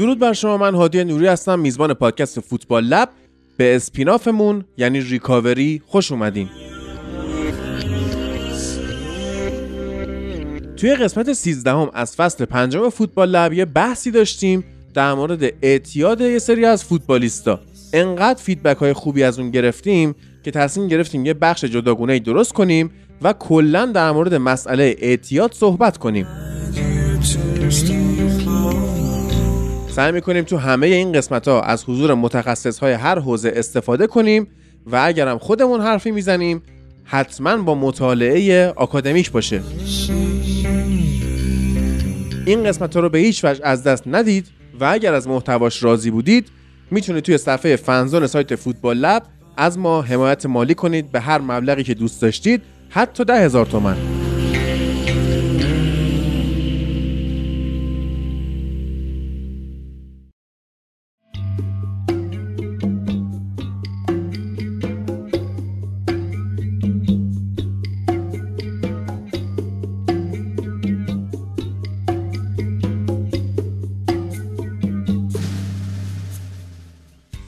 درود بر شما، من هادی نوری هستم، میزبان پادکست فوتبال لب. به اسپینافمون یعنی ریکاوری خوش اومدین. توی قسمت 13 از فصل 5 فوتبال لب یه بحثی داشتیم در مورد اعتیاد یه سری از فوتبالیستا. انقدر فیدبک های خوبی از اون گرفتیم که تصمیم گرفتیم یه بخش جداگونه‌ای درست کنیم و کلاً در مورد مسئله اعتیاد صحبت کنیم. سعی می‌کنیم تو همه این قسمت‌ها از حضور متخصص‌های هر حوزه استفاده کنیم و اگرم خودمون حرفی میزنیم حتماً با مطالعه آکادمیک باشه. این قسمت‌ها رو به هیچ وجه از دست ندید و اگر از محتواش راضی بودید میتونید توی صفحه فنزون سایت فوتبال لب از ما حمایت مالی کنید به هر مبلغی که دوست داشتید، حتی 10,000 تومان.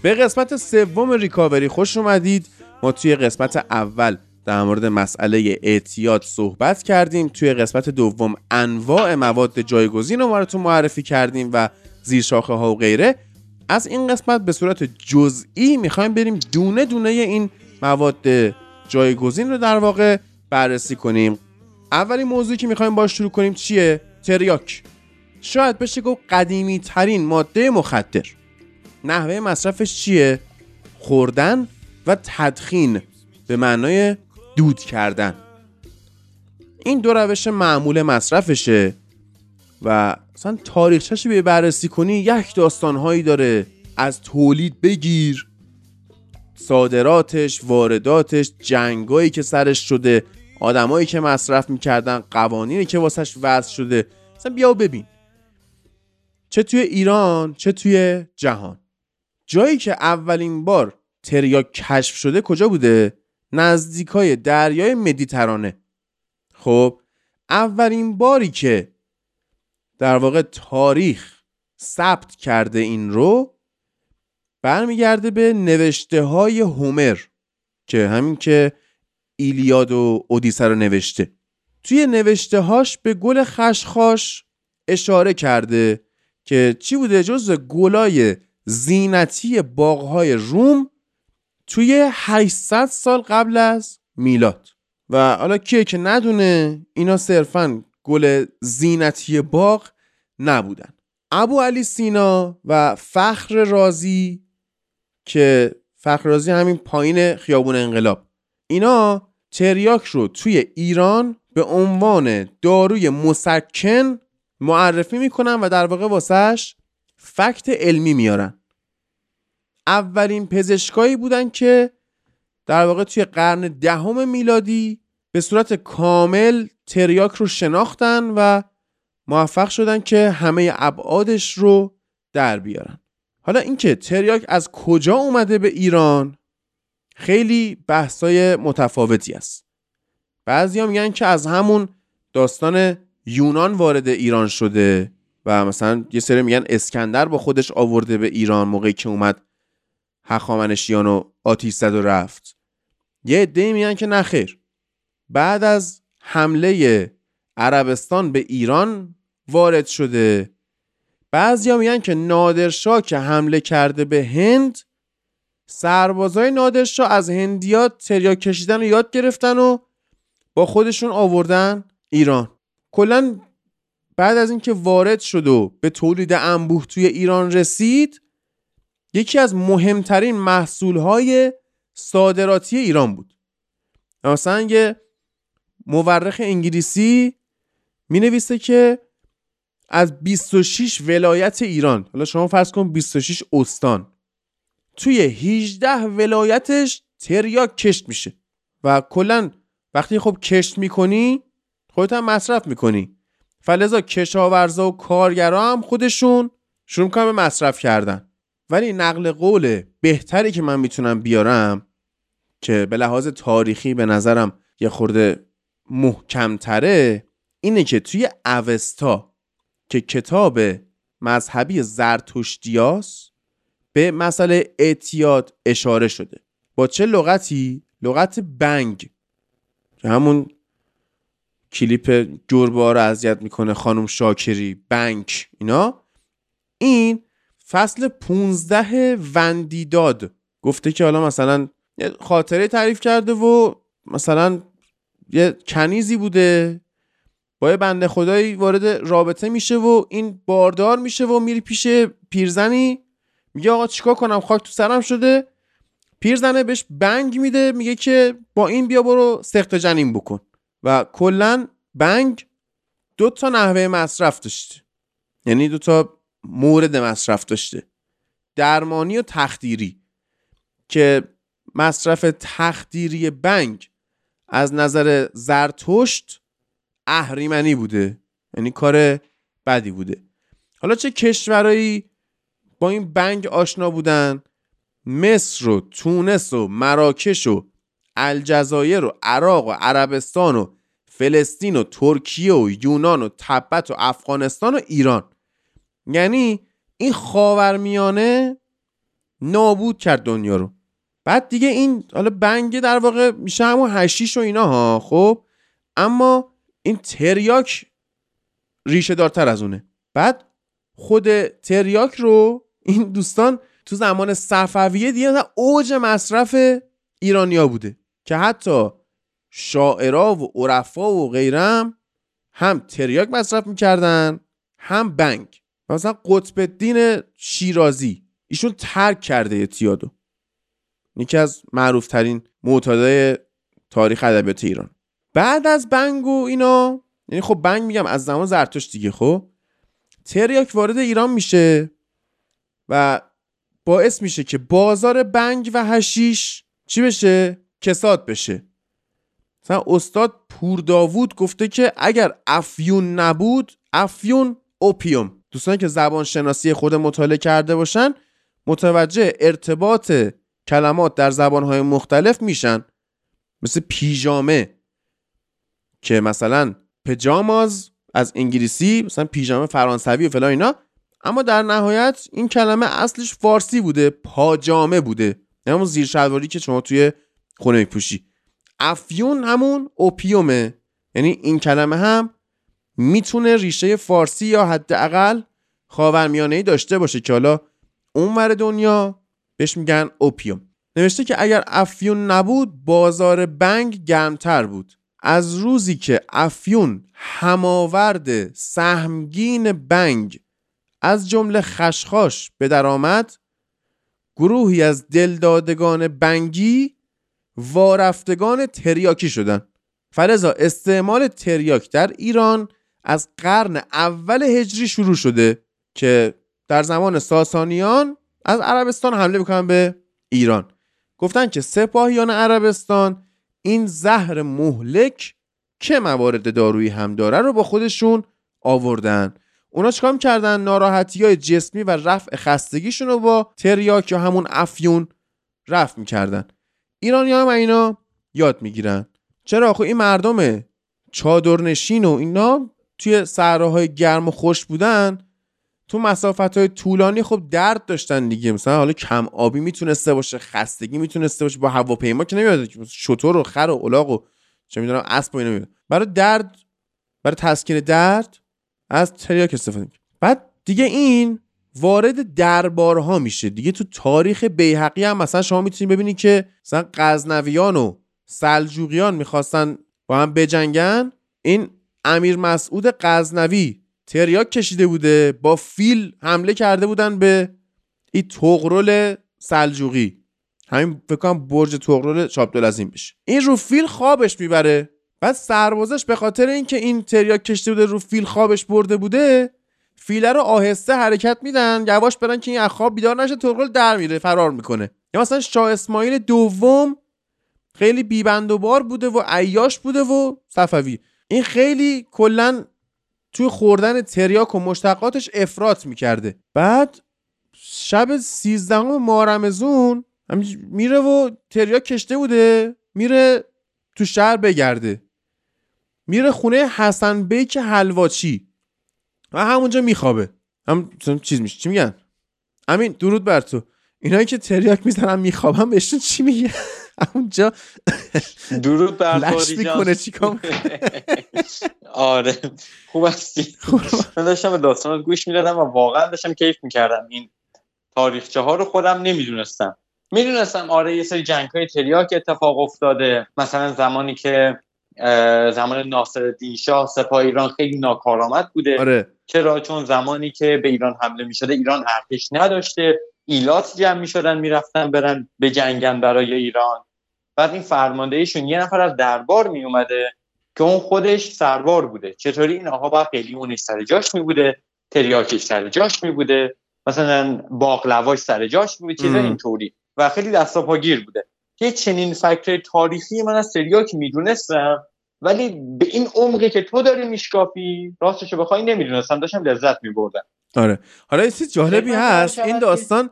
به قسمت 3 ریکاوری خوش اومدید. ما توی قسمت اول در مورد مسئله اعتیاد صحبت کردیم، توی قسمت 2 انواع مواد جایگزین رو براتون معرفی کردیم و زیر شاخه ها و غیره. از این قسمت به صورت جزئی میخوایم بریم دونه دونه این مواد جایگزین رو در واقع بررسی کنیم. اولین موضوعی که میخوایم باهاش شروع کنیم چیه؟ تریاک. شاید بشه گفت قدیمی ترین ماده مخدر. نحوه مصرفش چیه؟ خوردن و تدخین به معنای دود کردن. این دو روش معمول مصرفشه و اصلا تاریخچه‌ش رو بررسی کنی یک داستان‌هایی داره، از تولید بگیر، صادراتش، وارداتش، جنگایی که سرش شده، آدمایی که مصرف می‌کردن، قوانینی که واسش وضع شده. اصلا بیا و ببین چه توی ایران چه توی جهان. جایی که اولین بار تریاک کشف شده کجا بوده؟ نزدیکای دریای مدیترانه. خب اولین باری که در واقع تاریخ ثبت کرده این رو برمیگرده به نوشته های هومر، که همین که ایلیاد و اودیسه رو نوشته. توی نوشته هاش به گل خشخاش اشاره کرده که چی بوده؟ جزو گلای زینتی باغ‌های روم توی 800 سال قبل از میلاد. و حالا کیه که ندونه اینا صرفاً گل زینتی باغ نبودن. ابوعلی سینا و فخر رازی، که فخر رازی همین پایین خیابون انقلاب، اینا تریاک رو توی ایران به عنوان داروی مسکن معرفی میکنن و در واقع واسهش فکت علمی میارن. اولین پزشکایی بودن که در واقع توی قرن 10 میلادی به صورت کامل تریاک رو شناختن و موفق شدن که همه ابعادش رو در بیارن. حالا اینکه تریاک از کجا اومده به ایران خیلی بحثای متفاوتی است. بعضیا میگن که از همون داستان یونان وارد ایران شده و مثلا یه سری میگن اسکندر با خودش آورده به ایران موقعی که اومد هخامنشیانو آتیش زد و رفت. یه عده‌ای میگن که نخیر، بعد از حمله عربستان به ایران وارد شده. بعضیا میگن که نادرشاه که حمله کرده به هند، سربازای نادرشاه از هندیا تریاک کشیدن رو یاد گرفتن و با خودشون آوردن ایران. کلاً بعد از اینکه وارد شد و به تولید انبوه توی ایران رسید، یکی از مهمترین محصولهای صادراتی ایران بود. مثلا یه مورخ انگلیسی می‌نویسه که از 26 ولایت ایران، حالا شما فرض کن 26 استان، توی 18 ولایتش تریاک کشت میشه. و کلاً وقتی خب کشت میکنی خودت هم مصرف میکنی، فلذا کشاورزا و کارگرا هم خودشون شروع میکنن به مصرف کردن. ولی نقل قول بهتری که من میتونم بیارم، که به لحاظ تاریخی به نظرم یه خورده محکمتره، اینه که توی اوستا که کتاب مذهبی زرتشتیاس به مسئله اعتیاد اشاره شده. با چه لغتی؟ لغت بنگ، که همون کلیپ گربه رو اذیت میکنه خانم شاکری، بنگ اینا. این فصل 15 وندیداد گفته که حالا مثلا یه خاطره تعریف کرده و مثلا یه کنیزی بوده با یه بنده خدایی وارد رابطه میشه و این باردار میشه و میری پیش پیرزنی، میگه آقا چیکار کنم خاک تو سرم شده. پیرزنه بهش بنگ میده، میگه که با این بیا برو سقط جنین بکن. و کلن بنگ 2 نحوه مصرف داشته، یعنی 2 مورد مصرف داشته، درمانی و تخدیری، که مصرف تخدیری بنگ از نظر زرتشت اهریمنی بوده، یعنی کار بدی بوده. حالا چه کشورایی با این بنگ آشنا بودن؟ مصر و تونس و مراکش و الجزایر و عراق و عربستان و فلسطین و ترکیه و یونان و تبت و افغانستان و ایران. یعنی این خاورمیانه نابود کرد دنیا رو. بعد دیگه این حالا بنگ در واقع میشه همون هشیش و اینا ها. خب اما این تریاک ریشه دارتر از اونه. بعد خود تریاک رو این دوستان تو زمان صفویه دیگه اوج مصرف ایرانیا بوده، که حتی شاعرها و عرفا و غیرم هم تریاک مصرف میکردن هم بنگ. مثلا قطب الدین شیرازی ایشون ترک کرده اعتیادو، یکی از معروف ترین معتادای تاریخ ادبیات ایران. بعد از بنگ و اینا، یعنی خب بنگ میگم از زمان زرتشت دیگه، خب تریاک وارد ایران میشه و باعث میشه که بازار بنگ و حشیش چی بشه؟ کساد بشه. مثلا استاد پورداوود گفته که اگر افیون نبود، افیون اوپیوم. دوستان که زبان شناسی خود مطالعه کرده باشن متوجه ارتباط کلمات در زبانهای مختلف میشن، مثل پیژامه که مثلا پجاماز از انگلیسی، مثلا پیژامه فرانسوی و فلان اینا، اما در نهایت این کلمه اصلش فارسی بوده، پاجامه بوده، همون زیر شلواری که شما توی خونه میپوشی. افیون همون اوپیومه، یعنی این کلمه هم میتونه ریشه فارسی یا حداقل خاورمیانه‌ای داشته باشه که حالا اونور دنیا بهش میگن اوپیوم. نوشته که اگر افیون نبود بازار بنگ گرمتر بود. از روزی که افیون هماورد سهمگین بنگ از جمله خشخاش به درآمد، گروهی از دلدادگان بنگی وارفتگان تریاکی شدند. فلذا استعمال تریاک در ایران از قرن اول هجری شروع شده که در زمان ساسانیان از عربستان حمله میکنن به ایران. گفتن که سپاهیان عربستان این زهر مهلک که موارد دارویی هم داره رو با خودشون آوردن. اونا چیکار کردن؟ ناراحتی‌های جسمی و رفع خستگیشون رو با تریاک یا همون افیون رفع می‌کردن. ایرانی‌ها هم اینا یاد می‌گیرن. چرا؟ خب این مردم چادرنشین و اینا توی صحراهای گرم و خشک بودن، تو مسافت‌های طولانی خب درد داشتن دیگه. مثلا حالا کم آبی میتونسته باشه، خستگی میتونسته باشه، با هواپیما که نمیاد، شتر و خر و الاغ و چه می‌دونم اسب و اینا میاد. برای درد، برای تسکین درد از تریاک استفاده میکنه. بعد دیگه این وارد دربارها میشه. دیگه تو تاریخ بیهقی هم مثلا شما میتونید ببینید که مثلا غزنویان و سلجوقیان میخواستن با هم بجنگن، این امیر مسعود غزنوی تریاک کشیده بوده، با فیل حمله کرده بودن به این طغرل سلجوقی، همین فکر کنم برج طغرل شاه‌عبدالعظیم بشه. این رو فیل خوابش میبره. بعد سربازش به خاطر اینکه این تریاک کشته بوده، رو فیل خوابش برده بوده، فیله رو آهسته حرکت میدن یواش برن که این از خواب بیدار نشه، طغرل در میره، فرار میکنه. یا مثلا شاه اسماعیل دوم خیلی بیبند و بار بوده و عیاش بوده و صفوی، این خیلی کلا توی خوردن تریاک و مشتقاتش افراط میکرده. بعد شب 13 ماه رمضان میره و تریاک کشته بوده، میره تو شهر بگرده، میره خونه حسن بیک حلواچی و همونجا میخوابه. هم چیز میشه، چی میگن؟ امین درود بر تو. اینایی که تریاک میزنن میخوابن بهشون چی میگه؟ اونجا درود بر تو لش میکنه چیکام. آره خوب هستی. من داشتم داستانات گوش میدادم و واقعا داشتم کیف میکردم. این تاریخچه ها رو خودم نمیدونستم. میدونستم آره یه سری جنگ‌های تریاک اتفاق افتاده، مثلا زمانی که زمان ناصرالدین شاه سپاه ایران خیلی ناکارآمد بوده. آره. چرا؟ چون زمانی که به ایران حمله می‌شده ایران ارتش نداشته، ایلات جمع می‌شدن می‌رفتن برن بجنگن برای ایران. بعد این فرماندهیشون یه نفر از دربار میومده که اون خودش سربار بوده. چطوری این آقا با قلیونش سر جاش می‌بوده، تریاکش سر جاش می‌بوده، مثلا باقلواش سر جاش می‌بوده، چیزا اینطوری و خیلی دستا پاگیر بوده. یه چنین فکر تاریخی من از تریاک میدونستم، ولی به این عمقی که تو داری میشکافی راستش بخوای نمیدونستم، داشتم لذت میبردم. آره حالا یه چیز جالبی هست این داستان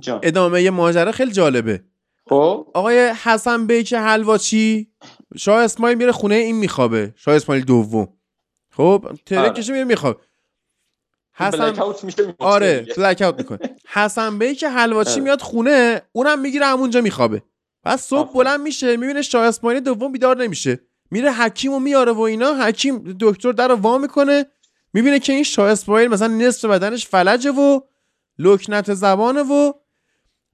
جان. ادامه یه ماجرا خیلی جالبه. خب آقای حسن بیک حلواچی شاه اسماعیل میره خونه این میخوابه، شاه اسماعیل دوم. خب تریاکش میره میخوابه، بلک اوت میکنه. حسن بیک حلواچی میاد خونه، اونم میگیره همونجا میخوابه. بعد صبح بلند میشه میبینه شاه اسماعیل دوم بیدار نمیشه، میره حکیمو میاره و اینا. حکیم دکتر در رو وا میکنه، میبینه که این شاه اسماعیل مثلا نصف بدنش فلجه و لکنت زبانه. و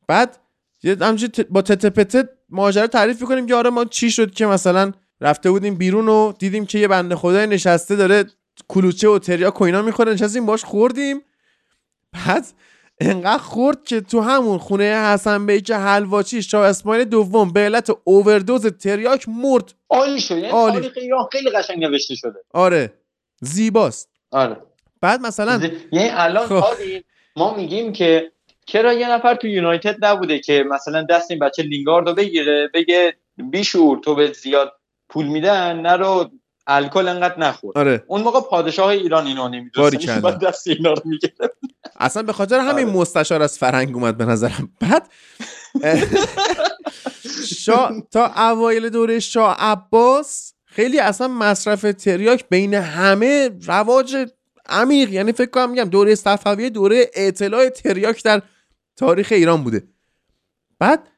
بعد همینجوری با تتپت ماجرا تعریف میکنیم که آره ما چی شد که مثلا رفته بودیم بیرون و دیدیم که یه بنده خدای نشسته داره کلوچه و تریاک و اینا میخوره، نشستیم باش خوردیم. بعد انقدر خورد که تو همون خونه حسن بیک حلواچی شاه اسماعیل دوم به علت اووردوز تریاک مرد. عالی شد، یعنی تاریخ ایران خیلی قشنگ نوشته شده. آره زیباست. آره بعد مثلا یعنی الان حالی ما میگیم که چرا یه نفر تو یونایتد نبوده که مثلا دست این بچه لینگاردو بگیره بگه بیشور تو به زیاد پول میدن نرو الکل انقدر نخور. آره. اون موقع پادشاه ایران اینو نمی‌دونست، بعد دست اینا رو می‌گرفت. اصلا به خاطر همین آره. مستشار از فرهنگ اومد به نظرم. بعد تا اوایل دوره شاه عباس خیلی اصلا مصرف تریاک بین همه رواج عمیق، یعنی فکر کنم میگم دوره صفویه دوره اعتلاع تریاک در تاریخ ایران بوده. بعد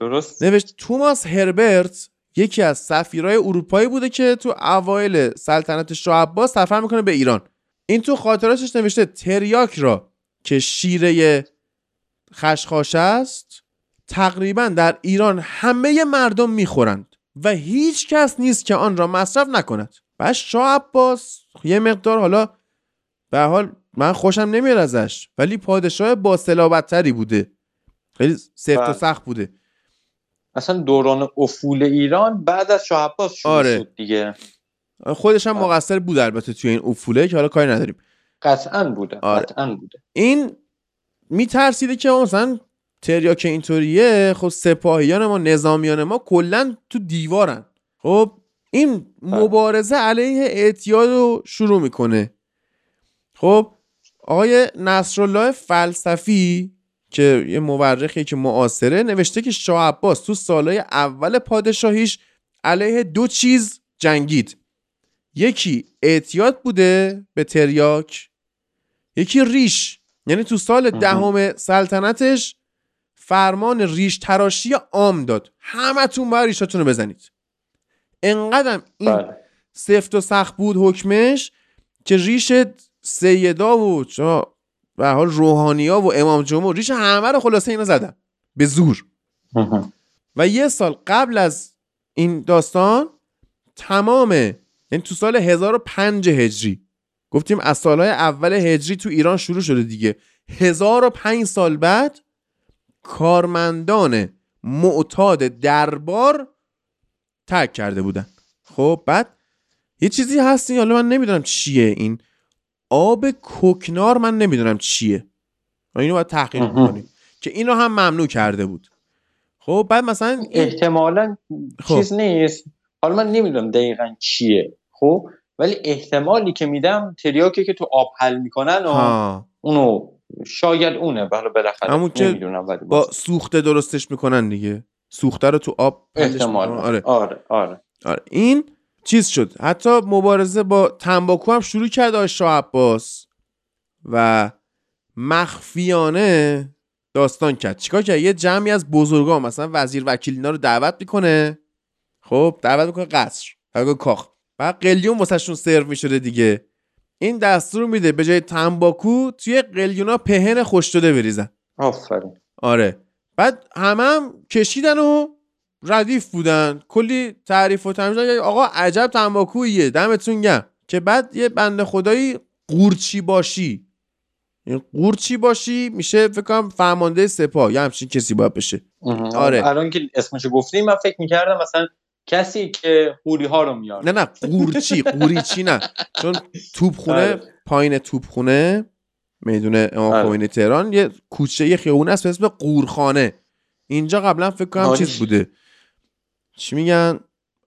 درست نوشت توماس هربرت یکی از سفیرای اروپایی بوده که تو اوایل سلطنت شاه عباس سفر میکنه به ایران. این تو خاطراتش نوشته تریاک را که شیره خشخاش است تقریبا در ایران همه مردم میخورند و هیچ کس نیست که آن را مصرف نکند. بعد شاه عباس یه مقدار حالا به حال من خوشم نمیاد ازش، ولی پادشاه با صلابت‌تری بوده، خیلی سفت و سخت بوده. اصلا دوران افول ایران بعد از شاه عباس شروع آره. شد دیگه. خودش هم مقصر بود البته توی این افوله که حالا کاری نداریم. قطعاً بوده. آره. قطعاً بوده. این میترسیده که مثلا تریاک اینطوریه، خب سپاهیان ما نظامیان ما کلاً تو دیوارن. خب این مبارزه علیه اعتیاد رو شروع میکنه. خب آقای نصرالله فلسفی که یه مورخی که معاصره نوشته که شاه عباس تو سالهای اول پادشاهیش علیه دو چیز جنگید، یکی اعتیاد بوده به تریاک، یکی ریش. یعنی تو سال دهم سلطنتش فرمان ریش تراشی عام داد، همه تون باید ریشاتون رو بزنید. انقدرم این سفت و سخت بود حکمش که ریش سیدا و به حال روحانی‌ها و امام جمعه ریش همه رو خلاصه اینا زدن به زور. و یه سال قبل از این داستان تمامه، یعنی تو سال 1005 هجری، گفتیم از سالهای اول هجری تو ایران شروع شده دیگه، 1005 سال بعد کارمندان معتاد دربار ترک کرده بودن. خب بعد یه چیزی هست این حالا من نمیدونم چیه، این آب کوکنار من نمیدونم چیه، اینو باید تحقیق کنیم که اینو هم ممنوع کرده بود. خب بعد مثلا احتمالاً خب. چیز نیست، حالا من نمیدونم دقیقاً چیه، خب ولی احتمالی که میدم تریاکی که تو آب حل میکنن اونو شاید اونه، بله بالاخره نمیدونم ولی با سوخته درستش میکنن دیگه، سوخته رو تو آب احتمال. آره. آره آره آره این چیز شد. حتی مبارزه با تنباکو هم شروع کرد شاه عباس و مخفیانه داستان کرد. چیکار کرد؟ یه جمعی از بزرگا مثلا وزیر وکیل اینا رو دعوت میکنه، خب دعوت میکنه قصر، دعوت کاخ، بعد قلیون واسهشون سرو میشده دیگه. این دستور میده به جای تنباکو توی قلیونا پهن خوش‌شده بریزن. آفرین. آره. بعد همم کشیدن و ردیف بودن، کلی تعریف و تمجید، آقا عجب تنباکویه دمتون گرم. که بعد یه بنده خدایی قورچی باشی، این قورچی باشی میشه فکر کنم فرمانده سپاه یا همچین کسی باید بشه. آره. الان که اسمشو گفتیم من فکر می‌کردم مثلا کسی که قوری ها رو میاره. نه قورچی، قوریچی نه، چون توپخونه پایین توپخونه میدونه امام خمینی تهران یه کوچه یه خیابونه است به اسم قورخانه. اینجا قبلا فکر کنم چیز بوده، چی میگن،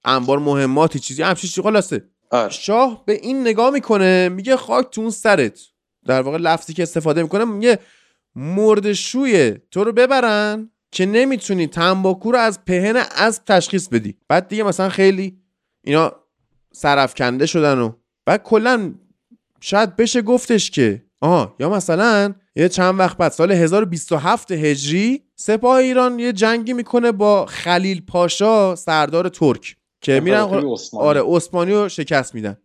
انبار مهماتی چیزی همچین چیزی خلاصه. شاه به این نگاه میکنه میگه خاک تو اون سرت، در واقع لفظی که استفاده میکنه میگه مردشوی تو رو ببرن که نمیتونی تنباکو رو از پهن اسب تشخیص بدی. بعد دیگه مثلا خیلی اینا سرافکنده شدن و بعد کلا شاید بشه گفتش که یا مثلا یه چند وقت بعد سال 1027 هجری سپاه ایران یه جنگی میکنه با خلیل پاشا سردار ترک که میرن عثمانی رو شکست میدن.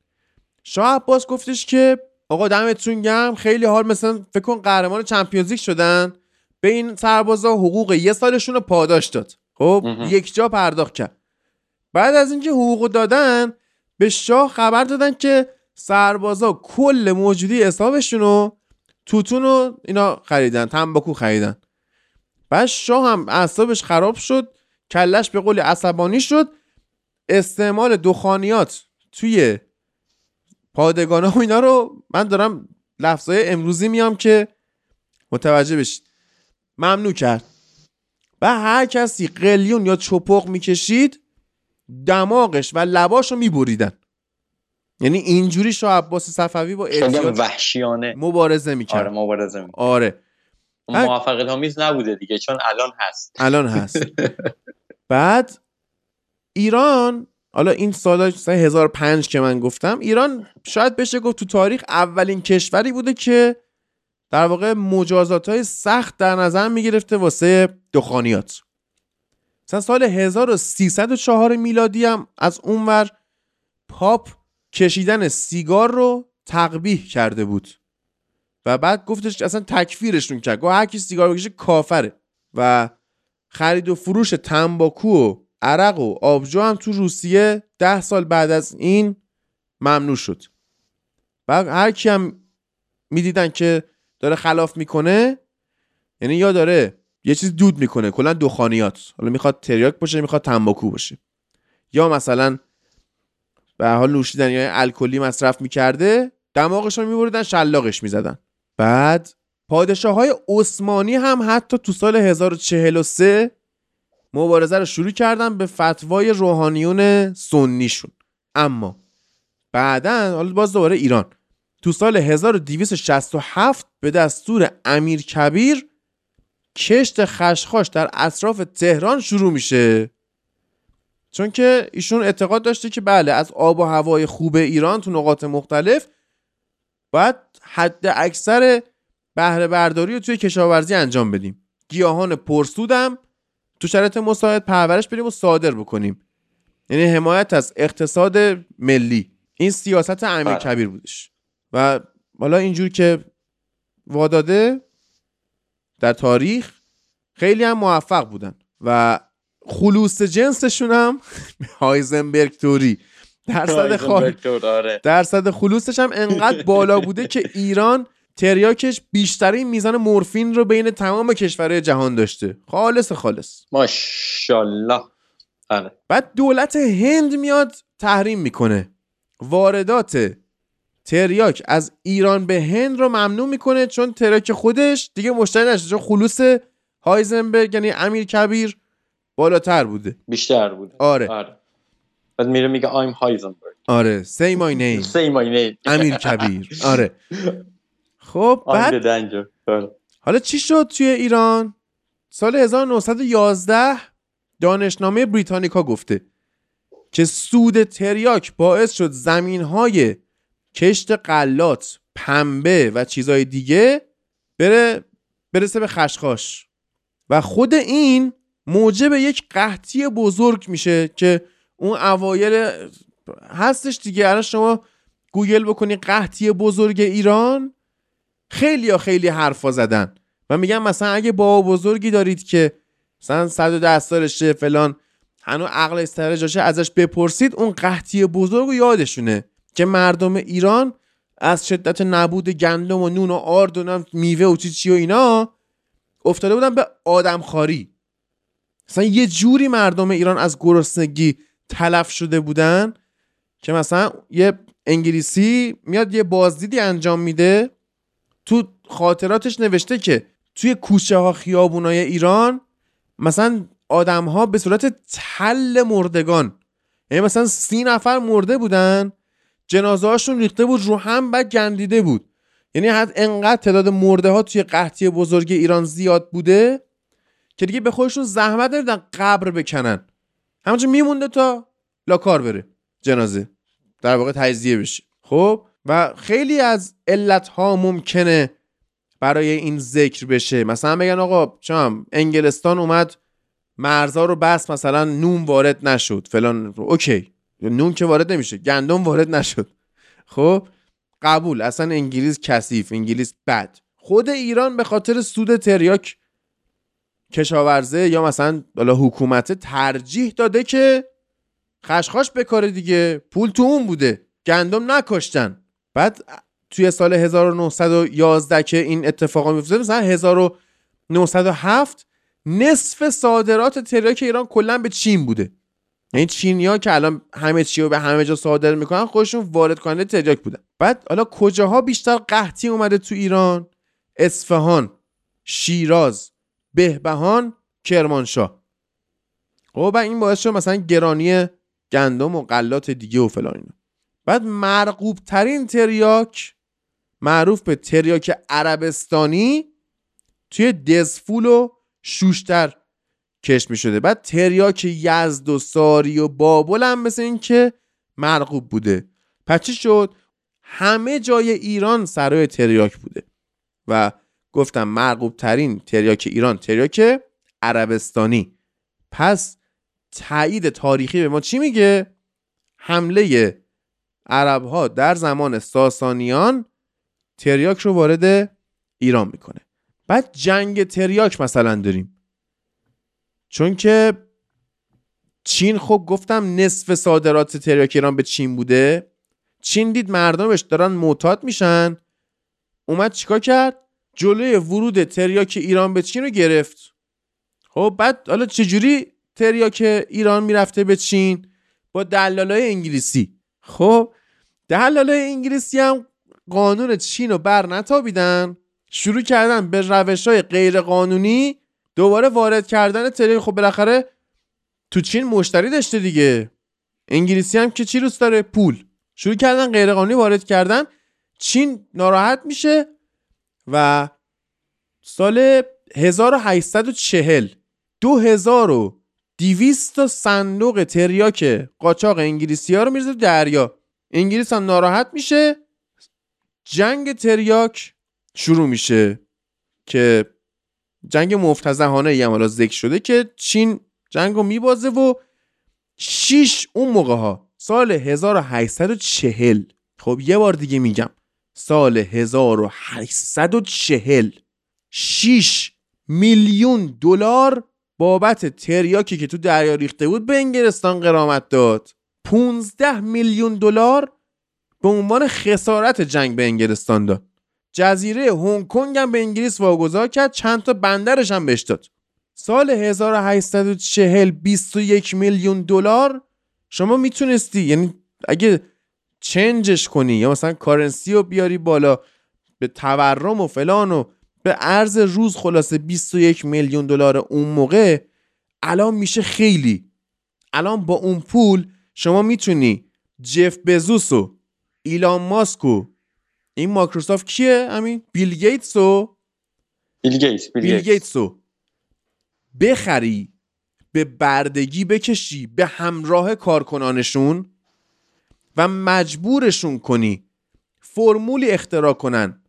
شاه عباس گفتش که آقا دمتون گرم، خیلی حال، مثلا فکر کن قهرمان چمپیونز لیگ شدن، به این سربازا حقوق یه سالشون رو پاداش داد. خب یک جا پرداخت کرد. بعد از اینکه حقوق دادن به شاه خبر دادن که سربازا کل موجودی حسابشون رو توتون و اینا خریدن، تنباکو خریدن. بعد شاه هم اعصابش خراب شد، کلش به قول عصبانی شد، استعمال دخانیات توی پادگانا و اینا رو، من دارم لفظای امروزی میام که متوجه بشید، ممنوع کرد. و هر کسی قلیون یا چپق میکشید دماغش و لباش رو میبریدن. یعنی اینجوری شاه عباس صفوی با اعتیاد وحشیانه مبارزه میکرد. آره مبارزه میکرد. آره موافقت آمیز نبوده دیگه، چون الان هست. بعد ایران، حالا این سال 1005 که من گفتم، ایران شاید بشه گفت تو تاریخ اولین کشوری بوده که در واقع مجازات‌های سخت در نظر می‌گرفته واسه دخانیات. مثلا سال 1304 میلادی هم از اونور پاپ کشیدن سیگار رو تقبیح کرده بود و بعد گفتش که اصلا تکفیرشون کرد، گفت هر کی سیگار بکشه کافره. و خرید و فروش تنباکو و عرق و آبجو هم تو روسیه 10 سال بعد از این ممنوع شد. بعد هر کی هم می‌دیدن که داره خلاف میکنه، یعنی یا داره یه چیز دود میکنه، کلا دخانیات، حالا میخواد تریاک باشه، میخواد تنباکو باشه، یا مثلا به حال نوشیدن یا الکلی مصرف میکرده، دماغش رو میبردن شلاقش میزدن. بعد پادشاه‌های عثمانی هم حتی تو سال 1043 مبارزه رو شروع کردن به فتوای روحانیون سنیشون. اما بعدن حالا باز دوباره ایران تو سال 1267 به دستور امیرکبیر کشت خشخاش در اطراف تهران شروع میشه، چون که ایشون اعتقاد داشته که بله از آب و هوای خوب ایران تو نقاط مختلف باید حد اکثر بهره برداری رو توی کشاورزی انجام بدیم، گیاهان پرسودم تو شرایط مساعد پرورش بدیم و صادر بکنیم، یعنی حمایت از اقتصاد ملی. این سیاست امیرکبیر بودش و حالا اینجور که واداده در تاریخ خیلی هم موفق بودن و خلوص جنسشون هم هایزنبرگ توری درصد خلوصش هم انقدر بالا بوده که ایران تریاکش بیشترین میزان مورفین رو بین تمام کشورهای جهان داشته، خالص ماشاءالله. بعد دولت هند میاد تحریم میکنه، واردات تریاک از ایران به هند رو ممنوع میکنه، چون تریاک خودش دیگه مشتری نشد، چون خلوص هایزنبرگ یعنی امیرکبیر بالاتر بوده، بیشتر بوده. آره. بعد میره میگه I'm Heisenberg. آره say my name امیرکبیر. آره خب بعد حالا چی شد توی ایران؟ سال 1911 دانشنامه بریتانیکا گفته که سود تریاک باعث شد زمینهای کشت غلات پنبه و چیزهای دیگه برسه به خشخاش و خود این موجب یک قحطی بزرگ میشه که اون اوایل هستش دیگه. الان شما گوگل بکنی قحطی بزرگ ایران، خیلی حرفا زدن. من میگم مثلا اگه بابا بزرگی دارید که مثلا 110 سالشه فلان هنوز عقلش سر جاشه، ازش بپرسید اون قحطی بزرگو یادشونه که مردم ایران از شدت نبود گندم و نون و آرد و میوه و چی و اینا افتاده بودن به آدمخواری. مثلا یه جوری مردم ایران از گرسنگی تلف شده بودن که مثلا یه انگلیسی میاد یه بازدیدی انجام میده، تو خاطراتش نوشته که توی کوچه ها خیابونای ایران مثلا آدم ها به صورت تل مردگان، یعنی مثلا 30 نفر مرده بودن، جنازه هاشون ریخته بود رو هم بعد گندیده بود. یعنی حد انقدر تعداد مرده ها توی قحطی بزرگ ایران زیاد بوده که دیگه به خودشون زحمت نمیدن قبر بکنن، همونجور میمونده تا لاکار بره جنازه، در واقع تجزیه بشه. خب و خیلی از علت ها ممکنه برای این ذکر بشه، مثلا بگن آقا چم انگلستان اومد مرزا رو بس، مثلا نون وارد نشد فلان، اوکی نون که وارد نمیشه، گندم وارد نشد، خب قبول. اصلا انگلیس کثیف، انگلیس بد. خود ایران به خاطر سود تریاک کشاورزه یا مثلا بالا حکومت ترجیح داده که خشخاش بکاره دیگه، پول تو اون بوده، گندم نکاشتن. بعد توی سال 1911 که این اتفاقا میفته، مثلا 1907 نصف صادرات تریاک ایران کلا به چین بوده. یعنی چینی‌ها که الان همه چی رو به همه جا صادر میکنن، خودشون وارد کننده تریاک بودن. بعد حالا کجاها بیشتر قحطی اومده تو ایران؟ اصفهان، شیراز، بهبهان، کرمانشاه. خب این باعث شد مثلا گرانی گندم و غلات دیگه و فلان اینا. بعد مرغوب ترین تریاک، معروف به تریاک عربستانی، توی دزفول و شوشتر کش می شده. بعد تریاک یزد و ساری و بابل هم مثل این که مرغوب بوده. پس چی شد؟ همه جای ایران سرای تریاک بوده و گفتم مرغوب ترین تریاک ایران تریاک عربستانی. پس تایید تاریخی به ما چی میگه؟ حمله عرب ها در زمان ساسانیان تریاک رو وارد ایران میکنه. بعد جنگ تریاک مثلا داریم، چون که چین، خب گفتم نصف صادرات تریاک ایران به چین بوده، چین دید مردمش دارن معتاد میشن، اومد چیکار کرد؟ جلوی ورود تریاک ایران به چین رو گرفت. خب بعد حالا چجوری تریاک ایران میرفته به چین؟ با دلالای انگلیسی. خب دلالای انگلیسی هم قانون چین رو بر نتابیدن، شروع کردن به روش‌های غیر قانونی دوباره وارد کردن تریاک. خب بالاخره تو چین مشتری داشته دیگه، انگلیسی هم که چی دوست داره؟ پول. شروع کردن غیر قانونی وارد کردن، چین ناراحت میشه و سال 1840 2200 تا صندوق تریاک قاچاق انگلیسی‌ها رو می‌ریزه دریا. انگلیس هم ناراحت میشه، جنگ تریاک شروع میشه که جنگ مفتزهانه ای هم حالا ذکر شده که چین جنگو میبازه و 6 اون موقع ها سال 1840، خب یه بار دیگه میگم سال 1840 $6 میلیون بابت تریاکی که تو دریا ریخته بود به انگلستان غرامت داد. $15 میلیون به عنوان خسارت جنگ به انگلستان داد. جزیره هنگ کنگ هم به انگلیس واگذار کرد، چند تا بندرش هم بهش داد. سال 1840 $21 میلیون شما میتونستی، یعنی اگه چنجش کنی یا مثلا کارنسی رو بیاری بالا به تورم و فلان و به ارز روز، خلاصه $21 میلیون اون موقع الان میشه خیلی. الان با اون پول شما میتونی جف بزوس و ایلان ماسک و این مایکروسافت کیه؟ همین بیل گیتسو بخری، به بردگی بکشی به همراه کارکنانشون و مجبورشون کنی فرمولی اختراع کنن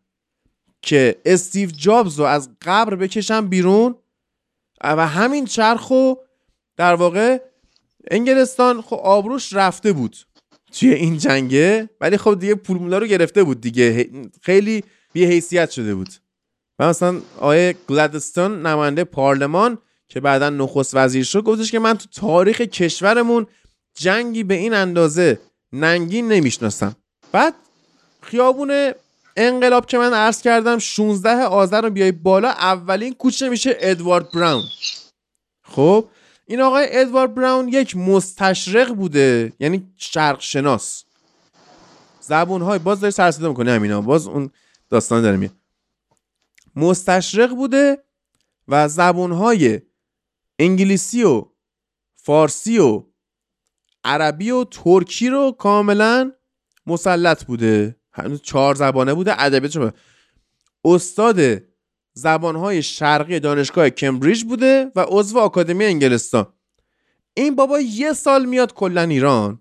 که استیو جابز رو از قبر بکشن بیرون و همین چرخو در واقع انگلستان خب آبروش رفته بود توی این جنگه، ولی خب دیگه پولمولا رو گرفته بود دیگه، خیلی بی‌حیثیت شده بود. و مثلا آقای گلادستون نماینده پارلمان که بعدا نخست وزیر شد گفتش که من تو تاریخ کشورمون جنگی به این اندازه ننگین نمیشناسم. بعد خیابون انقلاب که من عرض کردم 16 آذر رو بیای بالا اولین کوچه میشه ادوارد براون. خب این آقای ادوارد براون یک مستشرق بوده، یعنی شرق شناس. زبونهای باز داره سرسده میکنه همینا، باز اون داستان داره میاد. مستشرق بوده و زبونهای انگلیسی و فارسی و عربی و ترکی رو کاملا مسلط بوده، هنوز 4 زبانه بوده. ادبیاتش استاد زبانهای شرقی دانشگاه کمبریج بوده و عضو آکادمی انگلستان. این بابا یه سال میاد کلا ایران.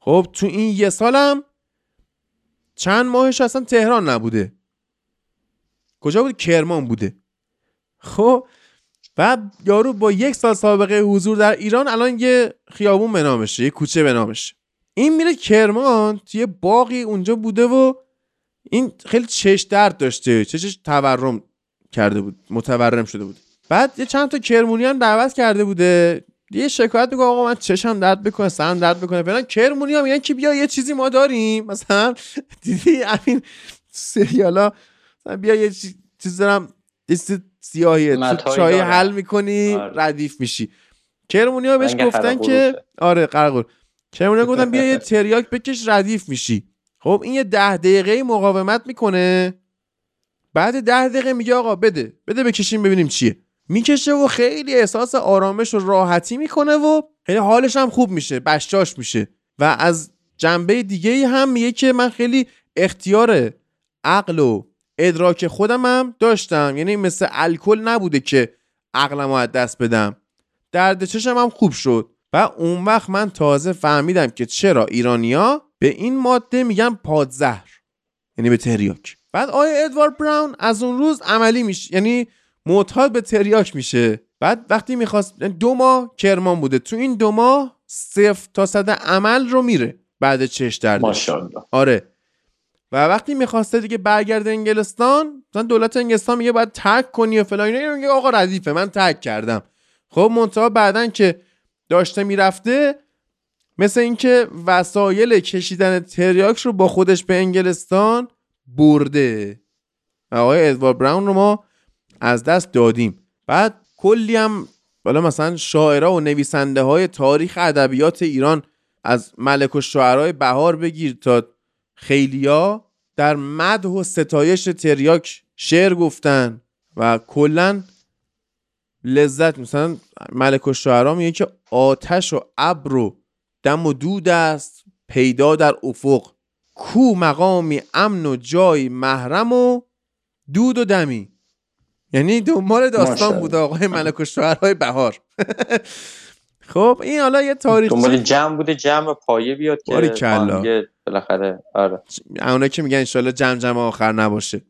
خب تو این یه سالم چند ماهش اصلا تهران نبوده، کجا بود؟ کرمان بوده. خب و یارو با 1 سال سابقه حضور در ایران الان یه خیابون به نامشه، یه کوچه به نامشه. این میره کرمان، توی باقی اونجا بوده و این خیلی چش درد داشته، چشش تورم کرده بود، متورم شده بود. بعد یه چند تا کرمونی هم دعوت کرده بوده، یه شکایت میکنه آقا من چشم درد بکنه، سرم درد بکنه. فعلا کرمونی هم میگن که بیا یه چیزی ما داریم، مثلا دیدی همین سریالا مثلا بیا یه چیز دارم، سیاهیه تو چای حل میکنی آره. ردیف میشی. کرمونی ها بهش گفتن که آره قرقور. کرمونی ها گفتن بیا یه تریاک بکش ردیف میشی. خب این یه 10 دقیقه مقاومت میکنه، بعد 10 دقیقه میگه آقا بده بکشیم ببینیم چیه. میکشه و خیلی احساس آرامش و راحتی میکنه و خیلی حالش هم خوب میشه، بشاش میشه. و از جنبه دیگه هم میگه که من خیلی اختیار عقل و ادراک خودم هم داشتم، یعنی مثل الکل نبوده که عقلمو از دست بدم. درد چشم هم خوب شد و اون وقت من تازه فهمیدم که چرا ایرانیا به این ماده میگن پادزهر، یعنی به تریاک. بعد آیه ادوارد براون از اون روز عملی میشه، یعنی معتاد به تریاک میشه. بعد وقتی میخواست 2 ماه کرمان بوده، تو این 2 ماه 0 تا 100 عمل رو میره بعد چش درد. ماشاءالله. آره. و وقتی میخواسته دیگه برگرده انگلستان، مثلا دولت انگلستان میگه باید ترک کنی و فلان اینا، میگه آقا ردیفه من ترک کردم. خب منتها بعدن که داشته میرفته مثل اینکه وسایل کشیدن تریاک رو با خودش به انگلستان برده. آقای ادوارد براون رو ما از دست دادیم. بعد کلی هم بالا مثلا شاعرها و نویسنده های تاریخ ادبیات ایران از ملک و شعرهای بهار بگیر تا خیلیا در مدح و ستایش تریاک شعر گفتن و کلا لذت. مثلا ملک الشعرا میگه که آتش و ابر و دم و دود است پیدا در افق، کو مقامی امن و جای محرم و دود و دمی. یعنی دنبال داستان بود آقای ملک الشعرای بهار. خب این حالا یه تاریخ دنبال جمع بوده، جمع پایه بیاد که بالاخره آره اونایی که میگن ان شاءالله جمع آخر نباشه.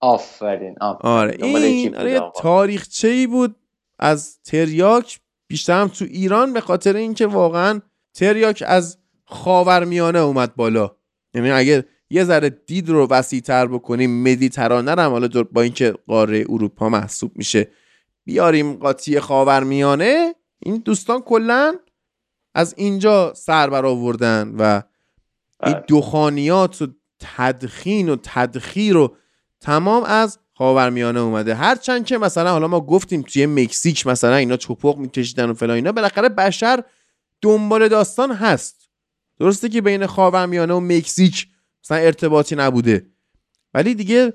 آفرین. آره این آره تاریخچه‌ای بود از تریاک، بیشتر هم تو ایران، به خاطر اینکه واقعا تریاک از خاورمیانه اومد بالا. یعنی اگر یه ذره دید رو وسیع‌تر بکنیم، مدیترانه رو حالا با اینکه قاره اروپا محسوب میشه بیاریم قاطی خاورمیانه، این دوستان کلا از اینجا سر برآوردن و این دخانیات و تدخین و تدخیر و تمام از خاورمیانه اومده. هرچند که مثلا حالا ما گفتیم توی مکزیک مثلا اینا چپق میکشیدن و فلان اینا، بالاخره بشر دنبال داستان هست. درسته که بین خاورمیانه و مکزیک مثلا ارتباطی نبوده، ولی دیگه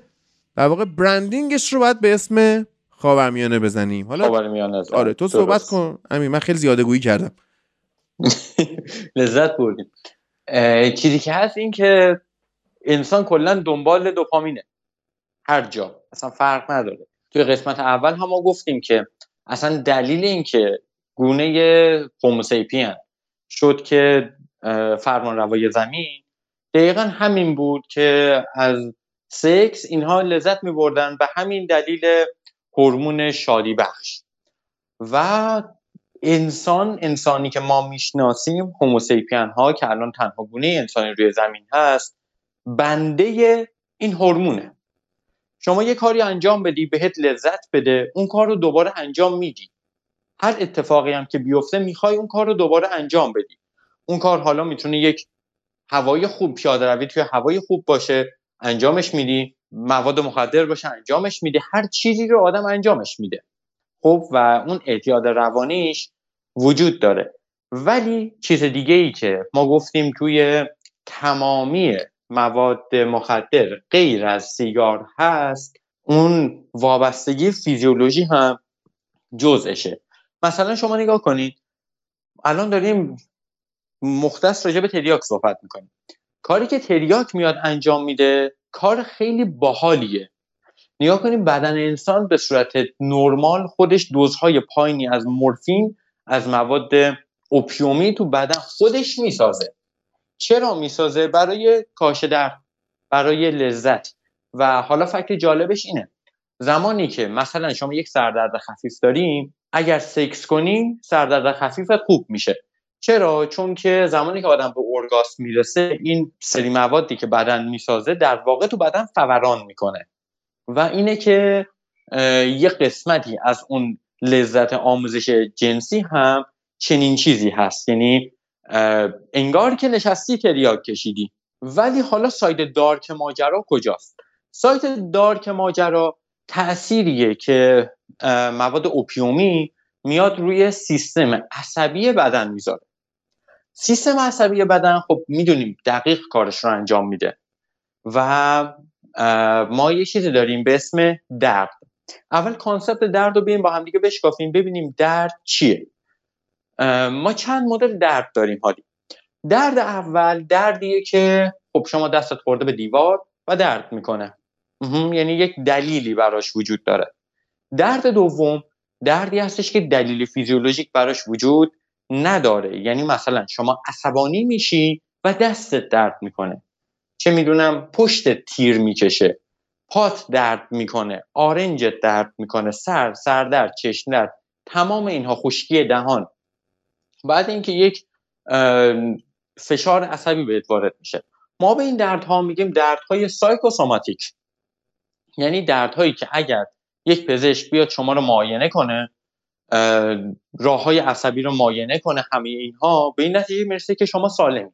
در واقع برندینگش رو باید به اسم خاورمیانه بزنیم. حالا خاورمیانه آره تو صحبت کن امین، من خیلی زیاده گویی کردم. لذت بردیم. چیزی که هست این که انسان کلا دنبال دوپامینه، هر جا اصلا فرق نداره. توی قسمت اول هم ما گفتیم که اصلا دلیل این که گونه هوموسیپین شد که فرمانروای زمین دقیقا همین بود که از سکس اینها لذت می‌بردن به همین دلیل هورمون شادی بخش. و انسانی که ما میشناسیم، هوموسیپین ها که الان تنها گونه انسانی روی زمین هست، بنده این هورمونه. شما یه کاری انجام بدی بهت لذت بده، اون کار رو دوباره انجام میدی. هر اتفاقی هم که بیفته میخوای اون کار رو دوباره انجام بدی. اون کار حالا میتونه یک هوای خوب، پیاده روی توی هوای خوب باشه، انجامش میدی، مواد مخدر باشه انجامش میدی، هر چیزی رو آدم انجامش میده. خب و اون اعتیاد روانیش وجود داره. ولی چیز دیگه ای که ما گفتیم توی تمامی مواد مخدر غیر از سیگار هست، اون وابستگی فیزیولوژی هم جزءشه. مثلا شما نگاه کنید، الان داریم مختص راجع به تریاک صحبت میکنیم. کاری که تریاک میاد انجام میده کار خیلی باحالیه. نگاه کنید بدن انسان به صورت نرمال خودش دوزهای پایینی از مورفین، از مواد اوپیومی تو بدن خودش میسازه. چرا میسازه؟ برای کاهش درد، برای لذت. و حالا فکر جالبش اینه، زمانی که مثلا شما یک سردرد خفیف داریم، اگر سکس کنیم سردرد خفیف خوب میشه. چرا؟ چون که زمانی که آدم به اورگاسم میرسه، این سری موادی که بدن میسازه در واقع تو بدن فوران میکنه و اینه که یه قسمتی از اون لذت آموزش جنسی هم چنین چیزی هست. یعنی انگار که نشستی تریاک کشیدی. ولی حالا ساید دارک ماجرا کجاست؟ ساید دارک ماجرا تأثیریه که مواد اوپیومی میاد روی سیستم عصبی بدن میذاره. سیستم عصبی بدن خب میدونیم دقیق کارش رو انجام میده و ما یه چیزی داریم به اسم درد. اول کانسپت درد رو بیاییم با هم دیگه بشکافیم ببینیم درد چیه. ما چند مدل درد داریم هادی. درد اول دردیه که خب شما دستت خورده به دیوار و درد میکنه، یعنی یک دلیلی براش وجود داره. درد دوم دردی هستش که دلیلی فیزیولوژیک براش وجود نداره، یعنی مثلا شما عصبانی میشی و دستت درد میکنه، چه میدونم پشتت تیر میکشه، پات درد میکنه، آرنجت درد میکنه، سردرد، چشم درد، تمام اینها، خشکی دهان. بعد اینکه یک فشار عصبی بهت وارد میشه. ما به این دردها میگیم دردهای سایکوسوماتیک، یعنی دردهایی که اگر یک پزشک بیاد شما رو معاینه کنه، راههای عصبی رو معاینه کنه، همه اینها به این نتیجه میرسه که شما سالمی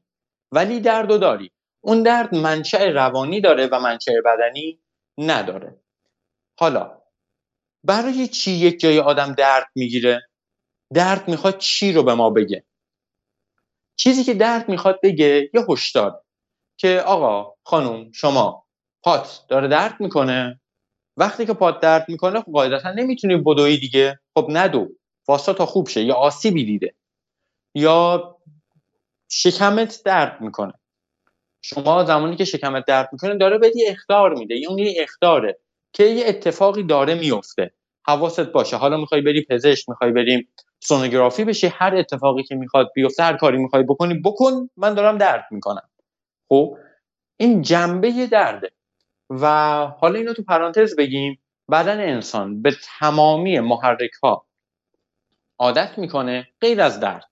ولی دردو داری. اون درد منشأ روانی داره و منشأ بدنی نداره. حالا برای چی یک جای آدم درد میگیره؟ درد میخواد چی رو به ما بگه؟ چیزی که درد میخواد بگه یه هشدار که آقا خانم شما پات داره درد میکنه. وقتی که پات درد میکنه قاعدتا نمیتونی بدوی دیگه، خب ندو، واسه تا خوب شه. یا آسیبی دیده، یا شکمت درد میکنه. شما زمانی که شکمت درد میکنه داره بهت یه اخطار میده، یه اونی اخطاره که یه اتفاقی داره میفته، حواست باشه. حالا میخوای بری پزشک، میخوای بریم سونوگرافی بشی، هر اتفاقی که میخواد بیفته، هر کاری میخوای بکنی بکن، من دارم درد میکنم. خب این جنبه درده. و حالا اینو تو پرانتز بگیم، بدن انسان به تمامی محرک ها عادت میکنه غیر از درد.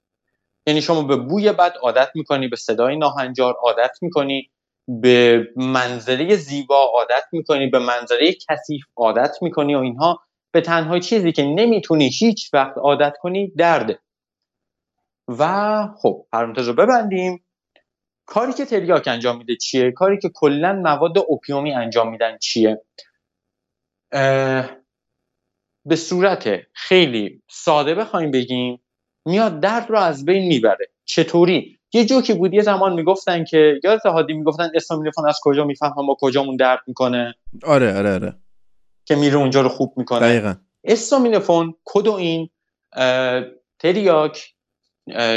یعنی شما به بوی بد عادت میکنی، به صدای ناهنجار عادت میکنی، به منظره زیبا عادت میکنی، به منظره کثیف عادت میکنی و اینها. به تنها چیزی که نمیتونی هیچ وقت عادت کنی درده. و خب پرانتز رو ببندیم. کاری که تریاک انجام میده چیه؟ کاری که کلا مواد اوپیومی انجام میدن چیه؟ به صورت خیلی ساده بخوایم بگیم، میاد درد رو از بین میبره. چطوری؟ یه جوکی بود یه زمان میگفتن که یادت هادی، میگفتن اسم میلفون از کجا میفهمم با کجامون درد میکنه؟ آره که میره اونجا رو خوب میکنه. دقیقاً. استامینوفون، کدوئین، تریاک،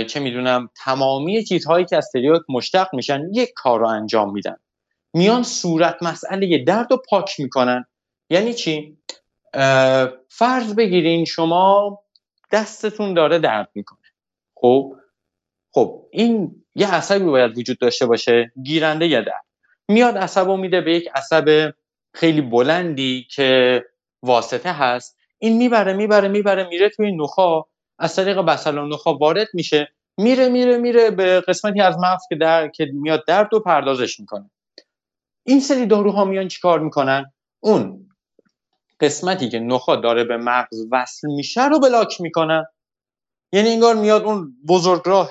چه میدونم تمامی چیزهایی که از تریاک مشتق میشن یک کار رو انجام میدن. میان صورت مسئله درد رو پاک میکنن. یعنی چی؟ فرض بگیرین شما دستتون داره درد میکنه. خب خب این یه عصبی باید وجود داشته باشه، گیرنده یه در میاد عصبو میده به یک عصب خیلی بلندی که واسطه هست، این میبره میبره میبره میره توی نخا، از طریق بسل و نخا وارد میشه، میره میره میره به قسمتی از مغز که که میاد درد و پردازش میکنه. این سری داروها میان چیکار میکنن؟ اون قسمتی که نخا داره به مغز وصل میشه رو بلاک میکنن، یعنی انگار میاد اون بزرگراه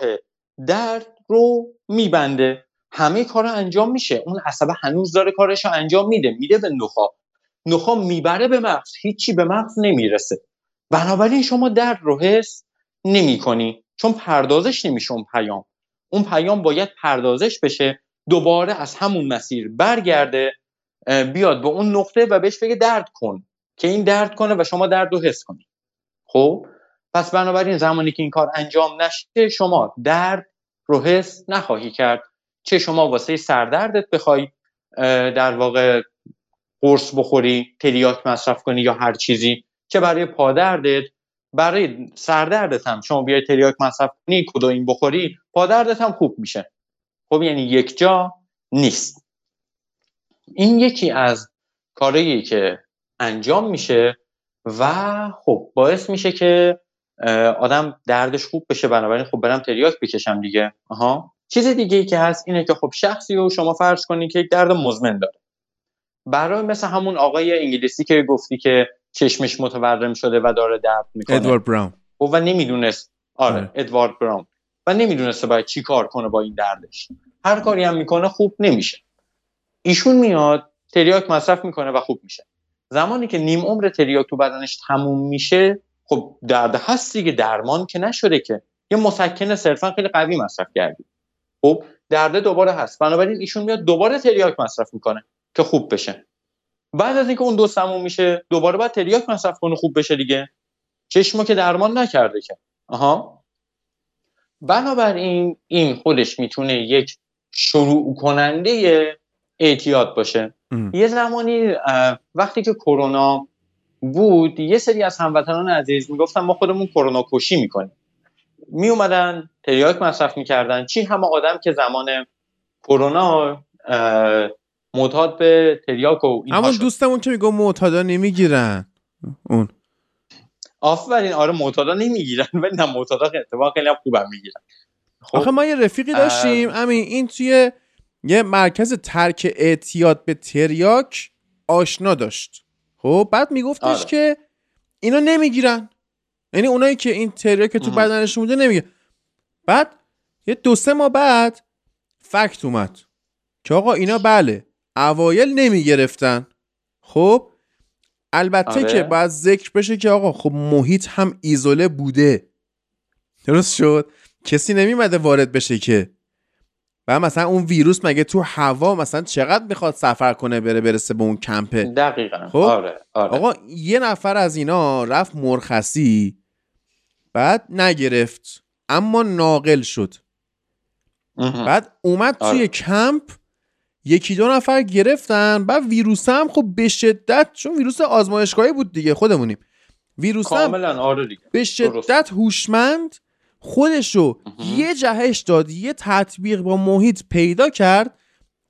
درد رو میبنده، همه کارو انجام میشه، اون عصبه هنوز داره کارش رو انجام میده، میده به نخا، نخا میبره به مغز، هیچی به مغز نمیرسه. بنابراین شما درد رو حس نمیکنی چون پردازش نمیشه اون پیام. اون پیام باید پردازش بشه، دوباره از همون مسیر برگرده، بیاد به اون نقطه و بهش بگه درد کن، که این درد کنه و شما درد رو حس کنی. خب پس بنابراین زمانی که این کار انجام نشه شما درد رو حس نخواهی کرد، چه شما واسه سردردت بخوای در واقع قرص بخوری، تریاک مصرف کنی یا هر چیزی، چه برای پادردت، برای سردردت هم شما بیای تریاک مصرف کنی، کدوین بخوری، پادردت هم خوب میشه. خب یعنی یک جا نیست. این یکی از کارهایی که انجام میشه و خب باعث میشه که آدم دردش خوب بشه، بنابراین خب برم تریاک بکشم دیگه. آها. چیز دیگه ای که هست اینه که خب شخصی رو شما فرض کنی که یک درد مزمن داره، برای مثل همون آقای انگلیسی که گفتی که چشمش متورم شده و داره درد میکنه، ادوارد براون، و نمیدونست، آره ادوارد براون، و نمیدونسته باید چی کار کنه با این دردش، هر کاری هم میکنه خوب نمیشه، ایشون میاد تریاک مصرف میکنه و خوب میشه. زمانی که نیم عمر تریاک تو بدنش تموم میشه خب درد هست دیگه، درمان که نشده، که یه مسکن صرفا خیلی قوی مصرف کردی، خب درده دوباره هست، بنابراین ایشون میاد دوباره تریاک مصرف میکنه که خوب بشه. بعد از اینکه اون دو تموم میشه دوباره باید تریاک مصرف کنه خوب بشه دیگه، چشمو که درمان نکرده که. آها. بنابراین این خودش میتونه یک شروع کننده اعتیاد باشه. یه زمانی وقتی که کرونا بود یه سری از هموطنان عزیز میگفتن ما خودمون کرونا کشی میکنیم، میومدن تریاک مصرف میکردن، چی همه آدم که زمان کرونا معتاد به تریاک و اینها شد. همون دوستمون که میگه معتادا نمیگیرن، اون آفرین، آره معتادا نمیگیرن، ولی نه معتادا اتفاقا خیلی خوبم میگیرن. خب آخه ما یه رفیقی داشتیم همین این توی یه مرکز ترک اعتیاد به تریاک آشنا داشت، خب بعد میگفتش آره. که اینا نمیگیرن، یعنی اونایی که این تریاک تو بدنشون بوده نمیگه. بعد یه دو سه ماه بعد فکت اومد که آقا اینا بله اوایل نمی گرفتن، خب البته آره. که باید ذکر بشه که آقا خب محیط هم ایزوله بوده، درست شد، کسی نمیمده وارد بشه که، و مثلا اون ویروس مگه تو هوا مثلا چقدر میخواد سفر کنه بره برسه به اون کمپه، دقیقاً خب؟ آره. آره. آقا یه نفر از اینا رفت مرخصی، بعد نگرفت اما ناقل شد، بعد اومد آره. توی کمپ یکی دو نفر گرفتن، بعد ویروس هم خب به شدت، چون ویروس آزمایشگاهی بود دیگه، خودمونیم، ویروس هم آره دیگه. به شدت هوشمند خودشو یه جهش داد، یه تطبیق با محیط پیدا کرد،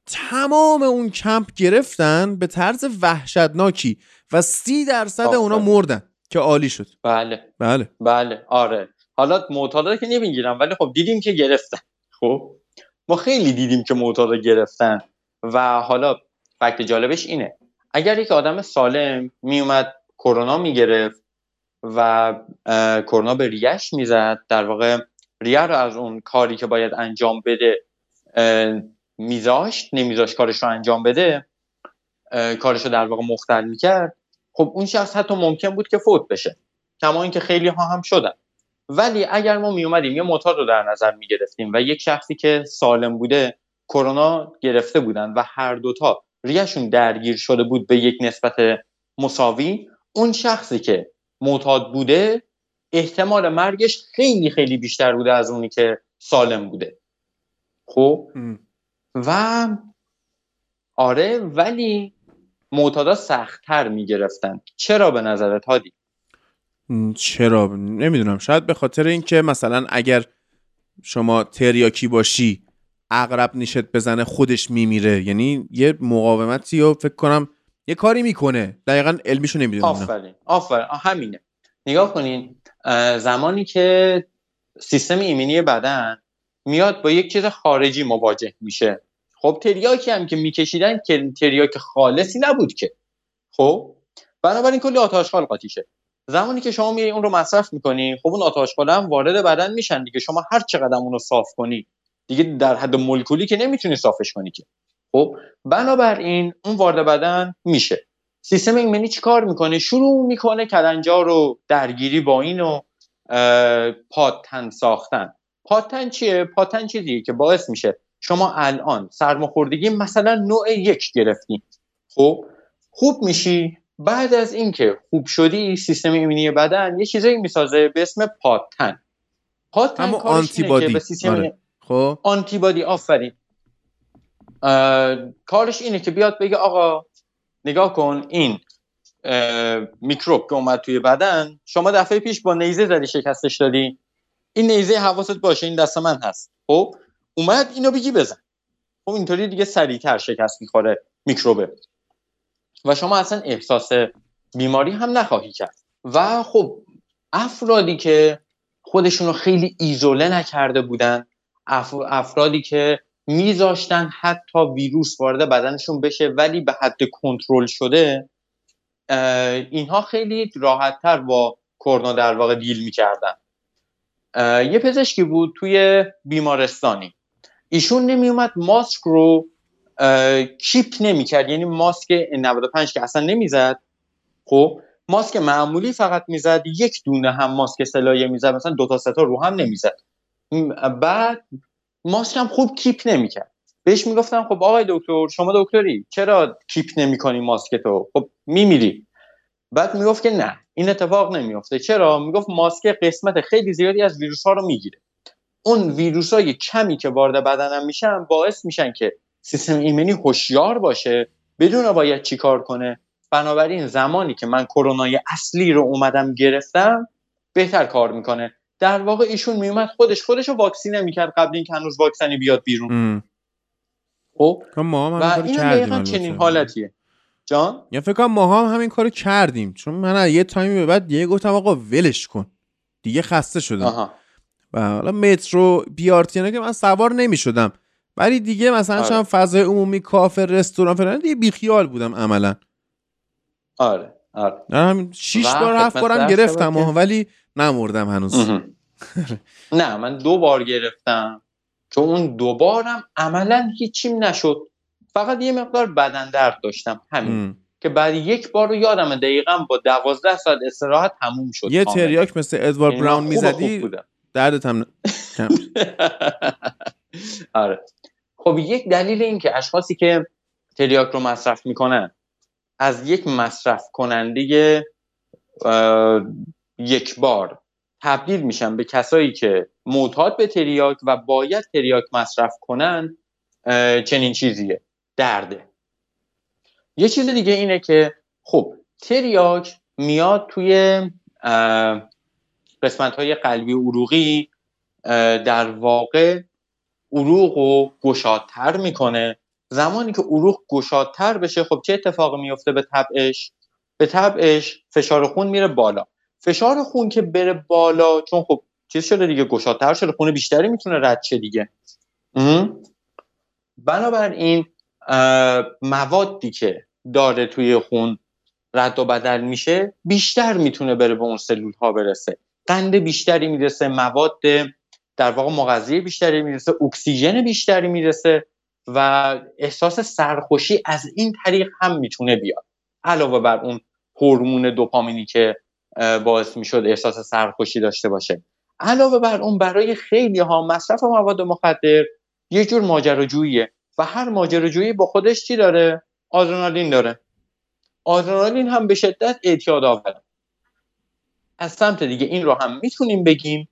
تمام اون کمپ گرفتن به طرز وحشتناکی و 30% اونا مردن که عالی شد. بله بله بله آره. حالا معتادا که نمیگیرن، ولی خب دیدیم که گرفتن، خب ما خیلی دیدیم که معتادا گرفتن. و حالا فکت جالبش اینه، اگر یک آدم سالم میومد کرونا میگرفت و کرونا به ریش میزد، در واقع ریه رو از اون کاری که باید انجام بده میذاشت، نمیذاشت کارش رو انجام بده، کارش رو در واقع مختل میکرد، خب اون شخص حتی ممکن بود که فوت بشه، کما این که خیلی ها هم شدن. ولی اگر ما میومدیم یه معتاد رو در نظر میگرفتیم و یک شخصی که سالم بوده کرونا گرفته بودن و هر دوتا ریشون درگیر شده بود به یک نسبت مساوی، اون شخصی که معتاد بوده احتمال مرگش خیلی خیلی بیشتر بوده از اونی که سالم بوده. خب و آره، ولی معتادا سخت‌تر میگرفتن. چرا به نظرت هادی؟ چرا نمیدونم، شاید به خاطر این که مثلا اگر شما تریاکی باشی عقرب نیشت بزنه خودش میمیره، یعنی یه مقاومتی رو فکر کنم یه کاری میکنه. دقیقاً علمیشو نمیدونم. آفرین همینه. نگاه کنین زمانی که سیستم ایمنی بدن میاد با یک چیز خارجی مواجه میشه، خب تریاکی هم که میکشیدن تریاک خالصی نبود که، خب بنابراین کلی آتشخال قاطی شه. زمانی که شما میای اون رو مصرف میکنی، خب اون آتشخال هم وارد بدن میشن دیگه. شما هر چقدر اون رو صاف کنی دیگه در حد مولکولی که نمیتونی صافش کنی که، خب بنابراین اون وارد بدن میشه. سیستم ایمنی چیکار میکنه؟ شروع میکنه کلنجار رو درگیری با اینو پاتن ساختن. پاتن چیه؟ پاتن چیزیه که باعث میشه شما الان سرماخوردگی مثلا نوع 1 گرفتی، خب خوب میشی، بعد از اینکه خوب شدی سیستم ایمنی بدن یه چیزایی میسازه به اسم پاتن. پاتن همون آنتی بادی. آره. خب آنتی بادی، آفرین. کارش اینه که بیاد بگه آقا نگاه کن، این میکروب که اومد توی بدن، شما دفعه پیش با نیزه زدی شکستش دادی، این نیزه حواست باشه این دست من هست، خب اومد اینو بگی بزن، خب اینطوری دیگه سریعتر شکست میخوره میکروبه و شما اصلا احساس بیماری هم نخواهی کرد. و خب افرادی که خودشون رو خیلی ایزوله نکرده بودن، افرادی که میذاشتن حتی ویروس وارد بدنشون بشه ولی به حد کنترل شده، اینها خیلی راحت‌تر با کرونا در واقع دیل میکردن. یه پزشکی بود توی بیمارستانی، ایشون نمیومد ماسک رو کیپ نمیکرد، یعنی ماسک N95 که اصلا نمیزد، خب ماسک معمولی فقط میزد، یک دونه هم ماسک سلایه میزد، مثلا 2 تا 3 تا رو هم نمیزد. بعد ماسک هم خوب کیپ نمیکرد. بهش میگفتم خب آقای دکتر شما دکتری، چرا کیپ نمیکنی ماسک تو؟ خب میمیری. بعد میگفت که نه این اتفاق نمیفته. چرا؟ میگفت ماسک قسمت خیلی زیادی از ویروس ها رو میگیره، اون ویروس های کمی که وارد بدنم میشن باعث میشن که سیستم ایمنی هوشیار باشه بدون باید چی کار کنه. بنابراین زمانی که من کرونای اصلی رو اومدم گرفتم بهتر کار میکنه. در واقع ایشون میومد خودش رو واکسینه میکرد قبل این که هنوز واکسنی بیاد بیرون. خب و این دقیقا چنین حالتیه جان. یا فکر کنم ما هم همین کارو کردیم، چون من یه تایمی به بعد دیگه گفتم آقا ولش کن دیگه، خسته شدم. و حالا مترو بیارتی اینا که من سوار نمیشدم، ولی دیگه مثلا چند فضای عمومی، کافه، رستوران فلان دیگه بیخیال بودم عملا. آره همین 6 بار 7 بارم گرفتم ولی نمردم هنوز. نه من 2 بار گرفتم، چون اون 2 بارم عملا هیچیم نشد، فقط یه مقدار بدن درد داشتم همین که بعد 1 بار رو یادم دقیقاً با 12 ساعت استراحت تموم شد. یه تریاک مثل ادوارد براون میزدی دردت هم کم. آره خب یک دلیل این که اشخاصی که تریاک رو مصرف میکنن از یک مصرف کننده 1 بار تبدیل میشن به کسایی که معتاد به تریاک و باید تریاک مصرف کنن، چنین چیزیه، درده. یه چیز دیگه اینه که خب تریاک میاد توی قسمت‌های قلبی عروقی، در واقع عروق رو گشادتر میکنه. زمانی که عروق گشادتر بشه خب چه اتفاقی میفته؟ به طبعش فشار خون میره بالا. فشار خون که بره بالا، چون خب چیز شده دیگه، گشادتر شده، خون بیشتری میتونه رد شه دیگه، بنابراین موادی که داره توی خون رد و بدل میشه بیشتر میتونه بره به اون سلول ها برسه، قند بیشتری میرسه، مواد در واقع مغذی بیشتری میرسه، اکسیژن بیشتری میرسه و احساس سرخوشی از این طریق هم میتونه بیاد، علاوه بر اون هورمون دوپامینی که باعث میشد احساس سرخوشی داشته باشه. علاوه بر اون برای خیلی ها مصرف مواد مخدر یه جور ماجراجوییه و هر ماجراجویی با خودش چی داره؟ آدرنالین داره. آدرنالین هم به شدت اعتیادآوره. از سمت دیگه این رو هم میتونیم بگیم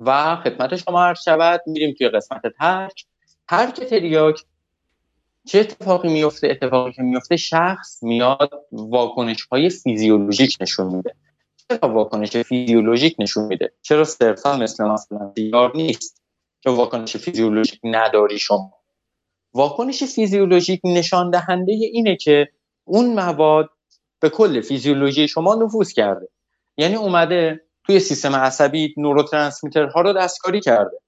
و خدمت شما عرض شود. میریم توی قسمت ترک تریاک. چه اتفاقی میفته؟ اتفاقی که میفته شخص میاد واکنش‌های فیزیولوژیک نشون میده. چرا واکنش فیزیولوژیک نشون میده؟ چرا صرفا مثلا سیگار نیست؟ واکنش فیزیولوژیک نداری شما. واکنش فیزیولوژیک نشان دهنده اینه که اون مواد به کل فیزیولوژی شما نفوذ کرده، یعنی اومده توی سیستم عصبی نوروترانسمیترها رو دستکاری کرده،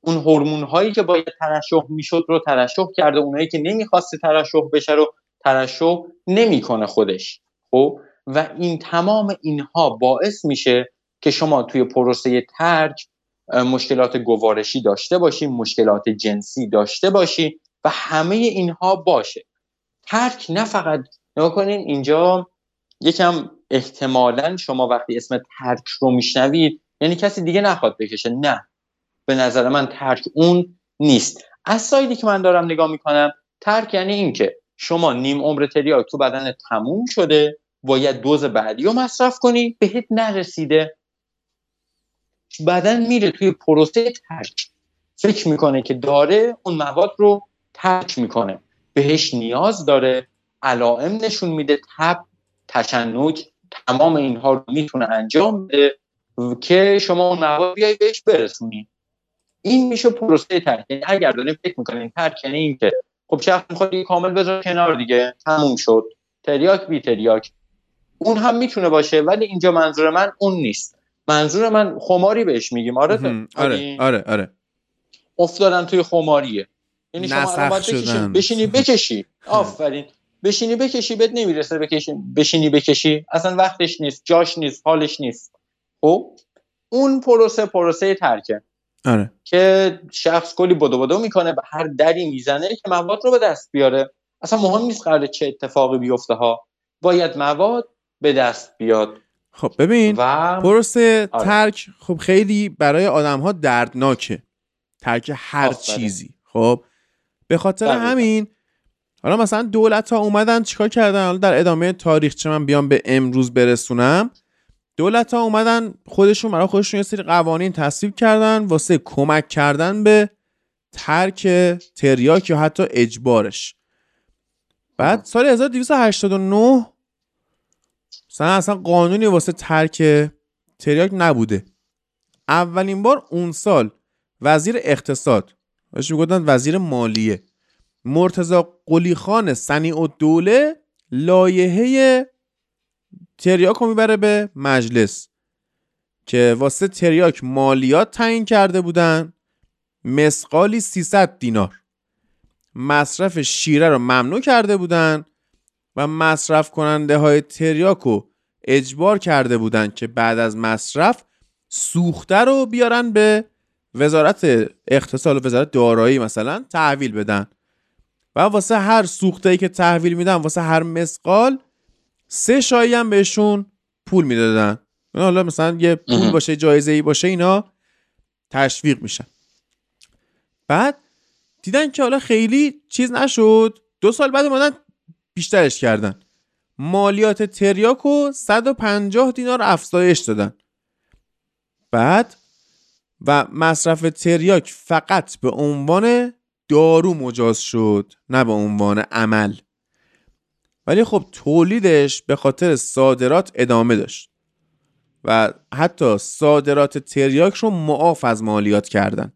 اون هورمون هایی که باید ترشح میشد رو ترشح کرده، اونایی که نمیخواست ترشح بشه رو ترشح نمیکنه خودش. خب و این تمام اینها باعث میشه که شما توی پروسه ترک مشکلات گوارشی داشته باشی، مشکلات جنسی داشته باشی و همه اینها باشه. ترک نه فقط نگاه کنین اینجا یکم احتمالاً شما وقتی اسم ترک رو میشنوید یعنی کسی دیگه نخواد بکشه، نه به نظر من ترک اون نیست. از سایدی که من دارم نگاه میکنم ترک یعنی این که شما نیم عمر تریاک تو بدن تموم شده، باید دوز بعدی رو مصرف کنی، بهت نرسیده، بدن میره توی پروسه ترک، فکر میکنه که داره، اون مواد رو ترک میکنه، بهش نیاز داره، علائم نشون میده، تب، تشنج، تمام اینها رو میتونه انجام بده که شما اون مواد بیایی بهش برسونی. این میشه پروسه ترک. یعنی اگر داریم فکر میکنیم ترک یعنی این که خب شخص میخواد یه کامل بذاره کنار دیگه، تموم شد، تریاک بی تریاک، اون هم میتونه باشه، ولی اینجا منظور من اون نیست. منظور من خماری بهش میگیم. آره افتادن توی خماریه، یعنی شما الان باید بشینی بکشی، آفرین، بشینی بکشی، بهت نمیرسه بشینی بکشی، اصلا وقتش نیست، جاش نیست، حالش نیست. خب اون پروسه ترکه. آره. که شخص کلی بدو میکنه، به هر دری میزنه که مواد رو به دست بیاره. اصلا مهم نیست قراره چه اتفاقی بیفته ها، باید مواد به دست بیاد. خب ببین و... پروسه آره. ترک خب خیلی برای آدم ها دردناکه، ترک هر چیزی. خب به خاطر همین حالا مثلا دولت ها اومدن چیکار کردن در ادامه تاریخ، چه من بیام به امروز برسونم، دولت ها اومدن خودشون برای خودشون یه سری قوانین تصویب کردن واسه کمک کردن به ترک تریاک یا حتی اجبارش. بعد سال 1289 اصلا قانونی واسه ترک تریاک نبوده. اولین بار اون سال وزیر اقتصاد، بهش میگفتن وزیر مالیه، مرتضی قلی خان صنیع‌الدوله لایحه تریاک رو میبره به مجلس که واسه تریاک مالیات تعیین کرده بودن، مسقالی 300 دینار مصرف شیره رو ممنوع کرده بودن و مصرف کننده های تریاک رو اجبار کرده بودن که بعد از مصرف سوخته رو بیارن به وزارت اقتصاد و وزارت دارایی مثلا تحویل بدن و واسه هر سوخته‌ای که تحویل میدن، واسه هر مسقال 3 شایی هم بهشون پول میدادن. حالا مثلا یه پول باشه، جایزه‌ای باشه، اینا تشویق میشن. بعد دیدن که حالا خیلی چیز نشد، 2 سال بعد اومدن بیشترش کردن، مالیات تریاکو 150 دینار افزایش دادن. بعد و مصرف تریاک فقط به عنوان دارو مجاز شد، نه به عنوان عمل. ولی خب تولیدش به خاطر صادرات ادامه داشت و حتی صادرات تریاک رو معاف از مالیات کردن.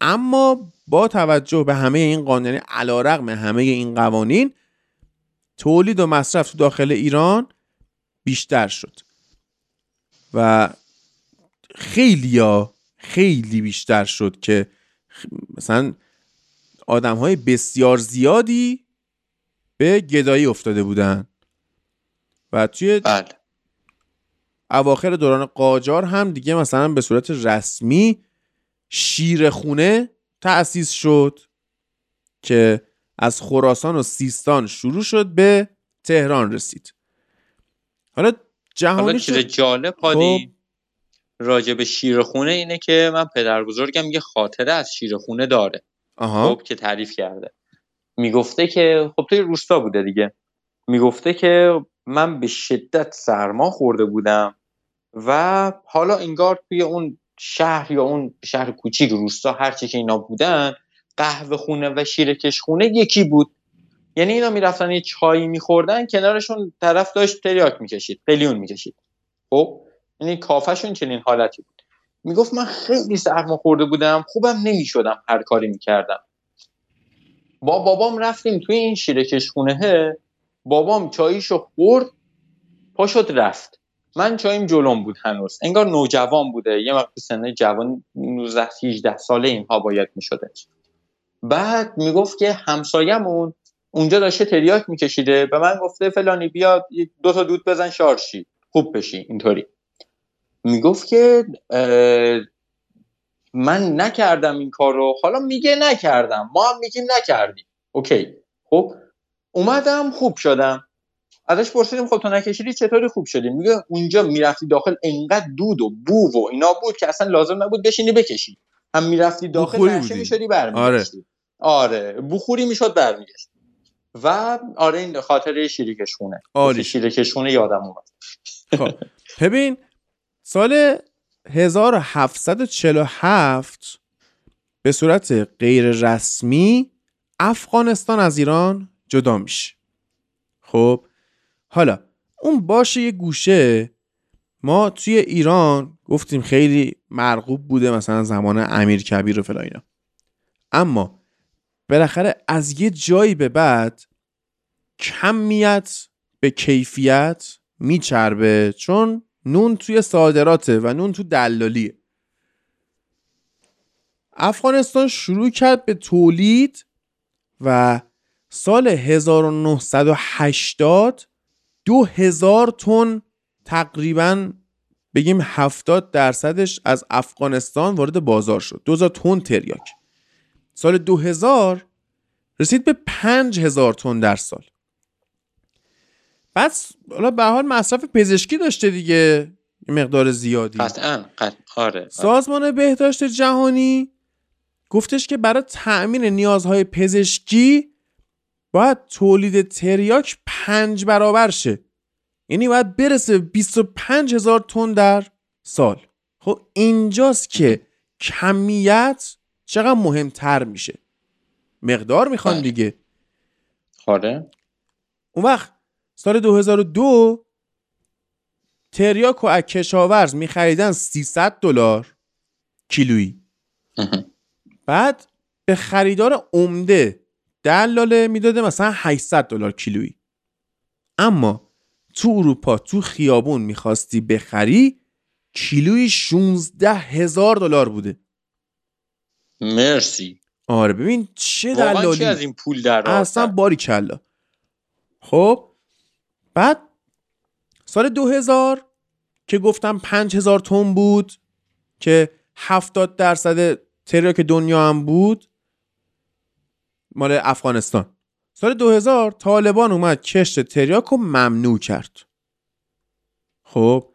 اما با توجه به همه این قوانین، یعنی علیرغم همه این قوانین، تولید و مصرف تو داخل ایران بیشتر شد و خیلی بیشتر شد که مثلا آدم‌های بسیار زیادی به گدایی افتاده بودن و توی اواخر دوران قاجار هم دیگه مثلا به صورت رسمی شیرخونه تأسیس شد که از خراسان و سیستان شروع شد به تهران رسید. حالا جهانی شد. جالب هادی راجع به شیرخونه اینه که من پدربزرگم یه خاطره از شیرخونه داره. خب که تعریف کرده، میگفته که خب توی روستا بوده دیگه، میگفته که من به شدت سرما خورده بودم و حالا انگار توی اون شهر یا اون شهر کوچیک روستا هرچی که اینا بودن، قهوه خونه و شیرکش خونه یکی بود. یعنی اینا میرفتن یه چایی میخوردن، کنارشون طرف داشت تریاک میکشید، قلیون میکشید. خب یعنی کافهشون چنین حالتی بود. میگفت من خیلی سرما خورده بودم، خوبم نمیشدم، هر کاری میکردم. با بابام رفتیم توی این شیره کشخونهه، بابام چاییشو خورد، پاشد رفت. من چایم جلوم بود، هنوز انگار نوجوان بوده، یه وقت سنه جوان 19-18 ساله اینها باید میشده. بعد میگفت که همسایمون اونجا داشته تریاک میکشیده، به من گفته فلانی بیا 2 دود بزن شارشی خوب بشی اینطوری. میگفت که من نکردم این کار رو، حالا میگه نکردم، ما هم میگیم نکردی. اوکی، خب اومدم خوب شدم. ازش پرسیدیم خب تو نکشیدی چطوری خوب شدی؟ میگه اونجا میرفتی داخل انقدر دود و بو و اینا بود که اصلا لازم نبود بشینی بکشی، هم میرفتی داخل نشه میشدی برمیگشتی. آره بخوری میشد برمیگشت. و آره این خاطره شیرکش خونه. آره شیرکش خونه یادم اومد. خب ببین سال 1747 به صورت غیر رسمی افغانستان از ایران جدا میشه. خب حالا اون باشه یه گوشه. ما توی ایران گفتیم خیلی مرغوب بوده مثلا زمان امیرکبیر و فلان اینا، اما بالاخره از یه جایی به بعد کمیت به کیفیت میچربه، چون نون توی صادراته و نون تو دلالیه. افغانستان شروع کرد به تولید و سال 1980 2000 تن تقریباً بگیم 70% از افغانستان وارد بازار شد. 2000 تن تریاک. سال 2000 رسید به 5000 تن در سال. بعد حالا به حال مصرف پزشکی داشته دیگه مقدار زیادی. قطعاً آره. سازمان بهداشت جهانی گفتش که برای تأمین نیازهای پزشکی باید تولید تریاک 5 برابر شه، یعنی باید برسه 25000 تن در سال. خب اینجاست که کمیت چقدر مهمتر میشه، مقدار میخوان دیگه. آره اون وقت سال 2002 تریاک و کشاورز میخریدن $300 کیلویی. بعد به خریدار عمده دلاله میداده مثلا $800 کیلویی. اما تو اروپا تو خیابون میخواستی بخری کیلویی $16,000 بوده. مرسی. آره ببین چه دلالی از این پول در اصلا باریکلا. خب بعد سال 2000 که گفتم 5000 تن بود که 70% تریاک دنیا هم بود مال افغانستان. سال 2000 طالبان اومد کشت تریاک رو ممنوع کرد. خب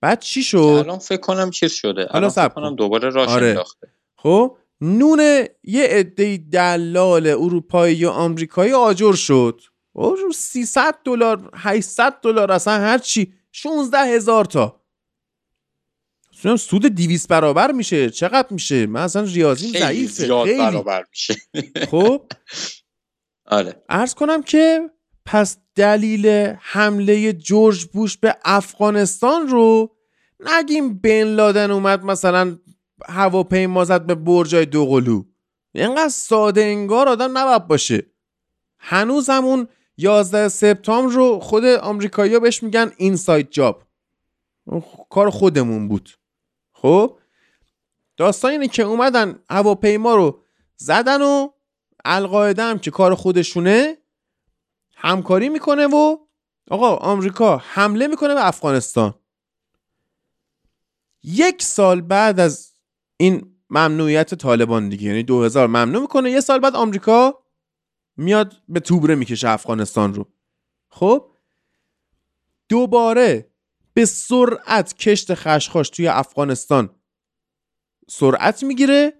بعد چی شد؟ الان فکر کنم چیز شده، الان فکر کنم دوباره راش انداخته. خب نون یه عده دلال اروپایی یا آمریکایی آجر شد. اون $300 $800 اصلا هر چی 16000 تا سود 200 برابر میشه. چقدر میشه؟ من اصلا ریاضیم ضعیفه. 4 برابر میشه. خب آره عرض کنم که پس دلیل حمله جورج بوش به افغانستان رو نگیم بن لادن اومد مثلا هواپیما زد به برجای دوقلو. اینقدر ساده انگار آدم نباید باشه. هنوز همون 11 سپتامبر رو خود آمریکایی‌ها بهش میگن اینساید جاب، کار خودمون بود. خب داستان اینه که اومدن هواپیما رو زدن و القاعده هم که کار خودشونه همکاری میکنه و آقا آمریکا حمله میکنه به افغانستان. 1 سال بعد از این ممنوعیت طالبان دیگه، یعنی 2000 ممنوع میکنه، 1 سال بعد آمریکا میاد به توبره میکشه افغانستان رو. خب دوباره به سرعت کشت خشخاش توی افغانستان سرعت میگیره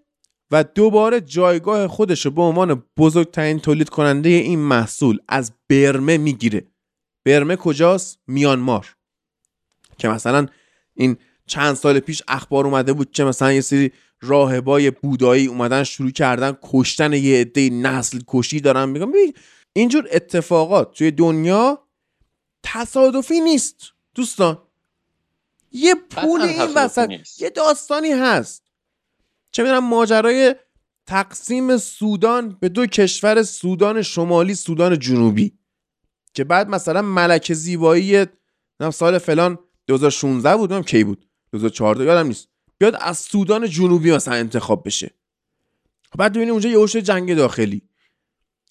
و دوباره جایگاه خودش رو به عنوان بزرگترین تولید کننده این محصول از برمه میگیره. برمه کجاست؟ میانمار. که مثلا این چند سال پیش اخبار اومده بود که مثلا یه سری راهبای بودایی اومدن شروع کردن کشتن یه عده، نسل کشی دارن. میگم ببین اینجور اتفاقات توی دنیا تصادفی نیست دوستان. یه پول این وسط نیست. یه داستانی هست، چه می‌دونم ماجرای تقسیم سودان به دو کشور، سودان شمالی سودان جنوبی، که بعد مثلا ملکه زیبایی سال فلان 2016 بود، نمیدونم کی بود، 2014 یادم نیست، بیاد از سودان جنوبی مثلا انتخاب بشه. بعد ببینید اونجا یه اوج جنگ داخلی.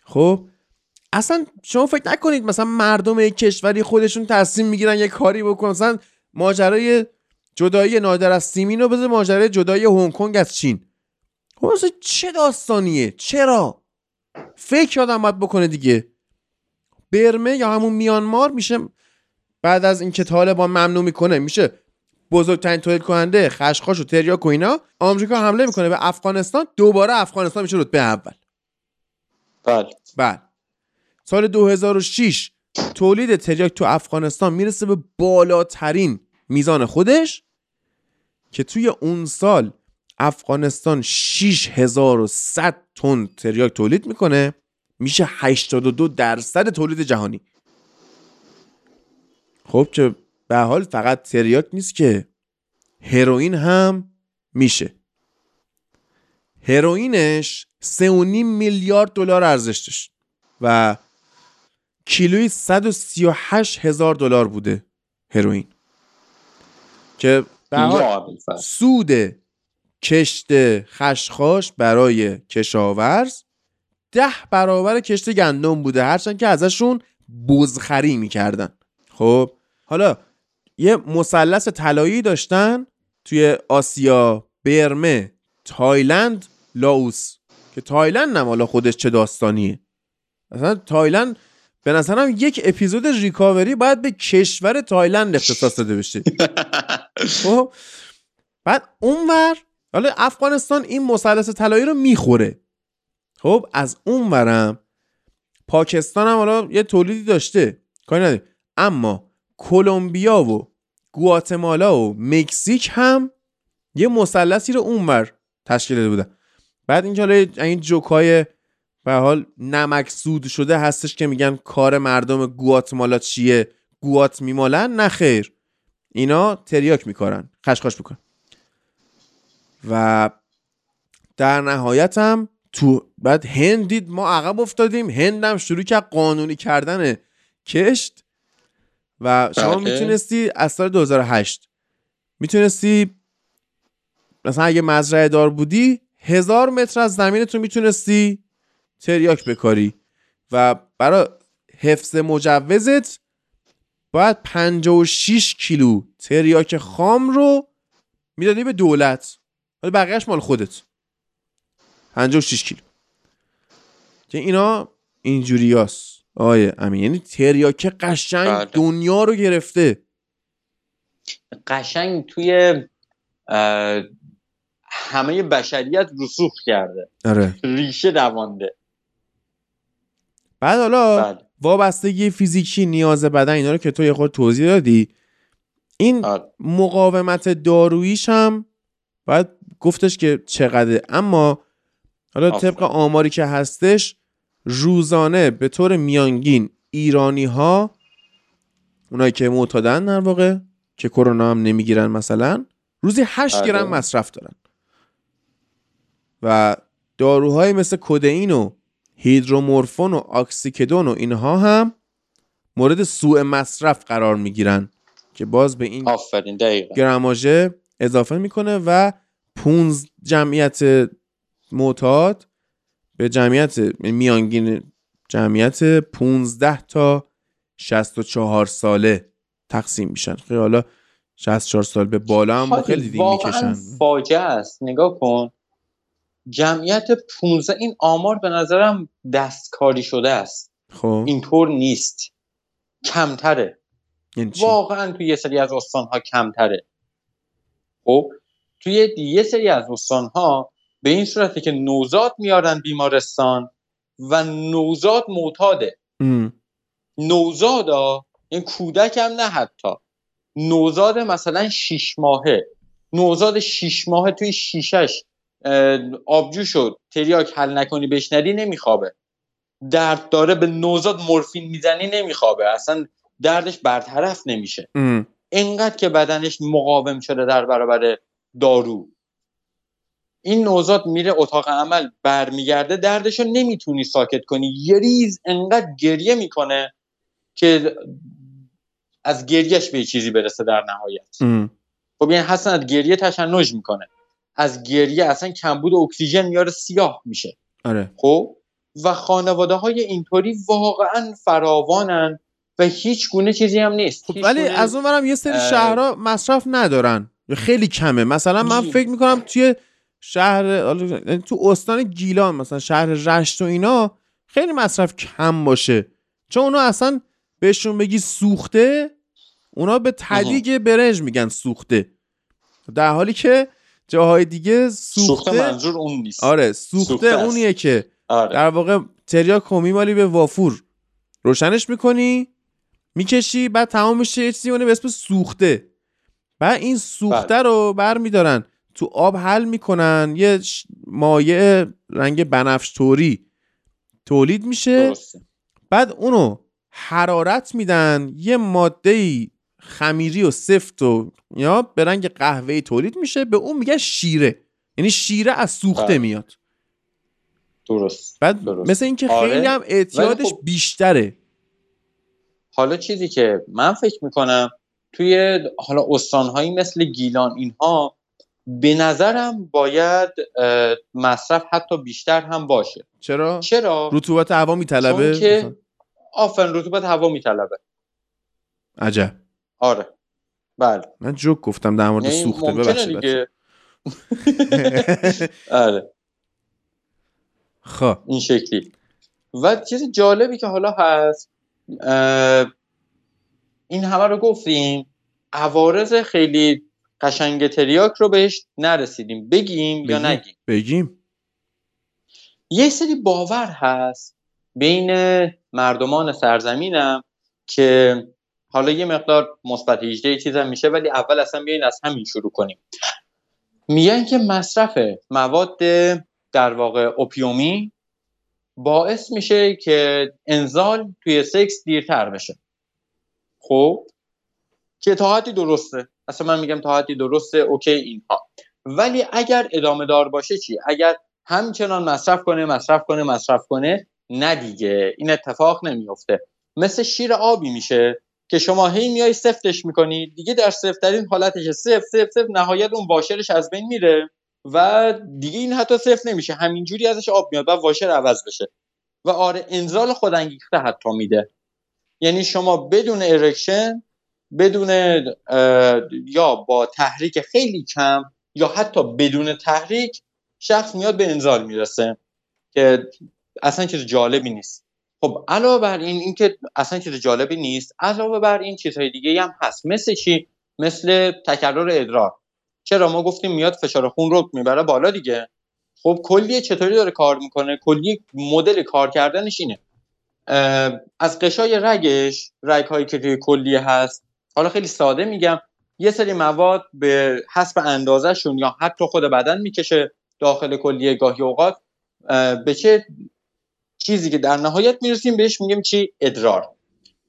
خب اصلا شما فکر نکنید مثلا مردم یک کشوری خودشون تصمیم میگیرن یه کاری بکنن، مثلا ماجرای جدایی نادر از سیمین رو بذار ماجرای جدایی هنگ کنگ از چین. خب اصلا چه داستانیه؟ چرا فکر آدم باید بکنه دیگه؟ برمه یا همون میانمار میشه بعد از اینکه طالبان ممنوع میکنه، میشه بزرگترین تولید کننده خشخاش و تریاک و اینا. آمریکا حمله میکنه به افغانستان، دوباره افغانستان میشه رتبه اول. بله سال 2006 تولید تریاک تو افغانستان میرسه به بالاترین میزان خودش، که توی اون سال افغانستان 6100 تن تریاک تولید میکنه، میشه 82% تولید جهانی. خب که به حال فقط تریاک نیست که، هیروئین هم میشه. هیروئینش 3.5 میلیارد دلار ارزش داشت و کیلویی $138,000 بوده هیروئین، که به حال سود کشت خشخاش برای کشاورز 10 برابر کشت گندم بوده، هرچند که ازشون بزخری میکردن. خب حالا یه مثلث طلایی داشتن توی آسیا، برمه، تایلند، لاوس، که تایلند هم حالا خودش چه داستانیه. مثلا تایلند به نظرم یک اپیزود ریکاوری باید به کشور تایلند اختصاص داده بشه. خب بعد اونور حالا افغانستان این مثلث طلایی رو میخوره. خب از اونورم پاکستان هم حالا یه تولیدی داشته، کاری نداره، اما کولومبیا و گواتمالا و مکزیک هم یه مثلثی رو اونور تشکیل داده بودن. بعد اینجا این جوکای به حال نمکسود شده هستش که میگن کار مردم گواتمالا چیه، گوات میمالن. نه خیر، اینا تریاک میکارن، خشخاش میکارن. و در نهایت هم تو بعد هند دید ما عقب افتادیم، هند هم شروع کرد قانونی کردن کشت. و شما میتونستی از سال 2008 میتونستی مثلا اگه مزرعه دار بودی 1000 متر از زمینتو میتونستی تریاک بکاری، و برای حفظ مجوزت باید 56 کیلو تریاک خام رو میدادی به دولت، ولی بقیهش مال خودت. 56 کیلو که اینا اینجوری هست آیه امین، یعنی تریاک قشنگ دنیا رو گرفته، قشنگ توی همه بشریت رسوخ کرده. آره. ریشه دوانده. بعد حالا وابستگی فیزیکی، نیاز بدن، اینا رو که تو یه خود توضیح دادی، این مقاومت داروییش هم باید گفتش که چقدر. اما حالا طبق آماری که هستش روزانه به طور میانگین ایرانی ها، اونایی که معتادن در واقع که کرونا هم نمیگیرن، مثلا روزی 8 گرم مصرف دارن و داروهای مثل کدئین و هیدرومورفون و اکسیکدون و اینها هم مورد سوء مصرف قرار میگیرن، که باز به این گرماژه اضافه میکنه و 15 جمعیت معتاد به جمعیت میانگین جمعیت 15 تا 64 ساله تقسیم میشن. خیلی حالا 64 سال به بالا هم خیلی دیگه میکشن. فاجعه است. نگاه کن جمعیت 15، این آمار به نظرم دستکاری شده است. خب اینطور نیست، کمتره، واقعا توی یه سری از استان‌ها کمتره. خب توی یه سری از استان‌ها به این صورتی که نوزاد میارن بیمارستان و نوزاد معتاده. نوزادا این کودک هم نه، حتی نوزاد مثلا 6 ماهه، نوزاد 6 ماهه توی شیشش آبجو شد تریاک حل نکنی بهش ندی نمیخوابه، درد داره، به نوزاد مورفین میزنی نمیخوابه، اصلا دردش برطرف نمیشه. انقدر که بدنش مقاوم شده در برابر دارو. این نوزاد میره اتاق عمل برمیگرده، دردشو نمیتونی ساکت کنی، یه ریز انقدر گریه میکنه که از گریهش به چیزی برسه در نهایت. خب یعنی حسن از گریه تشنج میکنه، از گریه اصلا کمبود اکسیژن میاره، سیاه میشه. آره. خب و خانواده های اینطوری واقعا فراوانن و هیچ گونه چیزی هم نیست. خب ولی از اون برم یه سری شهرها مصرف ندارن، خیلی کمه. مثلا من فکر میکنم توی شهر، تو استان گیلان مثلا، شهر رشت و اینا خیلی مصرف کم باشه، چون اونا اصلا بهشون بگی سوخته، اونا به تلیگ برنج میگن سوخته، در حالی که جاهای دیگه سوخته منظور اون نیست. آره سوخته اونیه که آره. در واقع تریاک میمالی به وافور، روشنش میکنی میکشی، بعد تمام میشه یه چیزی به اسم سوخته. بعد این سوخته رو برمیدارن تو آب حل میکنن، یه مایع رنگ بنفش‌طوری تولید میشه. درسته. بعد اونو حرارت میدن، یه ماده خمیری و سفت و یا به رنگ قهوه‌ای تولید میشه، به اون میگن شیره. یعنی شیره از سوخته میاد. درست. بعد مثل اینکه خیلی هم اعتیادش بیشتره. حالا چیزی که من فکر میکنم توی حالا استانهایی مثل گیلان اینها به نظرم باید مصرف حتی بیشتر هم باشه. چرا؟ رطوبت هوا میطلبه. چون آفن رطوبت هوا میطلبه. عجب. آره. بله. من جوک گفتم در مورد سوخته، ببخشید. آره. خب این شکلی. و چیز جالبی که حالا هست، این همه رو گفتیم، عوارض خیلی قشنگ تریاک رو بهش نرسیدیم. بگیم یا نگیم؟ بگیم. یه سری باور هست بین مردمان سرزمینم که حالا یه مقدار مثبت 18 چیزا میشه، ولی اول اصلا بیاین از همین شروع کنیم. میگن که مصرف مواد در واقع اوپیومی باعث میشه که انزال توی سکس دیرتر بشه. خب که تا حدی درسته، اصلا من میگم تا حدی درسته، اوکی اینها. ولی اگر ادامه دار باشه چی؟ اگر همچنان مصرف کنه، نه دیگه این اتفاق نمیفته. مثل شیر آبی میشه که شما هی میای سفتش میکنی، دیگه در سفت‌ترین حالتش سفت، نهایت اون واشرش از بین میره و دیگه این حتی سفت نمیشه، همینجوری ازش آب میاد و واشر عوض بشه. و آره انزال خودانگیخته حتی میده، یعنی شما بدون ارکشن، بدون یا با تحریک خیلی کم یا حتی بدون تحریک، شخص میاد به انزال میرسه که اصلا چیز جالبی نیست. خب علاوه بر این که اصلا چیز جالبی نیست، علاوه بر این چیزهای دیگه هم هست. مثل چی؟ مثل تکرار ادرار. چرا؟ ما گفتیم میاد فشار خون رو میبره بالا دیگه. خب کلیه چطوری داره کار میکنه؟ کلیه مدل کار کردنش اینه، از قشای رگش، رگ هایی که توی کلیه هست، حالا خیلی ساده میگم، یه سری مواد به حسب اندازه‌شون یا حتی خود بدن میکشه داخل کلیه گاهی اوقات، به چه چیزی که در نهایت میرسیم بهش میگیم چی؟ ادرار.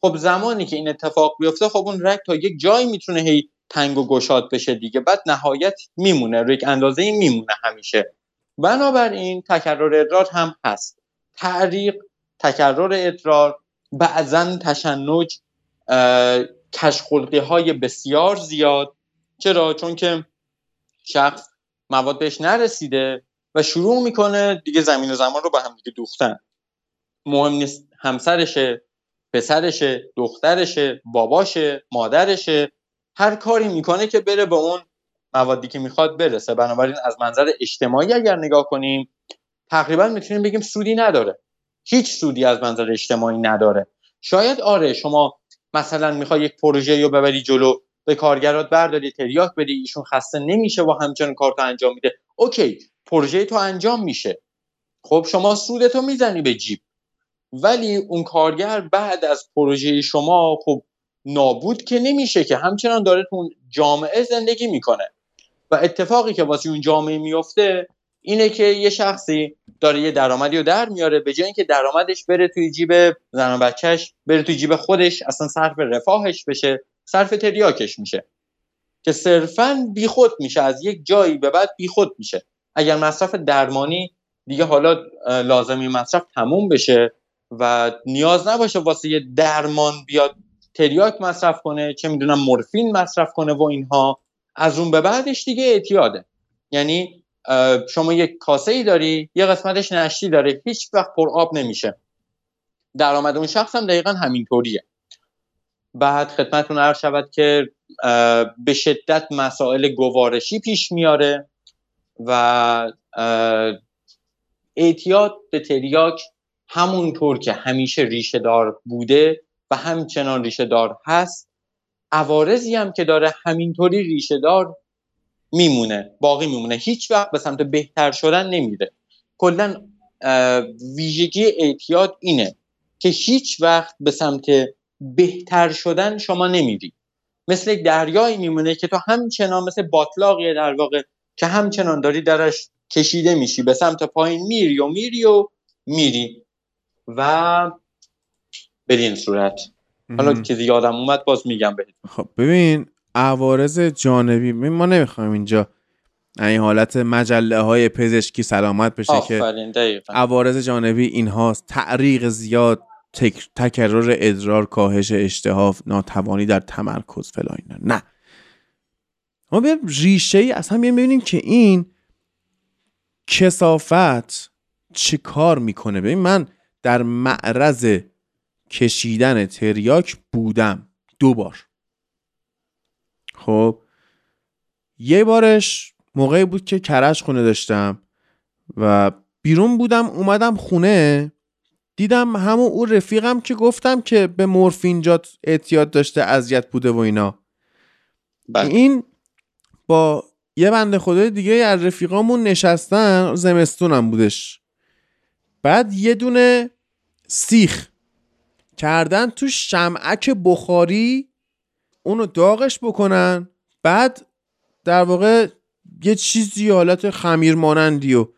خب زمانی که این اتفاق بیفته، خب اون رگ تا یک جایی میتونه هی تنگ و گشاد بشه دیگه، بعد نهایت میمونه یک اندازه‌ای میمونه همیشه. بنابراین تکرار ادرار هم هست، تعریق، تکرار ادرار، بعضن تشنج، کشخلقی های بسیار زیاد. چرا؟ چون که شخص مواد بهش نرسیده و شروع میکنه دیگه زمین و زمان رو با هم دیگه دوختن. مهم نیست همسرشه، پسرشه، دخترشه، باباشه، مادرشه، هر کاری میکنه که بره به اون موادی که میخواد برسه. بنابراین از منظر اجتماعی اگر نگاه کنیم، تقریبا میتونیم بگیم سودی نداره، هیچ سودی از منظر اجتماعی نداره. شاید آره شما مثلا میخوای یک پروژه رو ببری جلو، به کارگرات برداری، تریاک بدی، ایشون خسته نمیشه و همچنان کار تو انجام میده، اوکی پروژه تو انجام میشه، خب شما سودتو میزنی به جیب. ولی اون کارگر بعد از پروژه شما خب نابود که نمیشه، که همچنان داره تو اون جامعه زندگی میکنه. و اتفاقی که واسه اون جامعه میفته اینه که یه شخصی داره یه درآمدی رو در میاره، به جای اینکه درآمدش بره توی جیب زن و بچه‌ش، بره توی جیب خودش، اصلا صرف رفاهش بشه، صرف تریاکش میشه که صرفاً بیخود میشه، از یک جایی به بعد بیخود میشه. اگر مصرف درمانی دیگه حالا لازمی مصرف تموم بشه و نیاز نباشه واسه یه درمان بیاد تریاک مصرف کنه، چه میدونم مورفین مصرف کنه و اینها، از اون به بعدش دیگه اعتیاده. یعنی شما یک کاسه ای داری، یه قسمتش نشتی داره، هیچ وقت پر آب نمیشه. درآمد اون شخص هم دقیقاً همینطوریه. بعد خدمتتون عرض شود که به شدت مسائل گوارشی پیش میاره و اعتیاد به تریاک همونطور که همیشه ریشه دار بوده و همچنان ریشه دار هست، عوارضی هم که داره همینطوری ریشه دار میمونه، باقی میمونه، هیچ وقت به سمت بهتر شدن نمیره. کلا ویژگی اعتیاد اینه که هیچ وقت به سمت بهتر شدن شما نمیری، مثل یک دریایی میمونه که تو همچنان، مثل باطلاقیه در واقع، که همچنان داری درش کشیده میشی، به سمت پایین میری و میری و میری و به این صورت. حالا که زیادم اومد باز میگم بهت. خب ببین عوارض جانبی ما نمیخوایم اینجا این حالت مجله های پزشکی سلامت بشه که عوارض جانبی اینهاست: تعریق زیاد، تکرار ادرار، کاهش اشتها، ناتوانی در تمرکز فلان. نه ما بیایم ریشه ای اصلا ببینیم که این کثافت چه کار میکنه. ببین من در معرض کشیدن تریاک بودم 2 بار. خب یه بارش موقعی بود که کرج خونه داشتم و بیرون بودم، اومدم خونه دیدم همون اون رفیقم که گفتم که به مورفین جات اعتیاد داشته، اذیت بوده و اینا، این با یه بنده خدای دیگه از رفیقامون نشستن، زمستونم بودش، بعد یه دونه سیخ کردن تو شمعک بخاری، اونو داغش بکنن، بعد در واقع یه چیزی حالت خمیر مانندی رو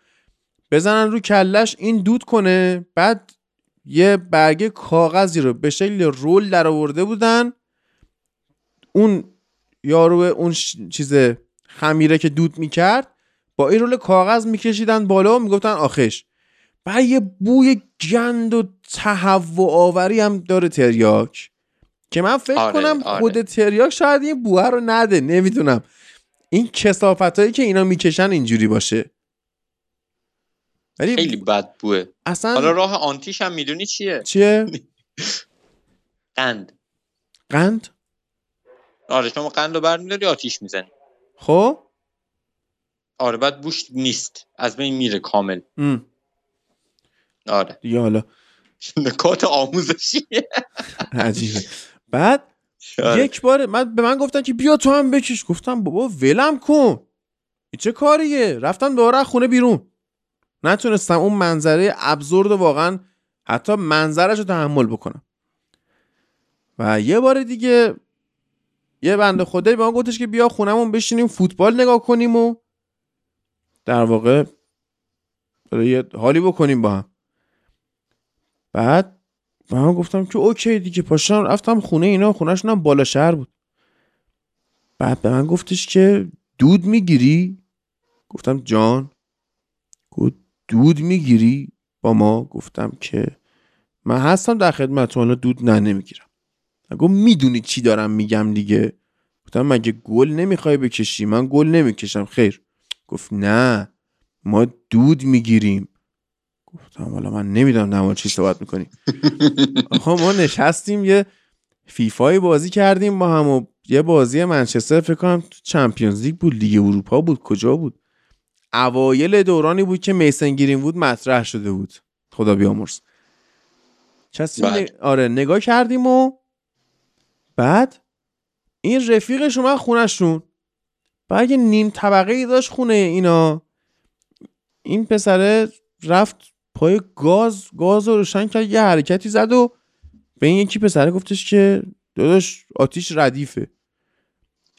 بزنن رو کلش، این دود کنه، بعد یه برگه کاغذی رو به شکل رول در آورده بودن، اون یارو اون چیز خمیره که دود میکرد با این رول کاغذ میکشیدن بالا و میگفتن آخش. بعد یه بوی گند و تهوع آوری هم داره تریاک که من فکر کنم خود تریاک شاید این بوه رو نده، نمیدونم این کثافتایی که اینا میکشن اینجوری باشه، ولی خیلی بد بوه. اصلا حالا راه آنتیش هم میدونی چیه؟ قند. آره شما قند رو برمیداری آتیش میزنی، خب آره بعد بوش نیست، از بین میره کامل. آره دیگه حالا نکات آموزشیه عجیبه. بعد یک بار به من گفتن که بیا تو هم بکش، گفتم بابا ولم کن این چه کاریه، رفتم دوباره خونه بیرون، نتونستم اون منظره ابزورد واقعا حتی منظرش رو تحمل بکنم. و یه بار دیگه یه بنده خدایی به من گفتش که بیا خونمون بشینیم فوتبال نگاه کنیم و در واقع یه حالی بکنیم با هم. بعد من گفتم که اوکی دیگه، پاشم رفتم خونه اینا، خونهشون هم بالا شهر بود. بعد به من گفتش که دود میگیری؟ گفتم جان. گفت دود میگیری با ما؟ گفتم که من هستم در خدمت، حالا دود نمیگیرم. گفت میدونی چی دارم میگم دیگه. گفتم مگه گل نمیخوای بکشی؟ من گل نمیکشم. خیر. گفت نه ما دود میگیریم. گفتم والا من نمیدونم در چی صحبت میکنی. آخه ما نشستیم یه فیفای بازی کردیم با هم و یه بازی منچستر فکر کنم تو چمپیونز لیگ بود، لیگ اروپا بود، کجا بود، اوایل دورانی بود که میسن گیرین بود مطرح شده بود، خدا بیامرز. آره نگاه کردیم و بعد این رفیقش اومد خونهشون، بعد یه نیم طبقه ای داشت خونه اینا، این پسره رفت پای گاز رو روشن کرد، یه حرکتی زد و به این یکی پسره گفتش که داداش آتیش ردیفه،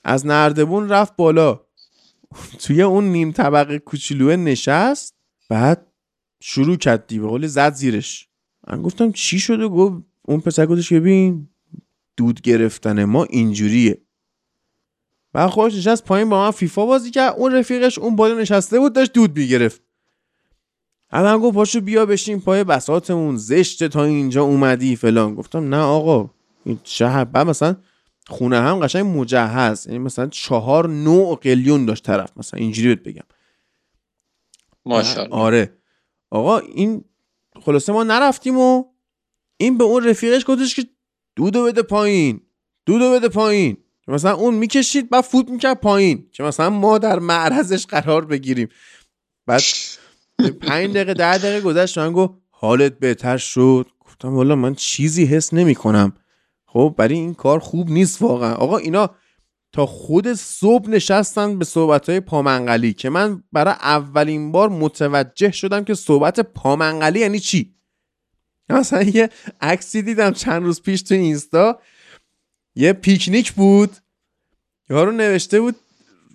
از نردبون رفت بالا توی اون نیم طبقه کوچولو نشست، بعد شروع کرد به قول زد زیرش. من گفتم چی شده؟ گفت اون پسر گفتش ببین دود گرفتن ما اینجوریه. من خودش نشست پایین با من فیفا بازی کرد، اون رفیقش اون بالا نشسته بود داشت دود می‌گرفت. من گفت پاشو بیا بشین پای بساطمون، زشته تا اینجا اومدی فلان. گفتم نه آقا این شهر. بعد مثلا خونه هم قشنگ مجهز، یعنی مثلا 4 نوع قلیون داشت طرف، مثلا اینجوری بگم ماشاءالله. آره آقا این خلاصه ما نرفتیم و این به اون رفیقش گفتش که دودو بده پایین. مثلا اون میکشید بعد فوت میکرد پایین که مثلا ما در معرضش قرار بگیریم. بعد 5 دقیقه 10 دقیقه گذشت، من گفت حالت بهتر شد؟ گفتم والا من چیزی حس نمی کنم. خب برای این کار خوب نیست واقعا. آقا اینا تا خود صبح نشستن به صحبت‌های پامنقلی که من برای اولین بار متوجه شدم که صحبت پامنقلی یعنی چی. مثلا یه عکسی دیدم چند روز پیش تو اینستا، یه پیکنیک بود، یارو نوشته بود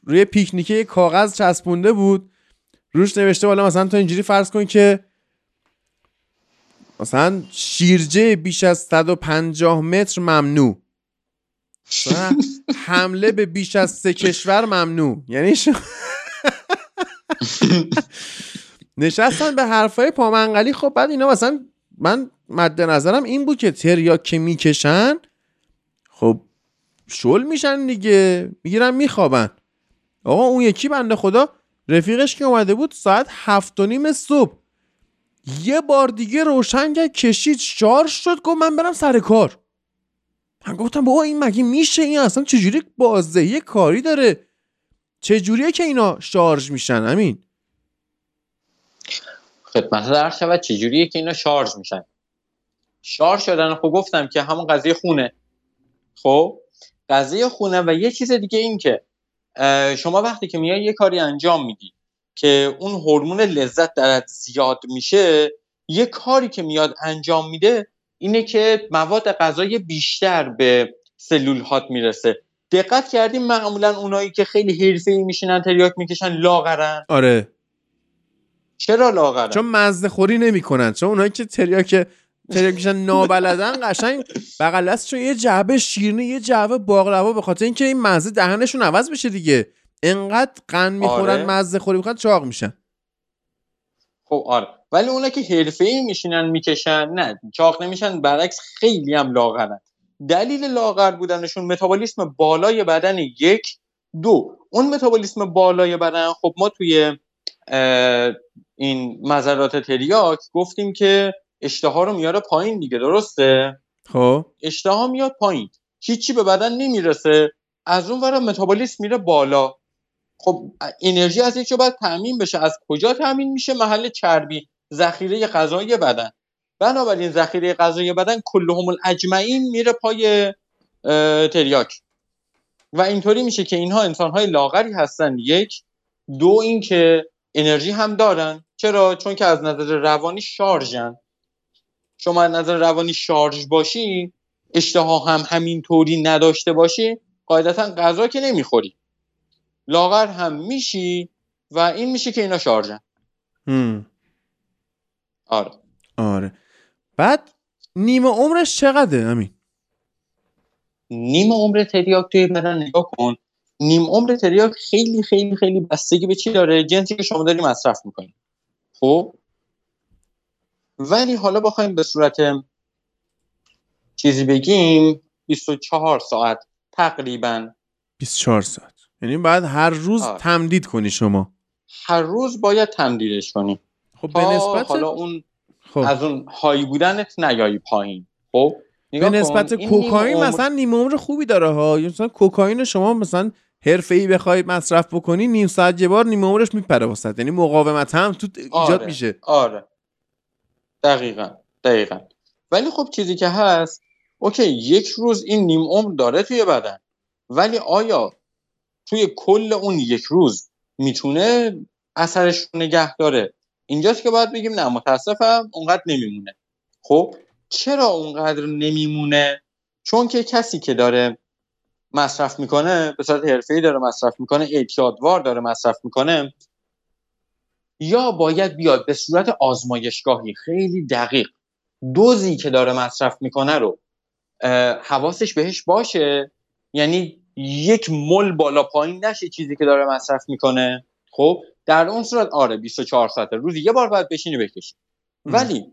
روی پیکنیکه یه کاغذ چسبونده بود روش نوشته والا مثلا تو اینجوری فرض کن که مثلا شیرجه بیش از 150 متر ممنوع، حمله به بیش از 3 کشور ممنوع. یعنی نشستن به حرفای پامنقلی. خب بعد اینا مثلا من مد نظرم این بود که تریاک که میکشن خب شل میشن دیگه، میگیرن میخوابن. آقا اون یکی بنده خدا رفیقش که اومده بود ساعت 7:30 صبح یه بار دیگه روشن کرد، کشید، شارژ شد، گفت من برم سر کار. من گفتم بابا این مگه میشه؟ این اصلا چجوری بازدهی کاری داره؟ چجوریه که اینا شارژ میشن؟ همین خدمت در شود چجوریه که اینا شارژ میشن. شارژ شدن خب گفتم که همون قضیه خونه. خب قضیه خونه و یه چیز دیگه این که شما وقتی که میای یه کاری انجام میدی که اون هورمون لذت درت زیاد میشه، یه کاری که میاد انجام میده اینه که مواد غذایی بیشتر به سلول هات میرسه. دقت کردیم معمولا اونایی که خیلی حرفه‌ای میشینن تریاک میکشن لاغرن. آره چرا لاغرن؟ چون مزه خوری نمیکنن. چون اونایی که تریاک میشن نابلدن قشنگ بغل دستشون یه جعبه شیرینی یه جعبه باقلوا، به خاطر اینکه این مزه دهنشون عوض بشه دیگه، انقدر قند میخورن. آره. مزه خوری میخورن چاق میشن. خب آره ولی اونا که حرفه‌ای میشینن میکشن نه چاق نمیشن، برعکس خیلی هم لاغرن. دلیل لاغر بودنشون متابولیسم بالای بدن، 1 2 اون متابولیسم بالای بدن. خب ما توی این مزرات تریاک گفتیم که اشتها رو میاره پایین دیگه، درسته؟ خب اشتها میاد پایین، هیچی به بدن نمیرسه، از اون ور متابولیسم میره بالا. خب انرژی از یکی باید تامین بشه. از کجا تامین میشه؟ محل چربی، ذخیره غذایی بدن. بنابراین ذخیره غذایی بدن کلهم الاجمعین میره پای تریاک و اینطوری میشه که اینها انسانهای لاغری هستن. 1 2 این که انرژی هم دارن. چرا؟ چون که از نظر روانی شارژن. شما از نظر روانی شارژ باشی، اشتها هم همینطوری نداشته باشی، قاعدتا غذا که نمیخوری، لاغر هم میشی و این میشه که اینا شارژن. آره بعد نیمه عمرش چقدره؟ همین نیمه عمر تریاک توی بدن نگاه کن. نیمه عمر تریاک خیلی خیلی خیلی بستگی به چی داره؟ جنسی که شما داری مصرف میکنی. خب ولی حالا بخوایم به صورت چیزی بگیم 24 ساعت تقریبا 24 ساعت یعنی بعد هر روز تمدید کنی. شما هر روز باید تمدیدش کنی. خب به نسبت حالا اون از اون های بودنت نیایی پایین. خب به نسبت کوکائین مثلا نیم عمر خوبی داره ها. مثلا کوکائین شما مثلا حرفه‌ای بخوای مصرف بکنی نیم ساعت یه بار نیم عمرش میپره واسط، یعنی مقاومت هم تو ایجاد میشه. آره دقیقاً. ولی خب چیزی که هست اوکی 1 روز این نیم عمر داره توی بدن، ولی آیا توی کل اون 1 روز میتونه اثرش نگه داره؟ اینجاست که باید بگیم نه متاسفم اونقدر نمیمونه. خب چرا اونقدر نمیمونه؟ چون که کسی که داره مصرف میکنه به صورت حرفه‌ای داره مصرف میکنه، اعتیادوار داره مصرف میکنه، یا باید بیاد به صورت آزمایشگاهی خیلی دقیق دوزی که داره مصرف میکنه رو حواسش بهش باشه، یعنی یک مل بالا پایین نشه چیزی که داره مصرف میکنه. خب در اون صورت آره 24 ساعته روزی یه بار باید بشینی بکشی. ولی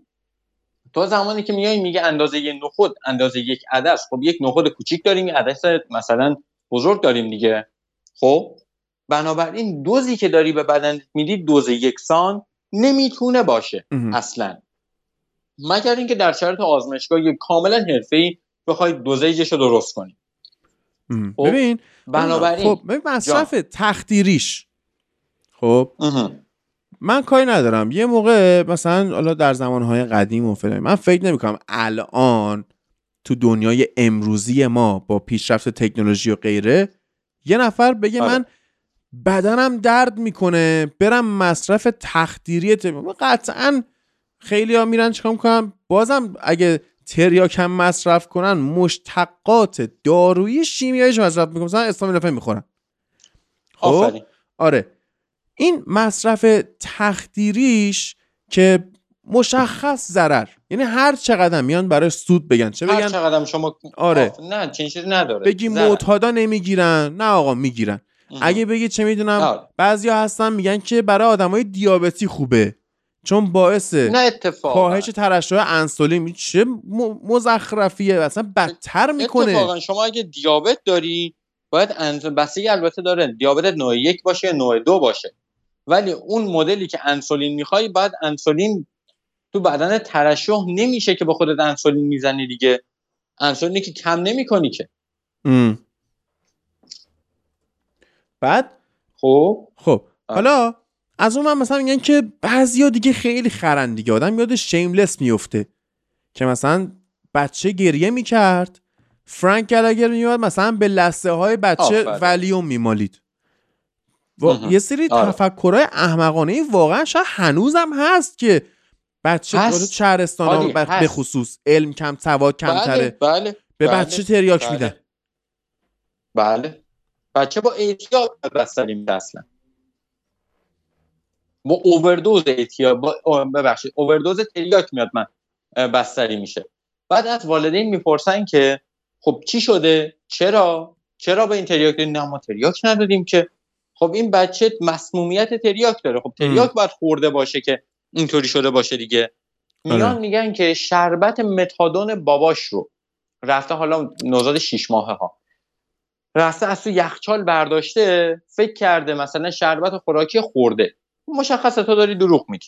تو زمانی که میای میگه اندازه یک نخود اندازه یک عدس، خب یک نخود کوچیک داریم، عدس مثلا بزرگ داریم دیگه. خب بنابراین دوزی که داری به بدن میدی دوز یکسان نمیتونه باشه اصلا، مگر اینکه در شرایط آزمایشگاهی کاملا حرفه‌ای بخوای دوزیجش رو درست کنی. ببین بنابراین خب مصرف تخدیریش، خب من کاری ندارم، یه موقع مثلا حالا در زمانهای قدیم و فلان، من فکر نمی‌کنم الان تو دنیای امروزی ما با پیشرفت تکنولوژی و غیره یه نفر بگه من بدنم درد میکنه برم مصرف تخدیری قطعاً خیلی ها میرن چیکار میکنن، بازم اگه تریا کم مصرف کنن مشتقات دارویی شیمیاییش مصرف میکنن، مثلا استامینوفن میخورن. خب آره این مصرف تخدیریش که مشخص ضرر، یعنی هر چقدر میان برای سود بگن، چه بگن هر چقدر شما آره نه چنین چیزی نداره، بگی معتادا نمیگیرن، نه آقا میگیرن. اگه بگی چه میدونم بعضیا هستن میگن که برای آدمای دیابتی خوبه چون باعث کاهش ترشح انسولین، چه مزخرفیه، اصلا بدتر میکنه. اتفاقا شما اگه دیابت داری باید بسیاری البته داره دیابت نوع 1 باشه نوع 2 باشه، ولی اون مدلی که انسولین میخوای باید انسولین تو بدن ترشح نمیشه که به خودت انسولین میزنی دیگه، انسولینی که کم نمیکنی که. بعد خب حالا از اون من مثلا میگن که بعضیا دیگه خیلی خرن دیگه، آدم یاد شیملس میفته که مثلا بچه گریه میکرد فرانک گالاگر میومد مثلا به لثه های بچه ولیوم میمالید. یه سری تفکرای احمقانه واقعا شاید هنوزم هست که بچه تو شهرستانا به خصوص علم کم سواد کمتره به بچه تریاک میدن. بله بچه با اعتیاد بستری میده، اصلا با اووردوز اعتیاد ببخشید اووردوز تریاک میاد من بستری میشه. بعد از والدین میپرسن که خب چی شده، چرا به این تریاک دادیم؟ نه ما تریاک ندادیم که. خب این بچه مسمومیت تریاک داره، خب تریاک باید خورده باشه که اینطوری شده باشه دیگه. میان میگن که شربت متادون باباش رو رفته، حالا نوزاد 6 ماهه ها رفته از تو یخچال برداشته، فکر کرده مثلا شربت خوراکی خورده، مشخصه تو داری دروغ میگی.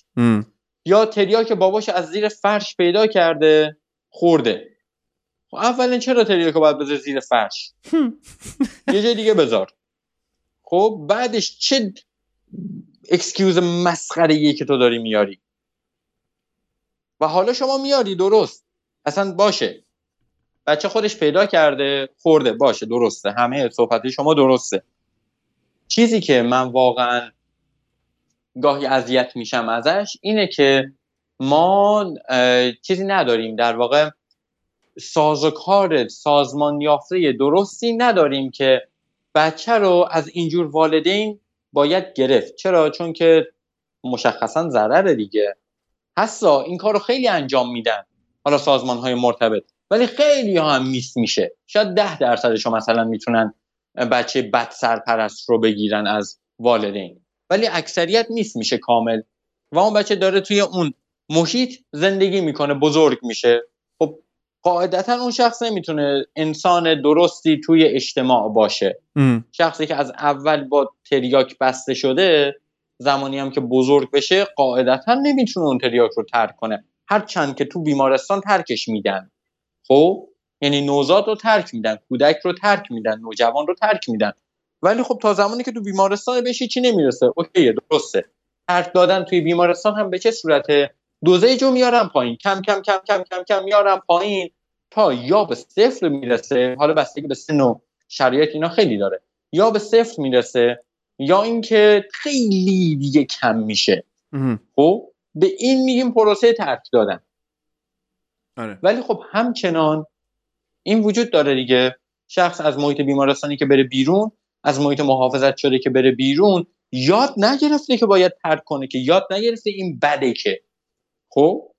یا تریاک باباش از زیر فرش پیدا کرده خورده. خب اولا چرا تریاک رو باید بذار زیر فرش؟ یه جای دیگه بذار. خب بعدش چه اکسکیوز مسخره‌ای که تو داری میاری و حالا شما میاری درست، اصلا باشه بچه خودش پیدا کرده خورده، باشه درسته، همه صحبتی شما درسته. چیزی که من واقعا گاهی اذیت میشم ازش اینه که ما چیزی نداریم، در واقع سازوکار سازمان یافته درستی نداریم که بچه رو از اینجور والدین باید گرفت. چرا؟ چون که مشخصا ضرره دیگه. حسا این کار رو خیلی انجام میدن حالا سازمان های مرتبط، ولی خیلی ها هم میس میشه، شاید 10% مثلا میتونن بچه بد سرپرست رو بگیرن از والدین، ولی اکثریت میس میشه کامل و اون بچه داره توی اون محیط زندگی میکنه بزرگ میشه. خب قاعدتا اون شخص نمیتونه انسان درستی توی اجتماع باشه. شخصی که از اول با تریاک بسته شده زمانی هم که بزرگ بشه قاعدتا نمیتونه اون تریاک رو ترک کنه، هرچند که تو بیمارستان ترکش میدن. خب یعنی نوزاد رو ترک میدن، کودک رو ترک میدن، نوجوان رو ترک میدن، ولی خب تا زمانی که تو بیمارستان بشه چی نمیرسه. اوکی درسته، ترک دادن توی بیمارستان هم به چه صورته؟ دوزیجو میارم پایین، کم کم کم کم کم کم میارم پایین تا یا به صفر میرسه، حالا بستگی به سن و شرایط اینا خیلی داره، یا به صفر میرسه یا اینکه خیلی دیگه کم میشه. خب به این میگیم پروسه ترک دادن. ولی خب همچنان این وجود داره دیگه، شخص از محیط بیمارستانی که بره بیرون، از محیط محافظت شده که بره بیرون، یاد نگرفته که باید ترک کنه، که یاد نگرفته این بده که. خب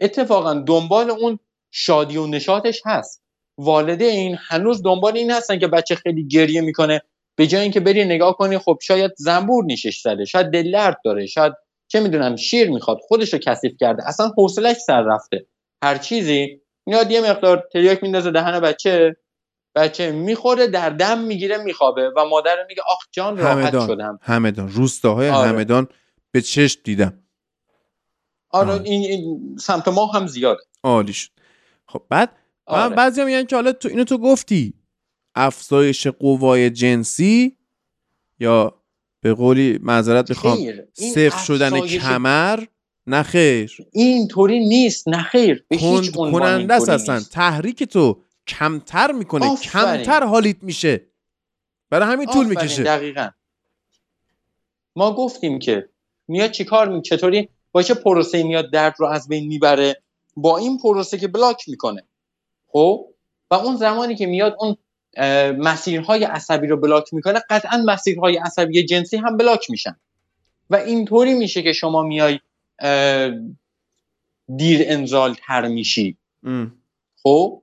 اتفاقا دنبال اون شادی و نشاطش هست والدین هنوز دنبال این هستن که بچه خیلی گریه میکنه، به جای اینکه بری نگاه کنی خب شاید زنبور نیشش سره، شاید دلرد داره، شاید چه میدونم شیر میخواد، خودش رو کثیف کرده، اصلا حوصله‌اش سر رفته، هر چیزی میاد یه مقدار تریاک میندازه دهن بچه، بچه میخوره در دم میگیره میخوابه و مادر میگه آخ جان راحت شدم. همدان روستاهای همدان به چشم دیدم. آره این سمت ما هم زیاده. عالی شد. خب بعد بعضیا میگن که حالا تو اینو تو گفتی افزایش قوای جنسی یا به قولی معذرت میخوام سفت شدن کمر، نه خیر این طوری نیست، نه خیر به هیچ عنوان اصلا تحریک تو کمتر میکنه، کمتر حالیت میشه، برای همین طول میکشه. دقیقاً ما گفتیم که میاد چیکار می چطوری باشه پروسه میاد درد رو از بین میبره با این پروسه که بلاک میکنه. خب و اون زمانی که میاد اون مسیرهای عصبی رو بلاک میکنه قطعاً مسیرهای عصبی جنسی هم بلاک میشن و اینطوری میشه که شما میای دیر انزال تر میشی. خب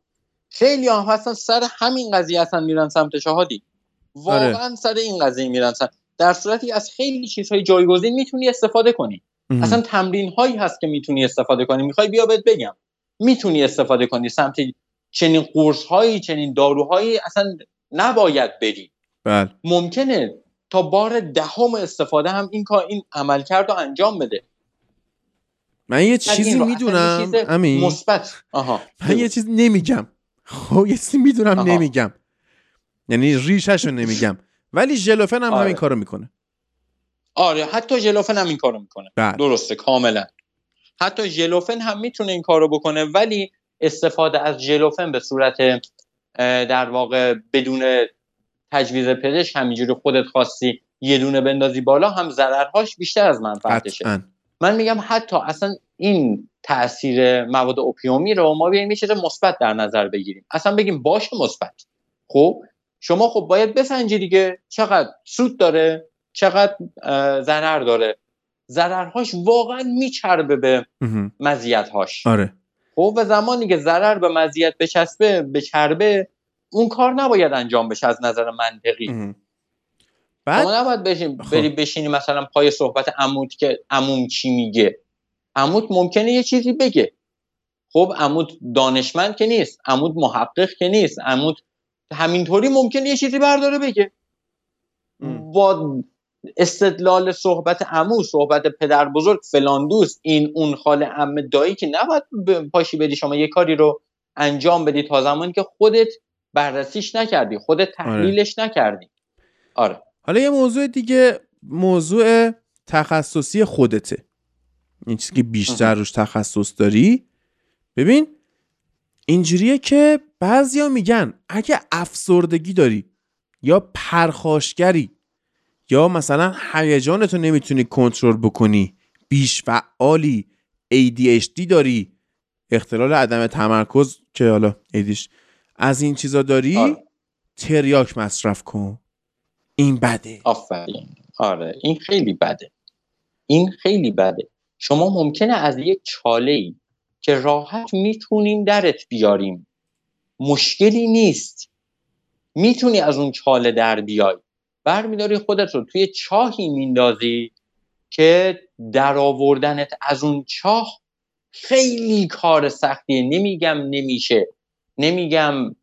خیلی هم هستن سر همین قضیه اصلا میرن سمت شهادی، واقعا آره. سر این قضیه میرن سمت، در صورتی از خیلی چیزهای جایگزین میتونی استفاده کنی. اصلا تمرین هایی هست که میتونی استفاده کنی، میخوای بیا بهت بگم میتونی استفاده کنی سمت چنین قرص هایی، چنین داروهایی اصلا نباید بری. بله. ممکنه تا بار دهم استفاده هم این کار این عملکردو انجام بده. من یه چیزی میدونم همین مثبت. من یه چیز نمیگم، خب یه چیزی میدونم نمیگم، یعنی ریشه‌شو نمیگم، ولی ژلوفن هم همین کارو میکنه. آره حتی ژلوفن هم این کارو میکنه. درسته کاملا. حتی ژلوفن هم میتونه این کارو بکنه، ولی استفاده از ژلوفن به صورت در واقع بدون تجویز پزشک همینجوری خودت خواستی یه دونه بندازی بالا هم ضررهاش بیشتر از منفعتشه. من میگم حتی اصلا این تأثیر مواد اوپیومی رو ما بیایم یه چیز مثبت در نظر بگیریم، اصلا بگیم باشه مثبت. خب شما خب باید بسنجی دیگه چقدر سود داره چقدر ضرر داره، ضررهاش واقعا میچربه به مزیت‌هاش. آره. خب و زمانی که ضرر به مزیت بچسبه بچربه اون کار نباید انجام بشه از نظر منطقی. ما نباید بشینیم مثلا پای صحبت عمود که عموم چی میگه، عمود ممکنه یه چیزی بگه، خب عمود دانشمند که نیست، عمود محقق که نیست، عمود همینطوری ممکنه یه چیزی برداره بگه. با استدلال صحبت عمو، صحبت پدر بزرگ، فلان دوست، این اون خاله عمه دایی که نباید پاشی بدی شما یه کاری رو انجام بدی تا زمانی که خودت بررسیش نکردی، خودت تحلیلش نکردی. آره. حالا یه موضوع دیگه، موضوع تخصصی خودته، این چیزی که بیشتر روش تخصص داری. ببین اینجوریه که بعضیا میگن اگه افسردگی داری یا پرخاشگری یا مثلا هیجانتو نمیتونی کنترل بکنی، بیش فعالی، ADHD داری، اختلال عدم تمرکز که حالا ADHD از این چیزا داری، آره. تریاک مصرف کن، این بده. آفرین. آره این خیلی بده، این خیلی بده. شما ممکنه از یک چاله‌ای که راحت میتونیم درت بیاریم، مشکلی نیست، میتونی از اون چاله در بیای، برمیداری خودت رو توی چاهی میندازی که در آوردنت از اون چاه خیلی کار سختیه. نمیگم نمیشه، نمیگم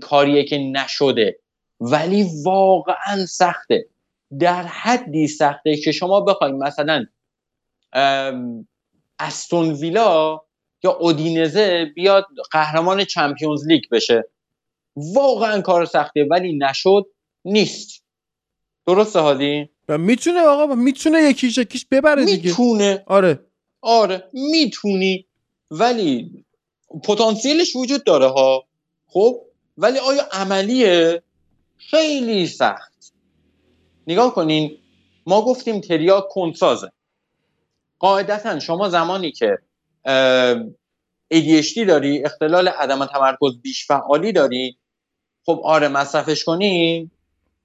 کاریه که نشده، ولی واقعا سخته، در حدی سخته که شما بخوایم مثلا استون ویلا یا اودینزه بیاد قهرمان چمپیونز لیگ بشه، واقعا کار سخته ولی نشد نیست. درسته هادی؟ و میتونه آقا میتونه یکیش ببره دیگه، میتونه. آره آره میتونی، ولی پتانسیلش وجود داره ها. خب ولی آیا عملیه؟ خیلی سخت. نگاه کنین ما گفتیم تریاک کنسازه، قاعدتا شما زمانی که ADHD داری، اختلال عدم تمرکز، بیش فعالی داری، خب آره مصرفش کنی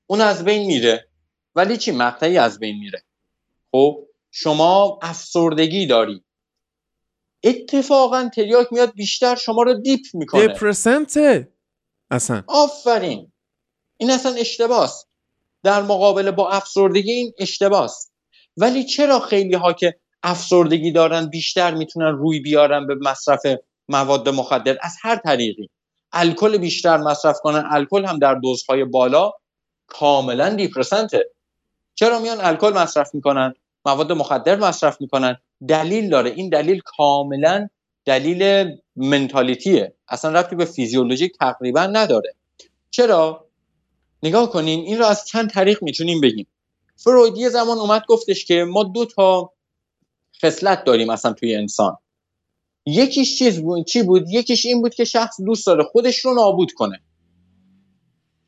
اون از بین میره، ولی چی مقطعی از بین میره. خب شما افسردگی داری، اتفاقا تریاک میاد بیشتر شما رو دیپ میکنه، دپرسنته. اصلا آفرین، این اصلا اشتباس. در مقابل با افسردگی این اشتباس. ولی چرا خیلی ها که افسردگی دارن بیشتر میتونن روی بیارن به مصرف مواد مخدر از هر طریقی؟ الکل بیشتر مصرف کنن، الکل هم در دوزهای بالا کاملا دیپرسنته. چرا میان الکل مصرف میکنن، مواد مخدر مصرف میکنن؟ دلیل داره. این دلیل کاملا دلیل منتالیتیه، اصلا ربطی به فیزیولوژیک تقریبا نداره. چرا؟ نگاه کنین این رو از چند طریق میتونیم بگیم. فروید یه زمان اومد گفتش که ما دو تا خصلت داریم اصلا توی انسان. یکیش چی بود؟ یکیش این بود که شخص دوست داره خودش رو نابود کنه.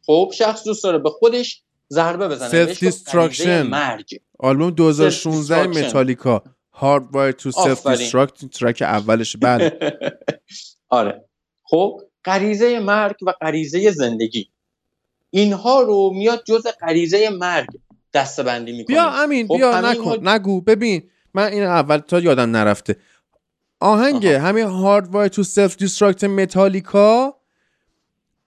خب شخص دوست داره به خودش ضربه بزنه. سلف دیستراکشن. آلبوم 2016 متالیکا Hardwired to Self Destruct ترک اولش. بله آره. خب غریزه مرگ و غریزه زندگی، اینها رو میاد جزء غریزه مرگ دسته‌بندی میکنه. بیا امین، خب بیا نکن نگو. ببین من این اول تا یادم نرفته آهنگ همین Hardwired to Self Destruct متالیکا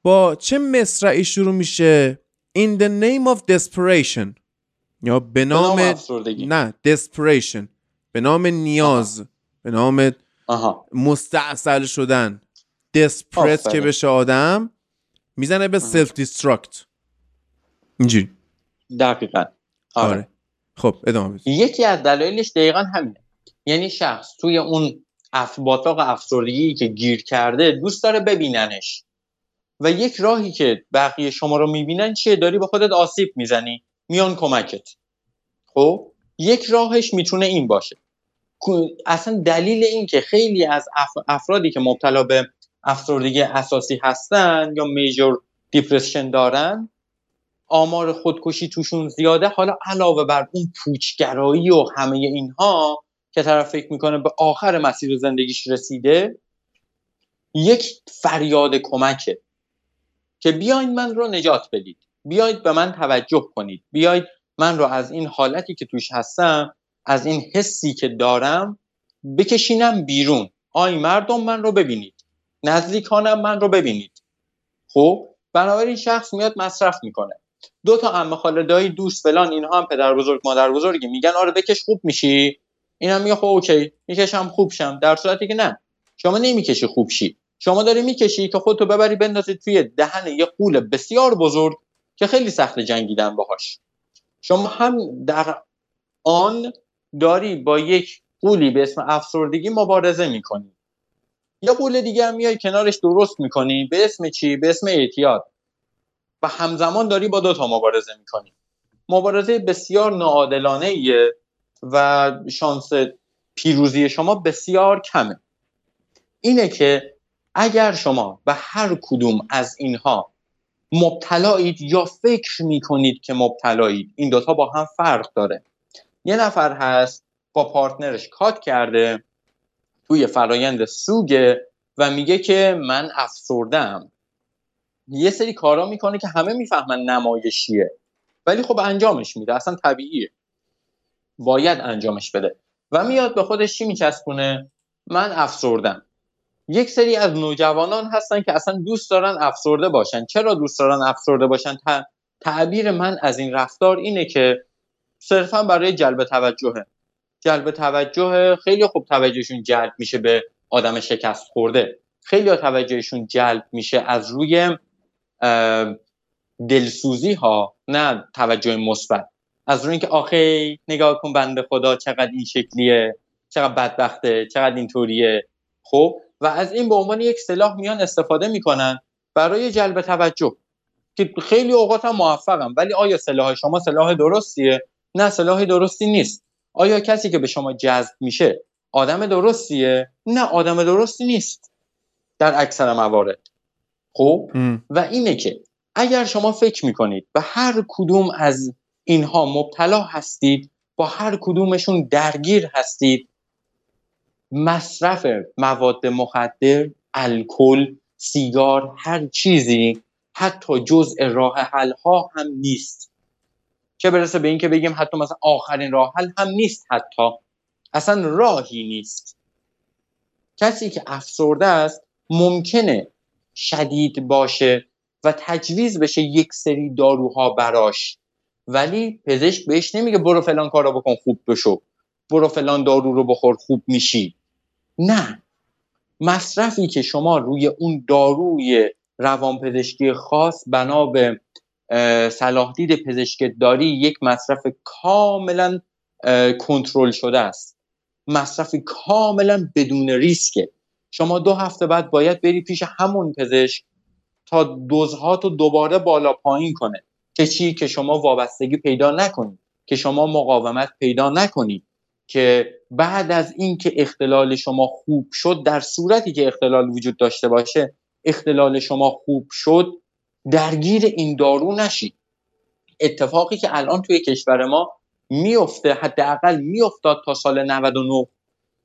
با چه مصرعی شروع میشه؟ In the name of desperation، یا به نام افسردگی. نه desperation، به نام نیاز. به نام مستعسل شدن، desperate که بشه آدم میزنه به self destruct. اینجوری دقیقاً. آره. خب ادامه بدید. یکی از دلایلش دقیقاً همینه، یعنی شخص توی اون باتاق افسردگی که گیر کرده دوست داره ببیننش. و یک راهی که بقیه شما رو میبینن چیه؟ داری به خودت آسیب میزنی، میان کمکت. خب یک راهش میتونه این باشه. اصلا دلیل این که خیلی از افرادی که مبتلا به افسردگی اساسی هستن یا میجر دیپرشن دارن، آمار خودکشی توشون زیاده. حالا علاوه بر اون پوچگرایی و همه اینها که طرف فکر میکنه به آخر مسیر زندگیش رسیده، یک فریاد کمکه که بیاید من رو نجات بدید، بیاید به من توجه کنید، بیاید من رو از این حالتی که توش هستم، از این حسی که دارم بکشینم بیرون. آی مردم من رو ببینید، نزدیکانم من رو ببینید. خب بنابراین شخص میاد مصرف میکنه. دو تا عمه خاله دایی دوست فلان اینها هم پدر بزرگ مادر بزرگی میگن آره بکش خوب میشی، اینم میگه خب اوکی میکشم خوب شم. در صورتی که نه، شما نمیکشی خوب شی، شما داری میکشی که خودتو ببری بندازی توی دهن یه غول بسیار بزرگ که خیلی سخت جنگیدن باهاش. شما هم در آن داری با یک غولی به اسم افسردگی مبارزه میکنی. یه غول دیگه هم میای کنارش درست میکنی به اسم چی؟ به اسم اعتیاد. و همزمان داری با دوتا مبارزه میکنی. مبارزه بسیار ناعادلانه ایه و شانس پیروزی شما بسیار کمه. اینه که اگر شما به هر کدوم از اینها مبتلایید یا فکر میکنید که مبتلایید، این دوتا با هم فرق داره. یه نفر هست با پارتنرش کات کرده توی فرایند سوگ و میگه که من افسردم. یه سری کارا میکنه که همه میفهمن نمایشیه، ولی خب انجامش میده، اصلا طبیعیه، باید انجامش بده. و میاد به خودش چی میچسبونه؟ من افسردم. یک سری از نوجوانان هستن که اصلا دوست دارن افسرده باشن. چرا دوست دارن افسرده باشن؟ تعبیر من از این رفتار اینه که صرفا برای جلب توجهه. جلب توجه. خیلی خوب توجهشون جلب میشه به آدم شکست خورده. خیلی توجهشون جلب میشه از روی دلسوزی ها، نه توجه مثبت. از روی اینکه آخه نگاه کن بنده خدا چقدر این شکلیه، چقدر بدبخته، چقدر اینطوریه. خب و از این به عنوان یک سلاح میان استفاده میکنن برای جلب توجه، که خیلی اوقات هم موفقم. ولی آیا سلاح شما سلاح درستیه؟ نه، سلاح درستی نیست. آیا کسی که به شما جذب میشه آدم درستیه؟ نه، آدم درستی نیست در اکثر موارد. خب و اینه که اگر شما فکر میکنید به هر کدوم از اینها مبتلا هستید، با هر کدومشون درگیر هستید، مصرف مواد مخدر، الکل، سیگار، هر چیزی حتی جزء راه حل ها هم نیست، چه برسه به این که بگیم حتی مثلا آخرین راه حل هم نیست، حتی اصلا راهی نیست. کسی که افسرده است ممکنه شدید باشه، و تجویز بشه یک سری داروها براش، ولی پزشک بهش نمیگه برو فلان کارا بکن خوب بشو، برو فلان دارو رو بخور خوب میشی. نه، مصرفی که شما روی اون داروی روانپزشکی خاص بنا به صلاح دید پزشک داری یک مصرف کاملا کنترل شده است، مصرفی کاملا بدون ریسکه. شما 2 هفته بعد باید بری پیش همون پزشک تا دوزهاتو دوباره بالا پایین کنه که چی؟ که شما وابستگی پیدا نکنید، که شما مقاومت پیدا نکنید، که بعد از این که اختلال شما خوب شد، در صورتی که اختلال وجود داشته باشه، اختلال شما خوب شد، درگیر این دارو نشید. اتفاقی که الان توی کشور ما میفته، حداقل میافتاد تا سال 99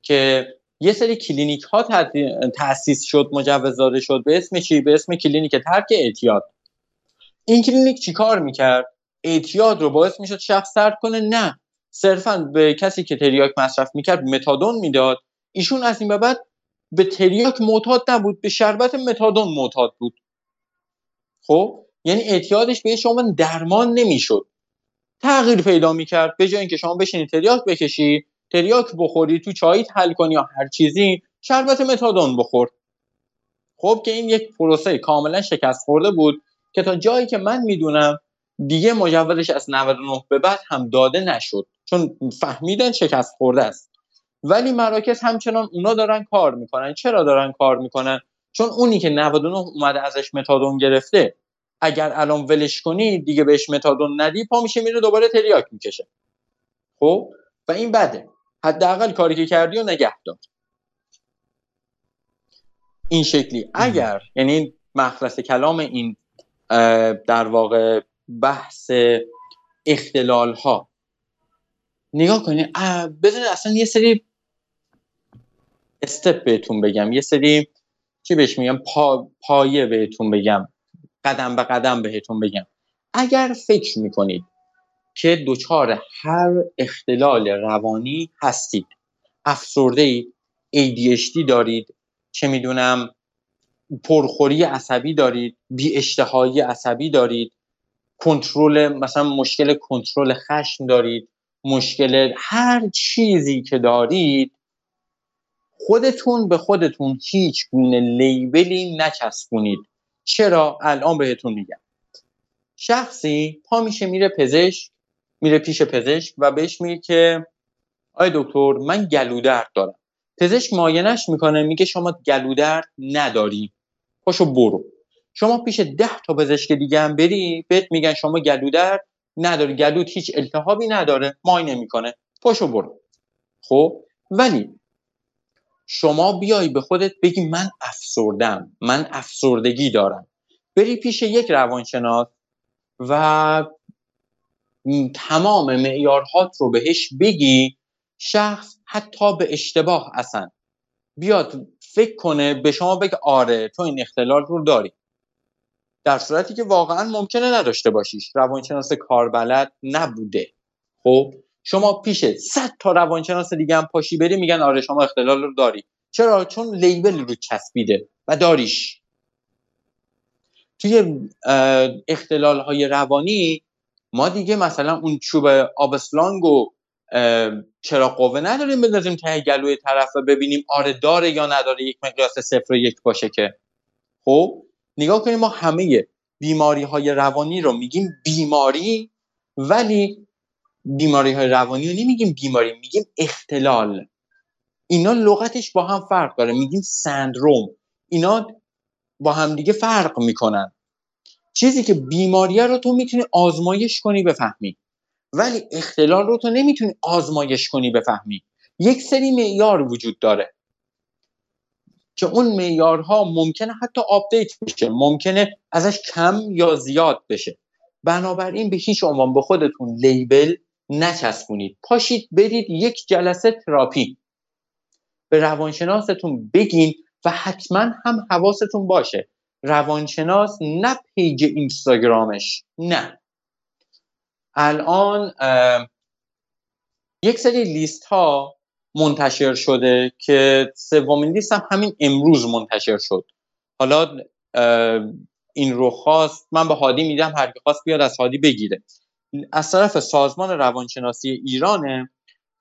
که یه سری کلینیک ها تأسیس شد، مجوز داده شد، به اسم چی؟ به اسم کلینیک ترک اعتیاد. این کلینیک چی کار میکرد؟ اعتیاد رو باعث میشد شخص ترک کنه؟ نه، صرفا به کسی که تریاک مصرف میکرد متادون میداد. ایشون از این به بعد به تریاک معتاد نبود، به شربت متادون معتاد بود. خب یعنی اعتیادش به شما درمان نمیشد، تغییر پیدا میکرد. به جای اینکه شما بشینی تریاک بکشی، تریاک بخوری، تو چایت حل کنی یا هر چیزی، شربت متادون بخور. خب که این یک پروسه کاملا شکست خورده بود که تا جایی که من میدونم دیگه مجوزش از 99 به بعد هم داده نشد، چون فهمیدن شکست خورده است. ولی مراکز همچنان اونا دارن کار میکنن. چرا دارن کار میکنن؟ چون اونی که 99 اومده ازش متادون گرفته، اگر الان ولش کنی دیگه بهش متادون ندی، پا میشه میره دوباره تریاک میکشه. خب و این بده. حداقل کاری که کردی و نگه دار. این شکلی اگر یعنی مخلص کلام این در واقع بحث اختلال ها، نگاه کنید، بذارید اصلا یه سری استپ بهتون بگم، یه سری چی بهش میگم، پایه بهتون بگم، قدم به قدم بهتون بگم. اگر فکر میکنید که دچار هر اختلال روانی هستید، افسرده اید، ADHD دارید، چه میدونم پرخوری عصبی دارید، بی اشتهایی عصبی دارید، کنترل، مثلا مشکل کنترل خشم دارید، مشکل هر چیزی که دارید، خودتون به خودتون هیچ گونه لیبلی نچسبونید. چرا؟ الان بهتون میگم. شخصی پا میشه میره پزشک، میره پیش پزشک و بهش میگه که آی دکتر من گلودرد دارم. پزشک معاینش میکنه، میگه شما گلودرد نداری، پاشو برو. شما پیش 10 تا پزشک دیگه هم بری بهت میگن شما گلودرد نداری، گلود هیچ التهابی نداره، معاینه میکنه، پاشو برو. خب ولی شما بیای به خودت بگی من افسردم، من افسردگی دارم، بری پیش یک روانشناس و تمام معیارهات رو بهش بگی، شخص حتی به اشتباه اصلا بیاد فکر کنه به شما بگه آره تو این اختلال رو داری، در صورتی که واقعا ممکنه نداشته باشیش، روانشناس کاربلد نبوده. خب شما پیش 100 تا روانشناس دیگه هم پاشی بری میگن آره شما اختلال رو داری. چرا؟ چون لیبل رو چسبیده و داریش. توی اختلال های روانی ما دیگه مثلا اون چوب آبسلانگ و چرا قوه نداریم بندازیم ته گلوی طرف و ببینیم آره داره یا نداره، یک مقیاس 0 و 1 باشه که. خب نگاه کنیم ما همه بیماری های روانی رو میگیم بیماری، ولی بیماری های روانی رو نمیگیم بیماری، میگیم اختلال. اینا لغتش با هم فرق داره، میگیم سندروم. اینا با هم دیگه فرق میکنن. چیزی که بیماریه رو تو میتونی آزمایش کنی بفهمی، ولی اختلال رو تو نمیتونی آزمایش کنی بفهمی. یک سری معیار وجود داره که اون معیارها ممکنه حتی آپدیت بشه، ممکنه ازش کم یا زیاد بشه. بنابراین به هیچ عنوان به خودتون لیبل نچسبونید. پاشید برید یک جلسه تراپی، به روانشناستون بگین و حتما هم حواستون باشه روانشناس نه پیج اینستاگرامش، نه. الان یک سری لیست ها منتشر شده که 3مین لیست هم همین امروز منتشر شد. حالا این رو خواست، من به هادی میدم، هر کی خواست بیاد از هادی بگیره. از طرف سازمان روانشناسی ایرانه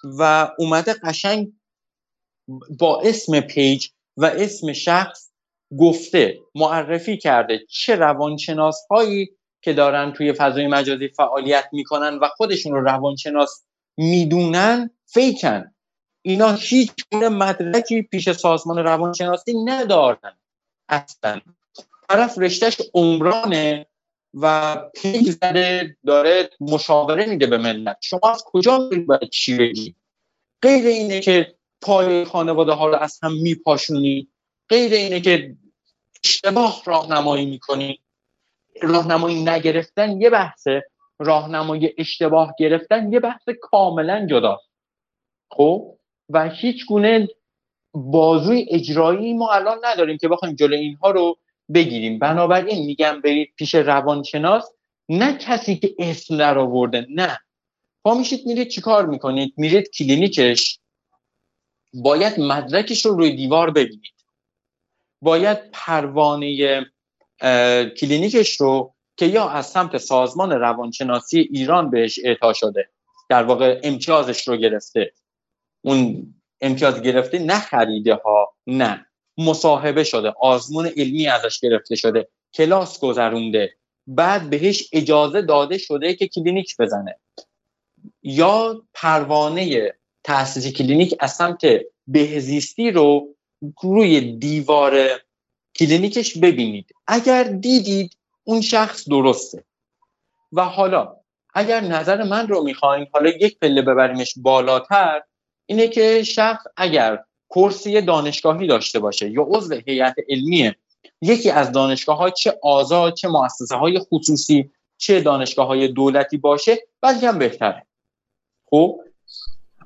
و اومده قشنگ با اسم پیج و اسم شخص گفته، معرفی کرده چه روانشناس هایی که دارن توی فضای مجازی فعالیت میکنن و خودشون رو روانشناس میدونن فیکن. اینا هیچ گونه مدرکی پیش سازمان روانشناسی ندارن اصلا. طرف رشتهش عمرانه و پیج زده داره مشاوره میده به ملت، شما از کجا میرید باید چی بگید؟ غیر اینه که پای خانواده ها رو از هم میپاشونی، غیر اینه که اشتباه راهنمایی میکنی. راهنمایی نگرفتن یه بحثه، راهنمایی اشتباه گرفتن یه بحث کاملا جداست. خب و هیچ گونه بازوی اجرایی ما الان نداریم که بخوایم جلوی اینها رو بگیریم. بنابراین میگم برید پیش روانشناس، نه کسی که اسم در آورده، نه. پا میشید میرید چیکار میکنید؟ میرید کلینیکش، باید مدرکش رو روی دیوار ببینید، باید پروانه کلینیکش رو که یا از سمت سازمان روانشناسی ایران بهش اعطا شده، در واقع امتیازش رو گرفته، اون امتیاز گرفته نه خریده ها، نه مصاحبه شده، آزمون علمی ازش گرفته شده، کلاس گذرونده، بعد بهش اجازه داده شده که کلینیک بزنه، یا پروانه تأسیس کلینیک از سمت بهزیستی رو روی دیوار کلینیکش ببینید. اگر دیدید اون شخص درسته. و حالا اگر نظر من رو میخواین حالا یک پله ببریمش بالاتر، اینه که شخص اگر کرسی دانشگاهی داشته باشه یا عضو هیئت علمی یکی از دانشگاه‌ها، چه آزاد، چه مؤسسه‌های خصوصی، چه دانشگاه‌های دولتی باشه، بلکه هم بهتره. خب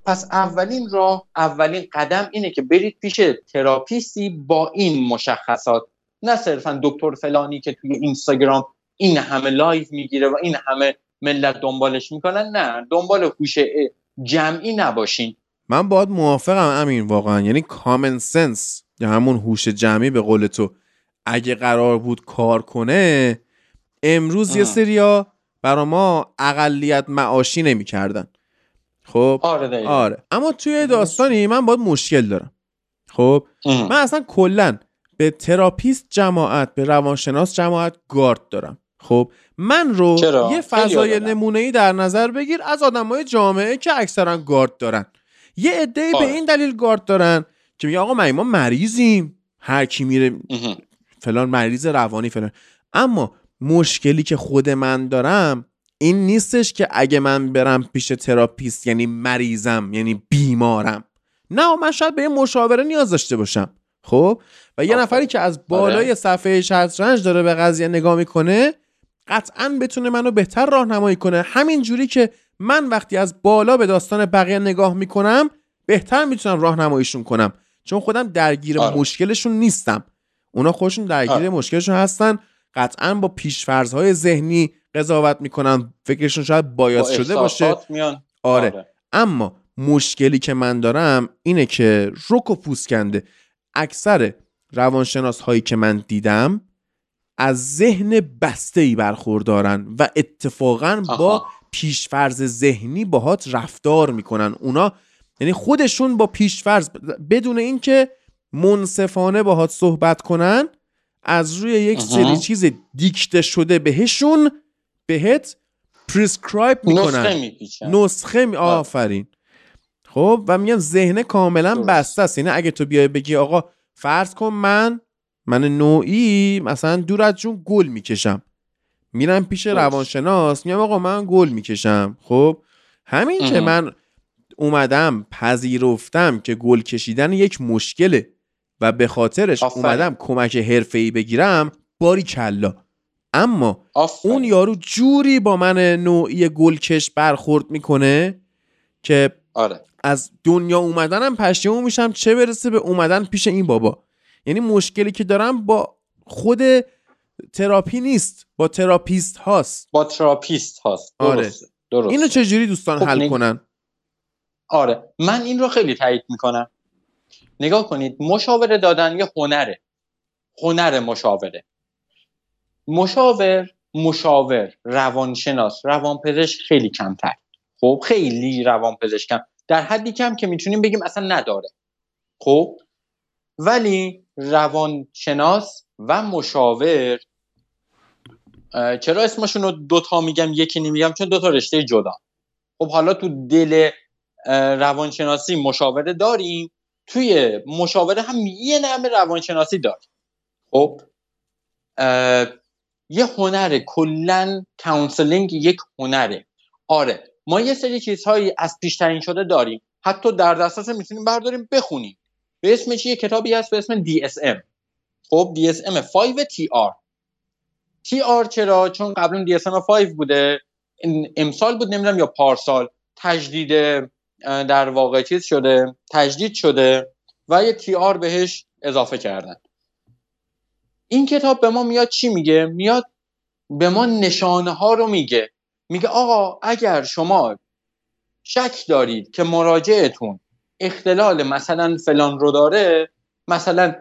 پس اولین راه، اولین قدم اینه که برید پیش تراپیستی با این مشخصات، نه صرفا دکتر فلانی که توی اینستاگرام این همه لایو میگیره و این همه ملت دنبالش میکنن. نه، دنبال هوش جمعی نباشین. من باید موافقم امین، واقعا یعنی کامن سنس یا همون هوش جمعی به قول تو اگه قرار بود کار کنه، امروز یه سریا برا ما اقلیت معاشی نمیکردن. خب آره. اما توی داستانی من باید مشکل دارم. خب من اصلا کلن به تراپیست جماعت، به روانشناس جماعت گارد دارم. خب من رو یه فضای نمونه‌ای در نظر بگیر از آدمای جامعه که اکثرا گارد دارن. یه عده‌ای به این دلیل گارد دارن که میگه آقا ما مریضیم، هر کی میره فلان مریض روانی فلان. اما مشکلی که خود من دارم این نیستش که اگه من برم پیش تراپیست یعنی مریضم، یعنی بیمارم. نه، من شاید به یه مشاوره نیاز داشته باشم. خب و یه نفری که از بالای صفحه شطرنج داره به قضیه نگاه میکنه قطعاً بتونه منو بهتر راهنمایی کنه. همین جوری که من وقتی از بالا به داستان بقیه نگاه میکنم بهتر میتونم راهنماییشون کنم، چون خودم درگیر مشکلشون نیستم. اونا خودشون درگیر مشکلشون هستن، قطعاً با پیشفرض‌های ذهنی قضاوت میکنن، فکرشون شاید بایاس شده باشه. آره. اما مشکلی که من دارم اینه که رک و پوست کنده اکثر روانشناس هایی که من دیدم از ذهن بسته‌ای برخوردارن و اتفاقاً با پیشفرض ذهنی باهات رفتار میکنن. اونا یعنی خودشون با پیشفرض بدون اینکه منصفانه باهات صحبت کنن از روی یک سری چیز دیکته شده بهشون بهت پرسکرایب میکنن، نسخه آفرین. خب و میگم ذهن کاملا بسته است. یعنی اگه تو بیای بگی آقا فرض کن من نوعی مثلا دور از جون گل میکشم، میرم پیش روانشناس میگم آقا من گل میکشم. خب همین که من اومدم پذیرفتم که گل کشیدن یک مشکله و به خاطرش اومدم کمک حرفه‌ای بگیرم، باری کلا. اما اون یارو جوری با من نوعی گلکش برخورد میکنه که از دنیا اومدنم پشیمون میشم، چه برسه به اومدن پیش این بابا. یعنی مشکلی که دارم با خود تراپی نیست، با تراپیست هاست. درست. اینو چجوری دوستان حل کنن؟ آره، من این رو خیلی تایید میکنم. نگاه کنید، مشاوره دادن یه هنره، هنر مشاوره. مشاور، روانشناس، روانپزشک خیلی کمتر. خب خیلی روانپزشک کم، در حدی کم که میتونیم بگیم اصلا نداره. خب ولی روانشناس و مشاور، چرا اسمشون رو دوتا میگم یکی نمیگم؟ چون دوتا رشته جدا. خب حالا تو دل روانشناسی مشاوره داریم، توی مشاوره هم یه نام روانشناسی داریم. خب یه هنره، کلن کانسلینگ یک هنره. آره ما یه سری چیزهایی از پیش تعیین شده داریم، حتی در دسترس میتونیم برداریم بخونیم. به اسم چیه؟ کتابی هست به اسم DSM. خب DSM 5 TR. TR چرا؟ چون قبلون DSM 5 بوده، امسال بود نمیدونم یا پارسال تجدید در واقع چیز شده، تجدید شده و یه TR بهش اضافه کردن. این کتاب به ما میاد چی میگه؟ میاد به ما نشانه ها رو میگه. میگه آقا اگر شما شک دارید که مراجعتون اختلال مثلا فلان رو داره، مثلا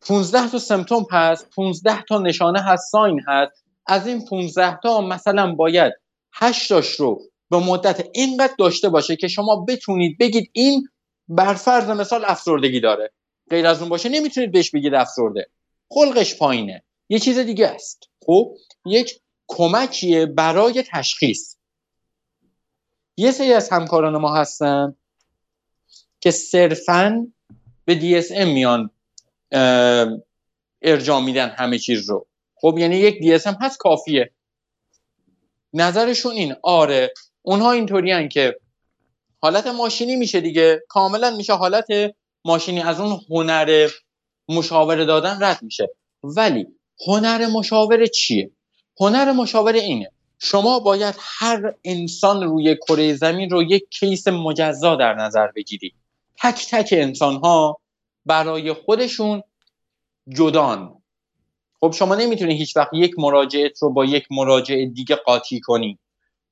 15 تا سمپتوم هست، 15 تا نشانه هست، ساین هست، از این 15 تا مثلا باید 8 تاش رو به مدت اینقدر داشته باشه که شما بتونید بگید این بر فرض مثال افسردگی داره. غیر از اون باشه نمیتونید بهش بگید افسرده، خلقش پایینه، یه چیز دیگه است. خب یک کمکیه برای تشخیص. یه سری از همکاران ما هستن که صرفاً به DSM میان ارجاع میدن همه چیز رو. خب یعنی یک DSM هست کافیه، نظرشون این. آره اونها اینطوریان که حالت ماشینی میشه دیگه، کاملا میشه حالت ماشینی، از اون هنر مشاوره دادن رد میشه. ولی هنر مشاوره چیه؟ هنر مشاوره اینه شما باید هر انسان روی کره زمین رو یک کیس مجزا در نظر بگیری. تک تک انسان‌ها برای خودشون جدان. خب شما نمیتونی هیچ وقت یک مراجعت رو با یک مراجع دیگه قاطی کنی،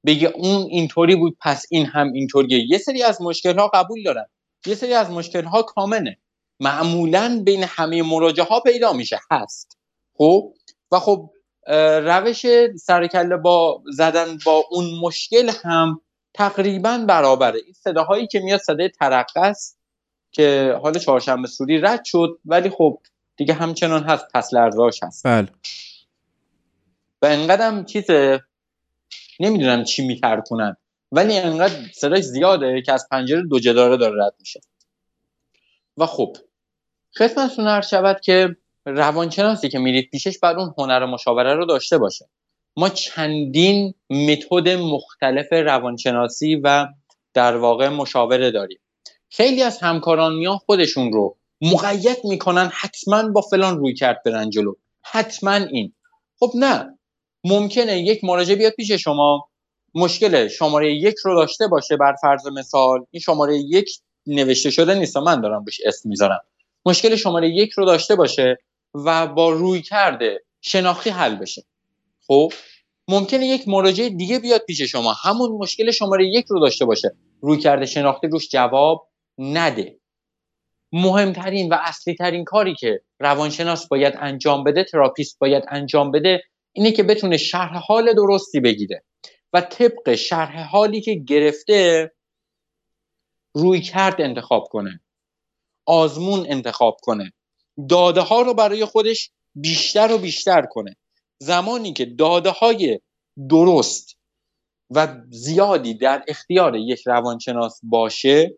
بگی اون اینطوری بود پس این هم اینطوریه. یه سری از مشکل‌ها قبول دارن، یه سری از مشکل‌ها کامنه، معمولاً بین همه مراجعه‌ها پیدا میشه، هست. خب و خب روش سرکله با زدن با اون مشکل هم تقریبا برابره. این صداهایی که میاد صدای ترقه است که حالا چهارشنبه سوری رد شد، ولی خب دیگه همچنان هست، پس لرزاش هست. بله. و انقدرم چیزه نمیدونم چی میترکنن، ولی انقدر صدای زیاده که از پنجره دو جداره داره رد میشه. و خب خدمتتون عرض شود که روانشناسی که میرید پیشش بعد اون هنر مشاوره رو داشته باشه. ما چندین متد مختلف روانشناسی و در واقع مشاوره داریم. خیلی از همکاران میان خودشون رو مقید میکنن حتما با فلان روی کرد برن جلو، حتما این. خب نه، ممکنه یک مراجع بیاد پیش شما مشکل شماره 1 رو داشته باشه، بر فرض مثال این شماره 1 نوشته شده نیست، من دارم بهش اسم میذارم، مشکل شماره 1 رو داشته باشه و با روی کرده شناختی حل بشه. خب ممکنه یک مراجع دیگه بیاد پیش شما همون مشکل شماره 1 رو داشته باشه، روی کرده شناختی روش جواب نده. مهمترین و اصلی ترین کاری که روانشناس باید انجام بده، تراپیست باید انجام بده، اینه که بتونه شرح حال درستی بگیره و طبق شرح حالی که گرفته روی کرد انتخاب کنه، آزمون انتخاب کنه، داده ها رو برای خودش بیشتر و بیشتر کنه. زمانی که داده های درست و زیادی در اختیار یک روانشناس باشه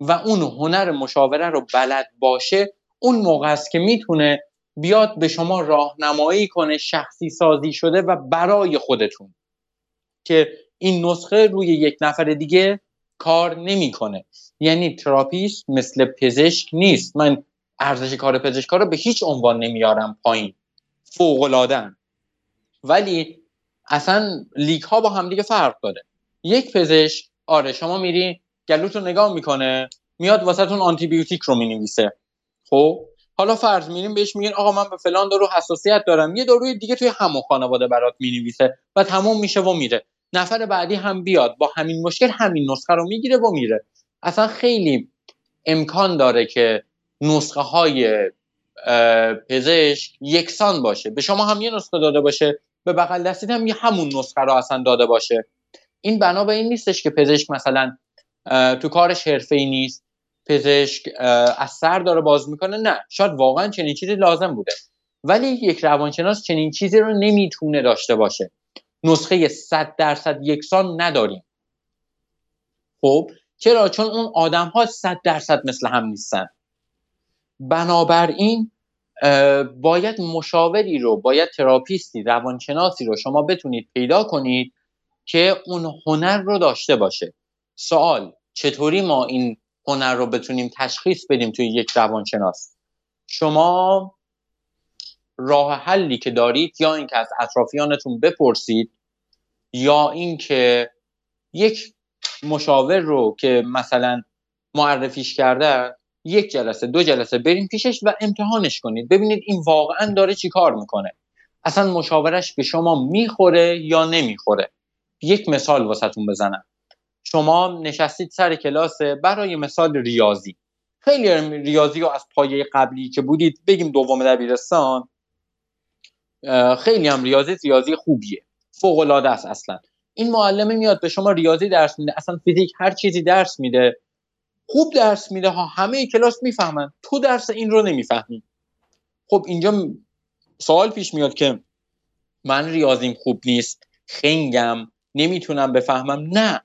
و اون هنر مشاوره رو بلد باشه، اون موقع است که میتونه بیاد به شما راهنمایی کنه شخصی سازی شده و برای خودتون، که این نسخه روی یک نفر دیگه کار نمیکنه. یعنی تراپیست مثل پزشک نیست. من ارزش کار پزشکا رو به هیچ عنوان نمیارم پایین، فوق العاده، ولی اصلا لیگ ها با هم دیگه فرق داره. یک پزشک، آره شما میری گلوتو نگاه میکنه، میاد واسهتون آنتی بیوتیک رو مینویسه. خب حالا فرض میریم بهش میگن آقا من به فلان دارو حساسیت دارم، یه داروی دیگه توی همون خانواده برات مینویسه و تمام میشه و میره. نفر بعدی هم بیاد با همین مشکل همین نسخه رو میگیره و میره. اصلا خیلی امکان داره که نسخه های پزشک یکسان باشه، به شما هم یه نسخه داده باشه، به بغل دستیت هم همون نسخه رو اصلا داده باشه. این بنا به این نیستش که پزشک مثلا تو کارش حرفه‌ای نیست، پزشک از سر داره باز میکنه، نه، شاید واقعا چنین چیزی لازم بوده، ولی یک روانشناس چنین چیزی رو نمیتونه داشته باشه. نسخه 100% یکسان نداریم. خب چرا؟ چون اون آدم ها 100% مثل هم نیستن. بنابراین باید مشاوری رو، باید تراپیستی، روانشناسی رو شما بتونید پیدا کنید که اون هنر رو داشته باشه. سوال، چطوری ما این هنر رو بتونیم تشخیص بدیم توی یک روانشناس؟ شما راه حلی که دارید یا اینکه از اطرافیانتون بپرسید، یا اینکه یک مشاور رو که مثلا معرفیش کرده یک جلسه دو جلسه بریم پیشش و امتحانش کنید، ببینید این واقعا داره چی کار میکنه، اصلا مشاورش به شما میخوره یا نمیخوره. یک مثال واسهتون بزنم. شما نشستید سر کلاس، برای مثال ریاضی، خیلی ریاضی رو از پایه قبلی که بودید، بگیم دوم دبیرستان، خیلی هم ریاضی خوبیه، فوق العاده است. اصلا این معلمه میاد به شما ریاضی درس میده، اصلا فیزیک هر چیزی درس میده، خوب درس میده ها، همه کلاس میفهمن، تو درس این رو نمیفهمی. خب اینجا سوال پیش میاد که من ریاضیم خوب نیست، خنگم، نمیتونم بفهمم. نه،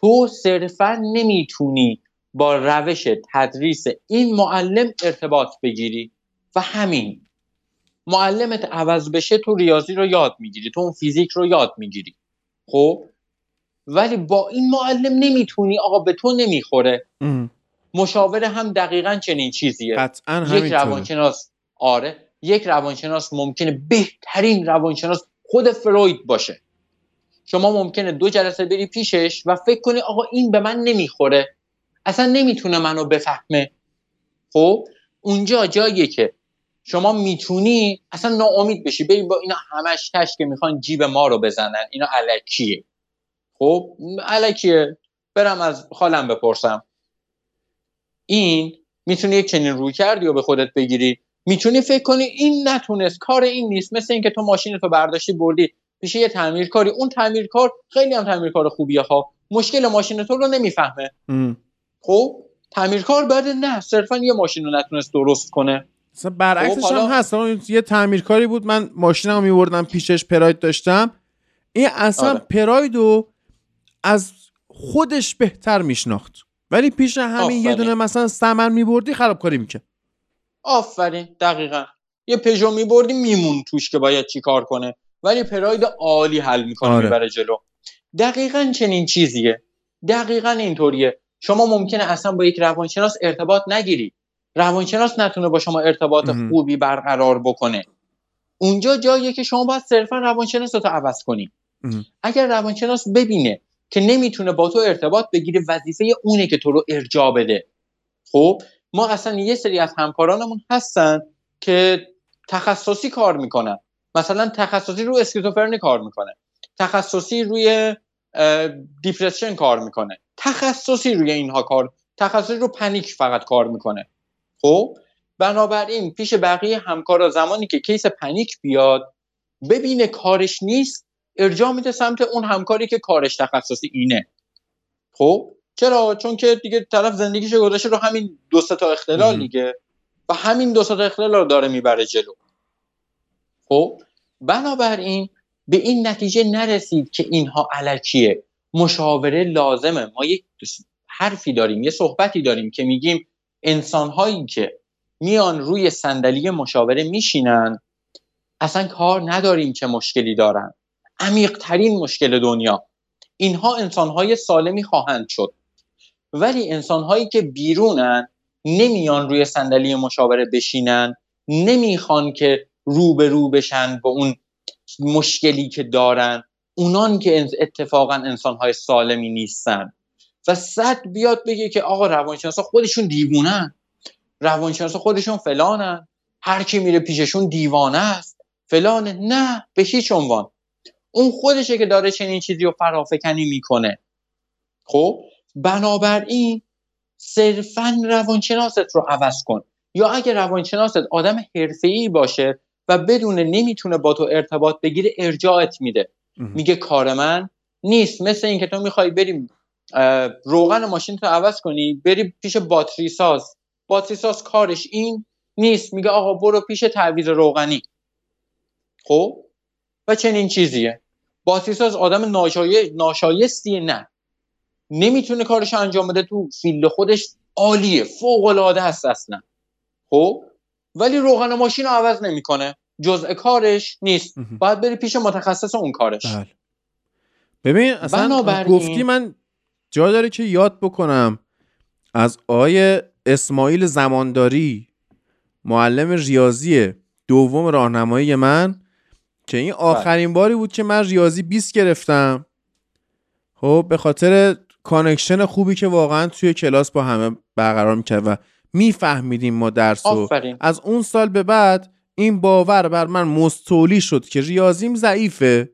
تو صرفا نمیتونی با روش تدریس این معلم ارتباط بگیری و همین. معلمت عوض بشه، تو ریاضی رو یاد میگیری، تو اون فیزیک رو یاد میگیری. خب ولی با این معلم نمیتونی، آقا به تو نمیخوره. مشاوره هم دقیقاً چنین چیزیه. قطعاً همینطوره. یک روانشناس، آره، یک روانشناس ممکنه بهترین روانشناس خود فروید باشه. شما ممکنه دو جلسه بری پیشش و فکر کنی آقا این به من نمیخوره، اصلا نمیتونه منو بفهمه. خب اونجا جاییه که شما میتونی اصلا ناامید بشی، بری با اینا همش تش که میخوان جیب ما رو بزنن، اینا الکیه. خب الکیه، برم از خالم بپرسم. این میتونی یک چنین روی کردی و به خودت بگیری. میتونی فکر کنی این نتونست، کار این نیست. مثل اینکه تو ماشینتو برداشتی بردی پیش یه تعمیرکاری، اون تعمیرکار خیلی هم تعمیرکار خوبیه ها، مشکل ماشینتو رو نمیفهمه. خب تعمیرکار بده؟ نه، صرفا یه ماشین رو نتونست درست کنه. مثلا برعکسش هم هست. یه تعمیرکاری بود، من ماشینمو می‌بردم پیشش، پراید داشتم، این اصلا پرایدو از خودش بهتر میشناخت، ولی پیش همین یه دونه مثلا سمن می‌بردی خرابکاری می‌کنه. آفرین، دقیقاً. یه پژو می‌بردی میمون توش که باید چی کار کنه، ولی پراید عالی حل می‌کنه، میبره جلو. دقیقاً چنین چیزیه. دقیقاً اینطوریه. شما ممکنه اصلا با یک روانشناس ارتباط نگیری، روانشناس نتونه با شما ارتباط خوبی برقرار بکنه. اونجا جاییه که شما باید صرفا روانشناس رو عوض کنی. اگر روانشناس ببینه که نمیتونه با تو ارتباط بگیره، وظیفه اونه که تو رو ارجاع بده. خب ما اصلا یه سری از همکارانمون هستن که تخصصی کار میکنن، مثلا تخصصی رو اسکیزوفرنی کار میکنه، تخصصی روی دیپرشن کار میکنه، تخصصی روی اینها کار، تخصصی رو پنیک فقط کار میکنه. خب بنابراین پیش بقیه همکارا زمانی که کیس پنیک بیاد، ببینه کارش نیست، ارجاع میده سمت اون همکاری که کارش تخصصی اینه. خب چرا؟ چون که دیگه طرف زندگیش گذاشته رو همین دو تا اختلال دیگه، و همین دو تا اختلال رو داره میبره جلو. خب بنابراین به این نتیجه نرسید که اینها الکیه. مشاوره لازمه. ما یک حرفی داریم، یه صحبتی داریم که میگیم انسان‌هایی که میان روی صندلی مشاوره میشینن، اصلا کار نداریم چه مشکلی دارن، عمیق‌ترین مشکل دنیا، اینها انسان‌های سالمی خواهند شد. ولی انسان‌هایی که بیرونن، نمیان روی صندلی مشاوره بشینن، نمیخوان که روبرو بشن با اون مشکلی که دارن، اونان که اتفاقا انسان‌های سالمی نیستن. و صد بیاد بگه که آقا روانشناسا خودشون دیوونن، روانشناسا خودشون فلانن، هر کی میره پیششون دیوانه است، فلانه. نه، به هیچ عنوان. اون خودشه که داره چنین چیزی رو فرافکنی میکنه. خب بنابراین صرفاً روانشناست رو عوض کن. یا اگه روانشناست آدم حرفه‌ای باشه و بدونه نمیتونه با تو ارتباط بگیره ارجاعت میده، میگه کار من نیست. مثل این که تو میخوای بریم روغن ماشین تو عوض کنی بری پیش باتری ساز کارش این نیست، میگه آقا برو پیش تعویض روغنی. خب و چنین چیزیه. باتری ساز آدم ناشایستیه، نه نمیتونه کارش انجام بده، تو فیلد خودش عالیه، فوق العاده هست اصلا، خب ولی روغن ماشین رو عوض نمیکنه، جزء کارش نیست، باید بری پیش متخصص اون کارش. بله. ببین اصلا گفتی من جا داره که یاد بکنم از آقای اسماعیل زمانداری، معلم ریاضی دوم راهنمایی من، که این آخرین باری بود که من ریاضی 20 گرفتم، خب به خاطر کانکشن خوبی که واقعا توی کلاس با همه برقرار میکرد و میفهمیدیم ما درس رو. از اون سال به بعد این باور بر من مستولی شد که ریاضیم ضعیفه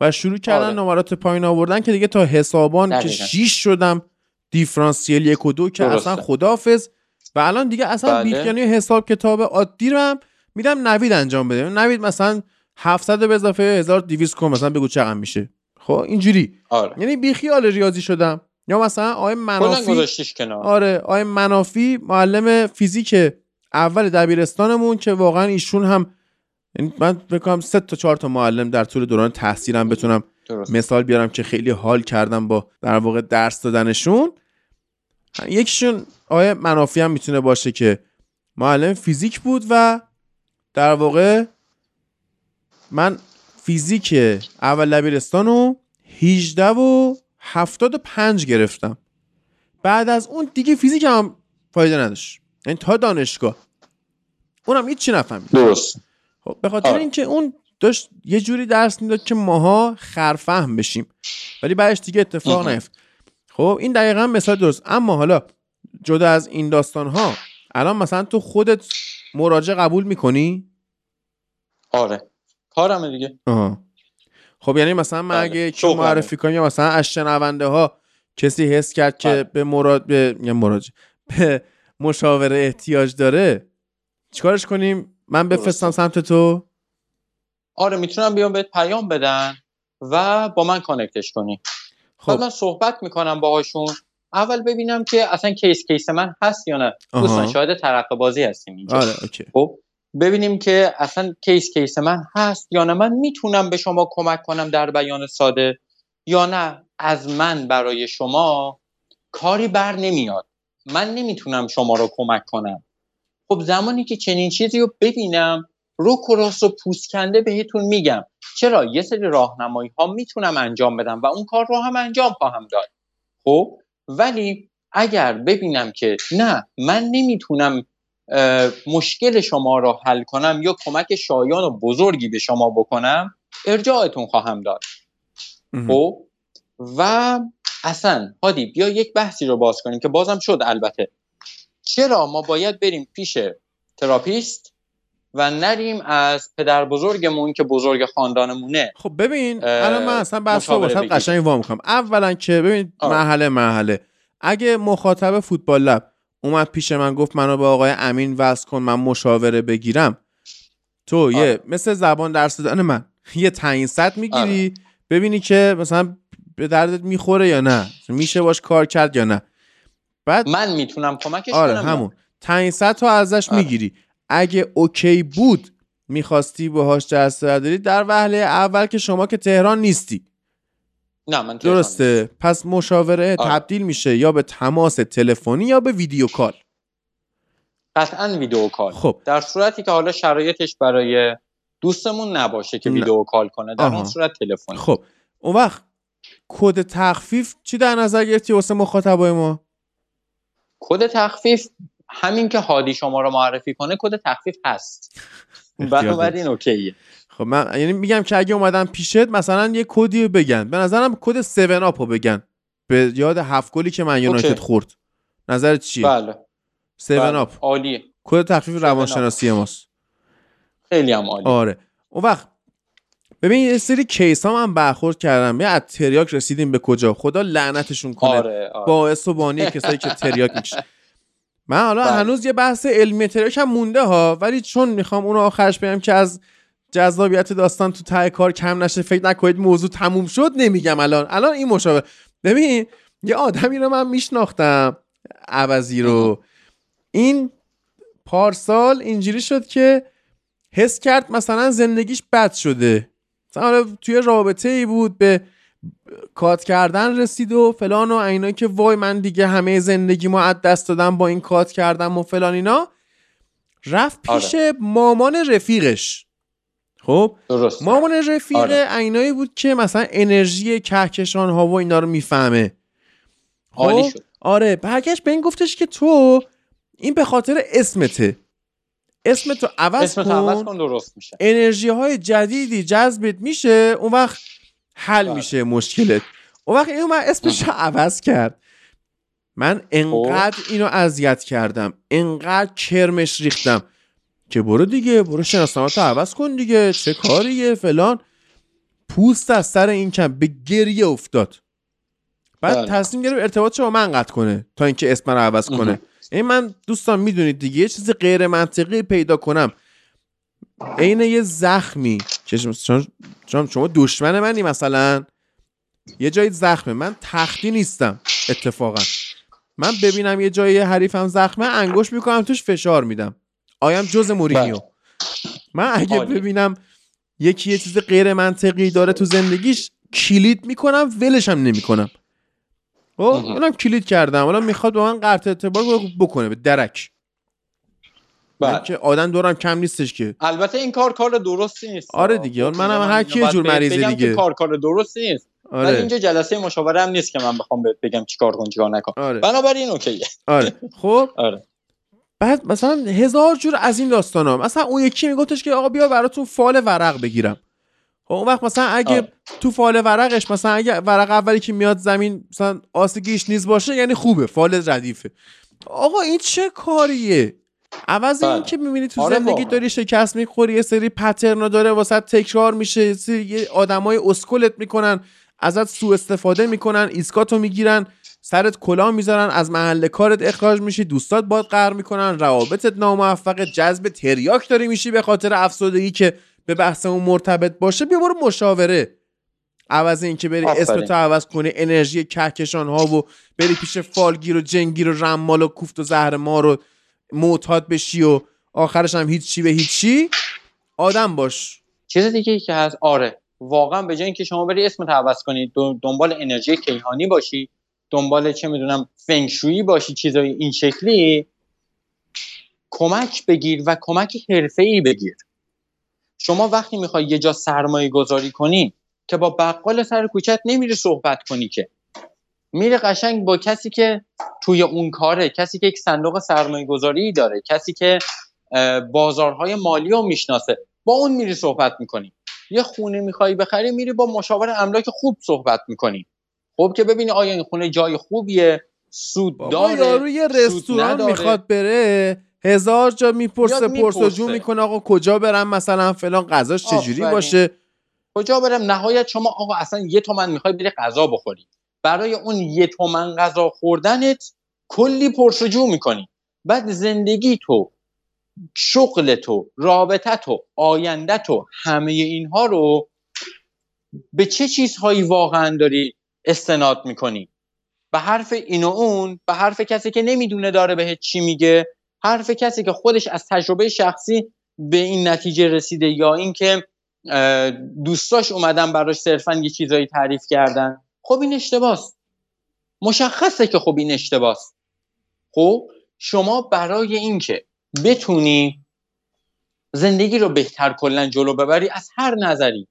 و شروع کردن نمرات پایین آوردن که دیگه تا حسابان دقیقا. که 6 شدم، دیفرانسیل 1 و 2 که اصلا خداحافظ. و الان دیگه اصلا بیکنی حساب کتاب عادی رو هم میدم نوید انجام بده، نوید مثلا 700 به اضافه 1200 کن مثلا بگو چقدر میشه. خب اینجوری یعنی بیخیال ریاضی شدم. یا مثلا آقای منافی، آقای منافی معلم فیزیک اول دبیرستانمون که واقعا ایشون هم، من فکر کنم 3 تا 4 تا معلم در طول دوران تحصیلم بتونم مثال بیارم که خیلی حال کردم با در واقع درس دادنشون. یکیشون آقای منافی هم میتونه باشه که معلم فیزیک بود و در واقع من فیزیک اول دبیرستانو 18 و 75 گرفتم. بعد از اون دیگه فیزیک هم فایده نداشت، یعنی تا دانشگاه اونم هیچ چی نفهمید. درست. خب به خاطر اینکه اون داشت یه جوری درس میداد که ماها خرفهم بشیم ولی بعدش دیگه اتفاق نیفت. خب این دقیقاً مثال درست. اما حالا جدا از این داستان‌ها، الان مثلا تو خودت مراجعه قبول می‌کنی؟ آره کارم دیگه. خب یعنی مثلا من اگه کی معرفی کنم یا مثلا از شنونده ها کسی حس کرد که به مشاوره احتیاج داره، چیکارش کنیم؟ من بفرستم سمت تو؟ آره میتونم بیام بهت پیام بدن و با من کانکتش کنی. خب من صحبت میکنم باهاشون، اول ببینم که اصلا کیس من هست یا نه. دوستان شاید ترقه بازی هستیم اینجا. آره اوکی. خب ببینیم که اصلا کیس من هست یا نه، من میتونم به شما کمک کنم در بیان ساده یا نه، از من برای شما کاری بر نمیاد، من نمیتونم شما رو کمک کنم. خب زمانی که چنین چیزی رو ببینم رو کراس و پوسکنده بهتون میگم، چرا یه سری راهنمایی ها میتونم انجام بدم و اون کار رو هم انجام خواهم داد. خب ولی اگر ببینم که نه من نمیتونم مشکل شما رو حل کنم یا کمک شایان و بزرگی به شما بکنم، ارجاعتون خواهم داد. خب و اصلا هادی بیا یک بحثی رو باز کنیم که بازم شد البته، چرا ما باید بریم پیش تراپیست و نریم از پدر بزرگمون که بزرگ خاندانمونه؟ خب ببین الان من اصلا بحث رو باشم قشنگ وا میکنم. اولا که ببین مرحله اگه مخاطب فوتبال لب اومد پیش من گفت منو به آقای امین وصل کن من مشاوره بگیرم، تو یه مثل زبان درس دادن من یه تعیین سطح میگیری، ببینی که مثلا به دردت میخوره یا نه، میشه باش کار کرد یا نه. بعد من میتونم کمکش کنم. همون تعیین سطح رو ازش میگیری. اگه اوکی بود میخواستی باهاش درس برداری در وهله اول که شما که تهران نیستی. نه من تهران. درسته. پس مشاوره تبدیل میشه یا به تماس تلفنی یا به ویدیو کال. قطعاً ویدیو کال. خب در صورتی که حالا شرایطش برای دوستمون نباشه که ویدیو کال کنه، در اون صورت تلفنی. خب اون وقت کد تخفیف چی در نظر گرفتی واسه مخاطبای ما؟ کد تخفیف همین که هادی شما رو معرفی کنه کد تخفیف هست. بنابراین اوکیه. خب من یعنی میگم که اگه اومدن پیشت مثلا یه کدی رو بگن، به نظرم کد 7 آپ رو بگن به یاد 7 گلی که من یونایتد خورد. نظرت چیه؟ بله 7 آپ عالیه، کد تخفیف روانشناسی ماست، خیلی هم عالی. آره اون وقت ببین یه سری کیس ها من برخورد کردم، یه از تریاک رسیدیم به کجا، خدا لعنتشون کنه. باعث و بانی کسایی که تریاک میشه. من حالا هنوز یه بحث علمی ترش هم مونده ها، ولی چون میخوام اونو آخرش بگم که از جذابیت داستان تو ته کار کم نشه، فکر نکنید موضوع تموم شد، نمیگم الان این مشابه. ببین یه آدمی رو من میشناختم عوضی رو، این پارسال اینجوری شد که حس کرد مثلا زندگیش بد شده، مثلا توی رابطه ای بود به کات کردن رسید و فلان و اینا که وای من دیگه همه زندگیمو از دست دادم با این کات کردم و فلان اینا، رفت پیش مامان رفیقش. خب مامان رفیق اینایی بود که مثلا انرژی کهکشان ها و اینا رو میفهمه. عالی شد. آره برگشت به این گفتش که تو این به خاطر اسمتو عوض کن درست میشه، انرژی های جدیدی جذبت میشه، اون وقت حل میشه مشکلت. اون وقت این من اسمش عوض کرد. من انقدر اینو اذیت کردم، انقدر کرمش ریختم که برو دیگه، برو شناسنامه‌تو عوض کن دیگه، چه کاریه فلان. پوست از سر این کم به گریه افتاد. بعد تصمیم گرفت ارتباطش با من قطع کنه تا اینکه اسم رو عوض کنه. این من دوستان میدونید دیگه، یه چیز غیر منطقی پیدا کنم عین یه زخمی که شما دشمن منی مثلا، یه جایی زخمه، من تختی نیستم اتفاقا، من ببینم یه جایی حریفم زخمه انگوش میکنم توش فشار میدم، آیم جز مورینیو. من اگه ببینم یکی یه چیز غیر منطقی داره تو زندگیش کلید میکنم، ولشم نمیکنم. اونم کلید کردم، الان میخواد با من قطع اعتبار بکنه به درک. بله که آدم دورم کم نیستش که. البته این کار درستی نیست. آره دیگه منم هر کی جور مریضه دیگه. که کار درستی نیست. آره. اینجا جلسه مشاوره هم نیست که من بخوام بهت بگم چیکار کن چیکار نکن. آره. بنابراین اوکیه. آره. خب؟ آره. بعد مثلا هزار جور از این داستانا، مثلا اون یکی میگفتش که آقا بیا براتون فال ورق بگیرم. اون وقت مثلا اگه تو فال ورقش، مثلا اگه ورق اولی که میاد زمین مثلا آسیگیش نیز باشه یعنی خوبه، فال ردیفه. آقا این چه کاریه؟ عوض این که میبینی تو زندگی داری شکست میخوری، یه سری پترنا داره واسه تکرار میشه، یه آدمای اسکلت میکنن، ازت سوء استفاده میکنن، اسکاتو میگیرن، سرت کلاه میذارن، از محل کارت اخراج میشی، دوستات باهات قهر میکنن، روابطت ناموفقه، جذب تریاک داری میشی به خاطر افسردگی که به بحثمون مرتبط باشه. بیا برو مشاوره، عوض این که بری اسمتو عوض کنی، انرژی کهکشان ها و بری پیش فالگیر و جنگیر و رمال و کوفت و زهرمار و معتاد بشی و آخرش هم هیچی به هیچی، آدم باش. چیز دیگه که هست واقعا به جای اینکه شما بری اسمت عوض کنی، دنبال انرژی کیهانی باشی، دنبال چه میدونم فنگشویی باشی، چیزای این شکلی، کمک بگیر و کمک حرفه‌ای بگیر. شما وقتی میخوای یه جا سرمایه گذاری کنی که با بقال سر کوچت نمیری صحبت کنی، که میره قشنگ با کسی که توی اون کاره، کسی که یک صندوق سرمایه گذاری داره، کسی که بازارهای مالی رو میشناسه، با اون میری صحبت میکنی. یه خونه میخوای بخری، میری با مشاور املاک خوب صحبت میکنی، خب که ببینی آیا این خونه جای خوبیه، سود داره. یارو یه رستوران میخواد بره، هزار جا میپرسه، پرسجو میکنه آقا کجا برم، مثلا فلان غذاش چجوری باشه، کجا برم. نهایت شما آقا اصلا 1 تومن میخوای بری غذا بخوری، برای اون 1 تومن غذا خوردنت کلی پرسجو میکنی. بعد زندگی تو، شغل تو، رابطه تو، آینده تو، همه اینها رو به چه چیزهایی واقعا داری استناد میکنی؟ به حرف این و اون، به حرف کسی که نمیدونه داره بهت چی میگه، حرف کسی که خودش از تجربه شخصی به این نتیجه رسیده، یا اینکه دوستاش اومدن براش صرفا یه چیزایی تعریف کردن. خب این اشتباس، مشخصه که خب این اشتباس. خب شما برای اینکه بتونی زندگی رو بهتر کلن جلو ببری، از هر نظری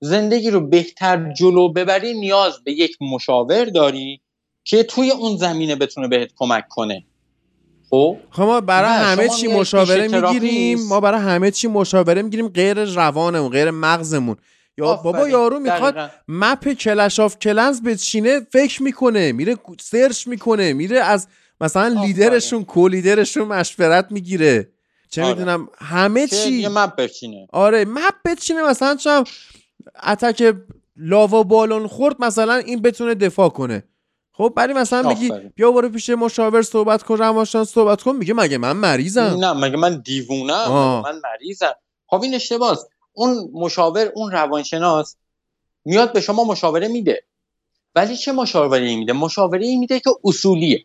زندگی رو بهتر جلو ببری، نیاز به یک مشاور داری که توی اون زمینه بتونه بهت کمک کنه. خب ما برای همه چی مشاوره میگیریم، غیر روانمون، غیر مغزمون. یا بابا یارو میخواد مپ کلش آف کلنز بچینه، فکر میکنه، میره سرچ میکنه، میره از مثلا لیدرشون، کولیدرشون مشورت میگیره، چه میدونم همه چی، یه مپ بچینه. مپ بچینه، مثلا چم اتک لاوا بالون خورد مثلا این بتونه دفاع کنه. خب برای مثلا بگی بیا برو پیش مشاور صحبت کن، روانشناس صحبت کن، میگه مگه من مریضم؟ نه مگه من دیوونم؟ من مریضم. خب این اشتباهه. اون مشاور، اون روانشناس میاد به شما مشاوره میده، ولی چه مشاوره‌ای میده؟ مشاوره‌ای میده که اصولیه،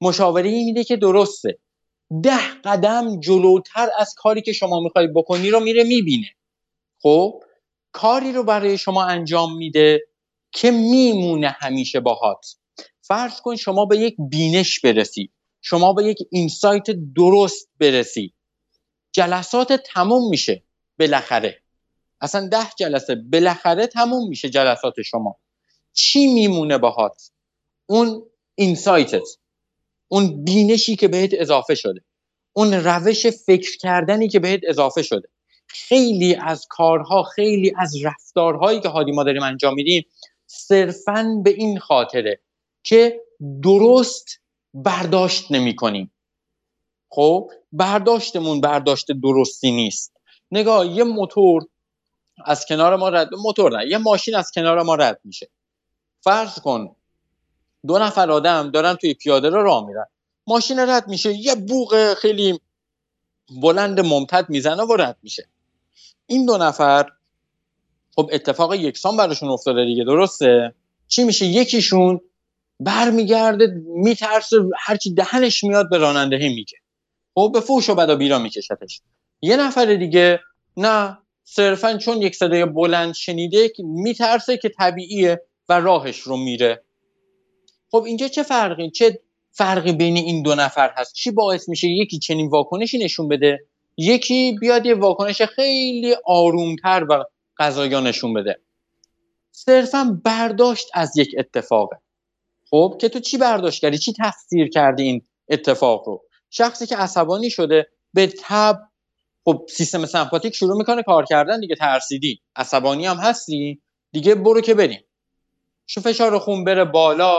مشاوره‌ای میده که درسته، 10 قدم جلوتر از کاری که شما میخوای بکنی رو میره میبینه. خب کاری رو برای شما انجام میده که میمونه همیشه باهات. فرض کن شما به یک بینش برسی، شما به یک اینسایت درست برسی، جلسات تموم میشه بالاخره، اصلا 10 جلسه بالاخره تموم میشه جلسات شما. چی میمونه باهات؟ اون اینسایتت، اون بینشی که بهت اضافه شده، اون روش فکر کردنی که بهت اضافه شده. خیلی از کارها، خیلی از رفتارهایی که هادی ما داریم انجام میدیم صرفاً به این خاطره که درست برداشت نمی کنیم. خب برداشتمون برداشت درستی نیست. نگاه، یه موتور از کنار ما رد، موتور نه، یه ماشین از کنار ما رد میشه. فرض کن 2 نفر آدم دارن توی پیاده رو راه میرن، ماشین رد میشه، یه بوق خیلی بلند ممتد میزنه و رد میشه. این 2 نفر خب اتفاق یکسان براشون افتاده دیگه، درسته؟ چی میشه؟ یکیشون برمیگرده میترسه، هرچی دهنش میاد به راننده میگه، خب به فوش و بدابیرا میکشتش. یه نفر دیگه نه، صرفا چون یک صدای بلند شنیده که میترسه که طبیعیه و راهش رو میره. خب اینجا چه فرقی بین این 2 نفر هست؟ چی باعث میشه یکی چنین واکنشی نشون بده، یکی بیاد یه واکنش خیلی آرومتر و قضایا نشون بده؟ صرفا برداشت از یک اتفاقه. خب که تو چی برداشت کردی، چی تفسیر کردی این اتفاق رو؟ شخصی که عصبانی شده به تب، خب سیستم سمپاتیک شروع میکنه کار کردن دیگه. ترسیدی، عصبانی هم هستی دیگه، برو که بریم، شو فشار خون بره بالا،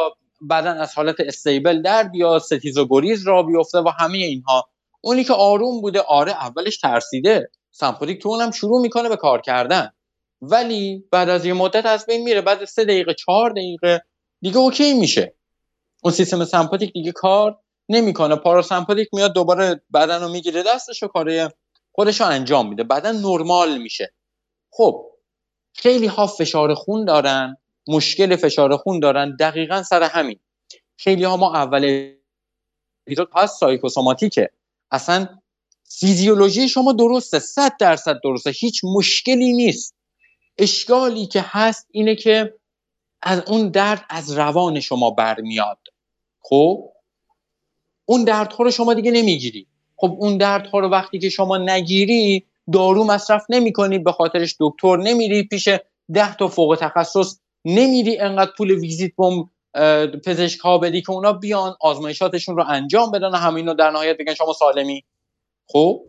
بدن از حالت استیبل در بیاد، ستیز و گریز را بیفته و همه اینها. اونی که آروم بوده، آره اولش ترسیده، سمپاتیک تو اونم شروع میکنه به کار کردن، ولی بعد از یه مدت از بین میره. بعد 3 دقیقه 4 دقیقه دیگه اوکی میشه، اون سیستم سمپاتیک دیگه کار نمیکنه، پاراسمپاتیک میاد دوباره بدن رو میگیره دستش و کارهای خودش رو انجام میده، بدن نرمال میشه. خب خیلی ها فشار خون دارن، مشکل فشار خون دارن دقیقاً سر همین. خیلی ها ما اول اپیزود هست سایکوسوماتیکه، اصلا فیزیولوژی شما درسته، 100% درسته، هیچ مشکلی نیست. اشکالی که هست اینه که از اون درد از روان شما برمیاد. خب اون دردها رو شما دیگه نمیگیری. خب اون دردها رو وقتی که شما نگیری، دارو مصرف نمی‌کنی، به خاطرش دکتر نمیری، پیش 10 تا فوق تخصص نمیری، انقدر پول ویزیت بم پزشک‌ها بدی که اونا بیان آزمایشاتشون رو انجام بدن و همینو در نهایت بگن شما سالمی. خب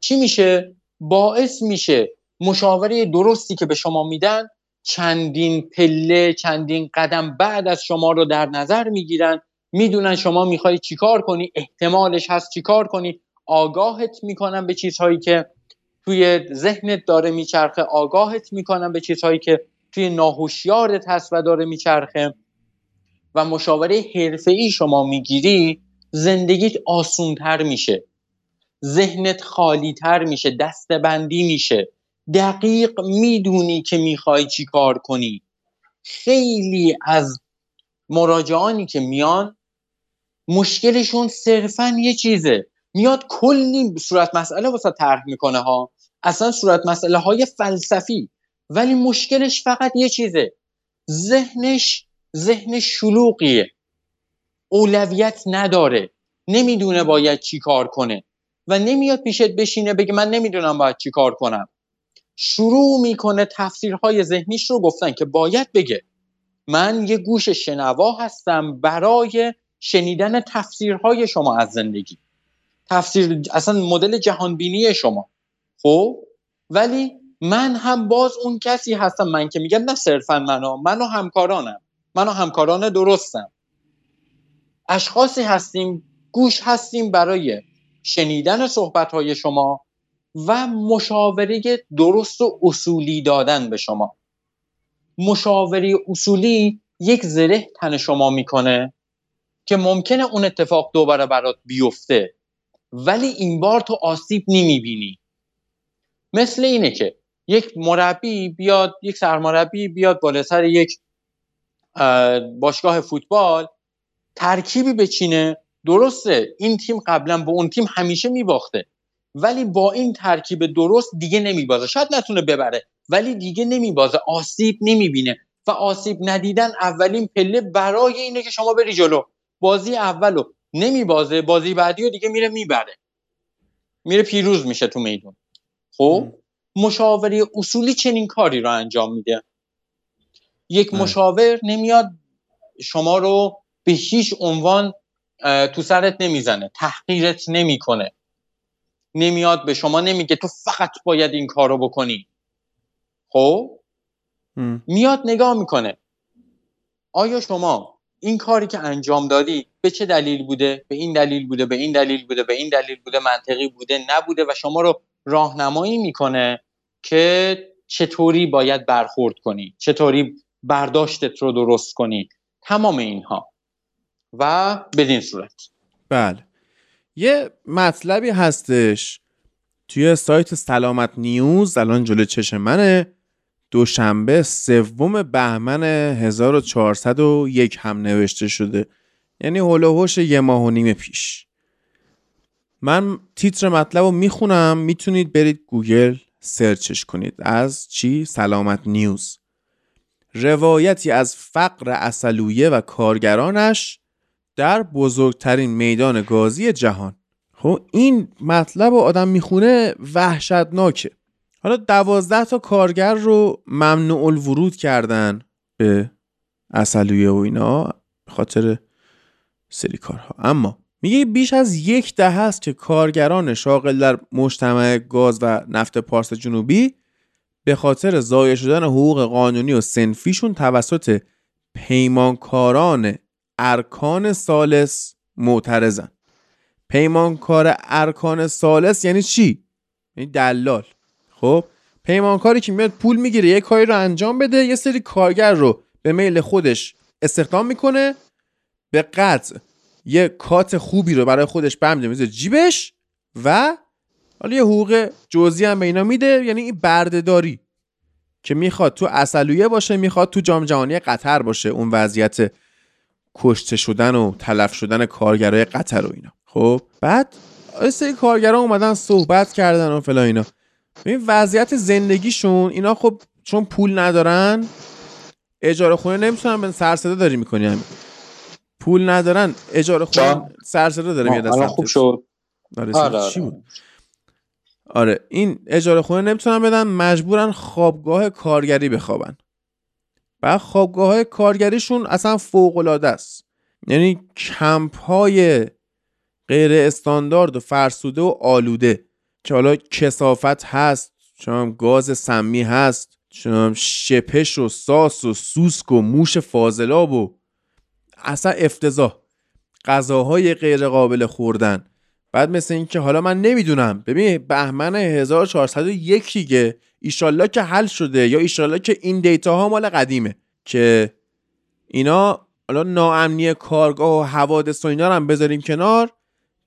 چی میشه؟ باعث میشه مشاوره درستی که به شما میدن چندین پله، چندین قدم بعد از شما رو در نظر میگیرن، میدونن شما میخوای چیکار کنی، احتمالش هست چیکار کنی، آگاهت میکنن به چیزهایی که توی ذهنت داره میچرخه، آگاهت میکنن به چیزهایی که توی ناهوشیارت هست و داره میچرخه. و مشاوره حرفه‌ای شما میگیری، زندگیت آسونتر میشه، ذهنت خالیتر میشه، دستبندی میشه، دقیق میدونی که میخوای چی کار کنی. خیلی از مراجعانی که میان مشکلشون صرفاً یه چیزه، میاد کلی صورت مسئله واسه طرح میکنه ها، اصلا صورت مسئله های فلسفی، ولی مشکلش فقط یه چیزه، ذهنش ذهن شلوغیه، اولویت نداره، نمیدونه باید چی کار کنه و نمیاد پیشت بشینه بگه من نمیدونم باید چی کار کنم. شروع میکنه تفسیرهای ذهنیش رو گفتن که باید بگه من یه گوش شنوا هستم برای شنیدن تفسیرهای شما از زندگی، تفسیر اصلا مدل جهانبینی شما. خب ولی من هم باز اون کسی هستم، من که میگم نه صرفا من و همکارانم، من و همکاران درستم، اشخاصی هستیم، گوش هستیم برای شنیدن صحبتهای شما و مشاوره درست و اصولی دادن به شما. مشاوره اصولی یک زره تن شما میکنه که ممکنه اون اتفاق دوباره برات بیفته، ولی این بار تو آسیب نمیبینی. مثل اینه که یک سرمربی بیاد بالا سر یک باشگاه فوتبال ترکیبی بچینه. درسته این تیم قبلا با اون تیم همیشه میباخته، ولی با این ترکیب درست دیگه نمیبازه، شاید نتونه ببره ولی دیگه نمیبازه، آسیب نمیبینه. و آسیب ندیدن اولین پله برای اینه که شما بری جلو. بازی اولو نمیبازه، بازی بعدیو دیگه میره میبره، میره پیروز میشه تو میدون. خب مشاوره اصولی چنین کاری رو انجام میده. یک مشاور نمیاد شما رو به هیچ عنوان تو سرت نمیزنه، تحقیرت نمیکنه، نمیاد به شما نمیگه تو فقط باید این کارو بکنی. خب میاد نگاه میکنه آیا شما این کاری که انجام دادی به چه دلیل بوده؟ به این دلیل بوده، به این دلیل بوده، به این دلیل بوده، منطقی بوده، نبوده، و شما رو راهنمایی میکنه که چطوری باید برخورد کنی، چطوری برداشتت رو درست کنی، تمام اینها. و بدین صورت بله، یه مطلبی هستش توی سایت سلامت نیوز، الان جلو چشم منه، دوشنبه 3 بهمن 1401 هم نوشته شده، یعنی هولوهوش 1.5 ماه پیش. من تیتر مطلب رو میخونم، میتونید برید گوگل سرچش کنید. از چی؟ سلامت نیوز. روایتی از فقر عسلویه و کارگرانش در بزرگترین میدان گازی جهان. خب این مطلب رو آدم میخونه وحشتناکه. حالا 12 تا کارگر رو ممنوع الورود کردن به عسلویه و اینا به خاطر سری کارها، اما میگه بیش از 10 هست که کارگران شاغل در مجتمع گاز و نفت پارس جنوبی به خاطر ضایع شدن حقوق قانونی و صنفیشون توسط پیمانکاران ارکان ثالث معترضن. پیمانکار ارکان ثالث یعنی چی؟ یعنی دلال. خب پیمانکاری که میاد پول میگیره یه کاری رو انجام بده، یه سری کارگر رو به میل خودش استخدام میکنه، به قطع یه کات خوبی رو برای خودش برمی‌داره میذاره جیبش و حالا یه حقوق جزئی هم به اینا میده. یعنی این برده‌داری که میخواد تو عسلویه باشه، میخواد تو جام جهانی قطر باشه، اون وضعیت کشته شدن و تلف شدن کارگرای قطر و اینا. خب بعد یه سری کارگرا اومدن صحبت کردن و فلان اینا، ببین وضعیت زندگیشون اینا. خب چون پول ندارن اجاره خونه نمیتونن، به سرصدا داری میکنی همین. پول ندارن اجاره خونه سرصدا داره میاد. اصلا خوب شد. آره چی بود؟ آره این اجاره خونه نمیتونن بدن، مجبورن خوابگاه کارگری بخوابن. بعد خوابگاه‌های کارگریشون اصلا فوق‌العاده است، یعنی کمپ‌های غیر استاندارد و فرسوده و آلوده که حالا کثافت هست، چون گاز سمی هست، چون شپش و ساس و سوسک و موش فاضلاب و اصلا افتضاح، غذاهای غیر قابل خوردن. بعد مثل این که حالا من نمیدونم، ببین بهمن 1401 دیگه، ایشالله که حل شده، یا ایشالله که این دیتا ها مال قدیمه که اینا. حالا ناامنی کارگاه و حوادث و اینا رو هم بذاریم کنار،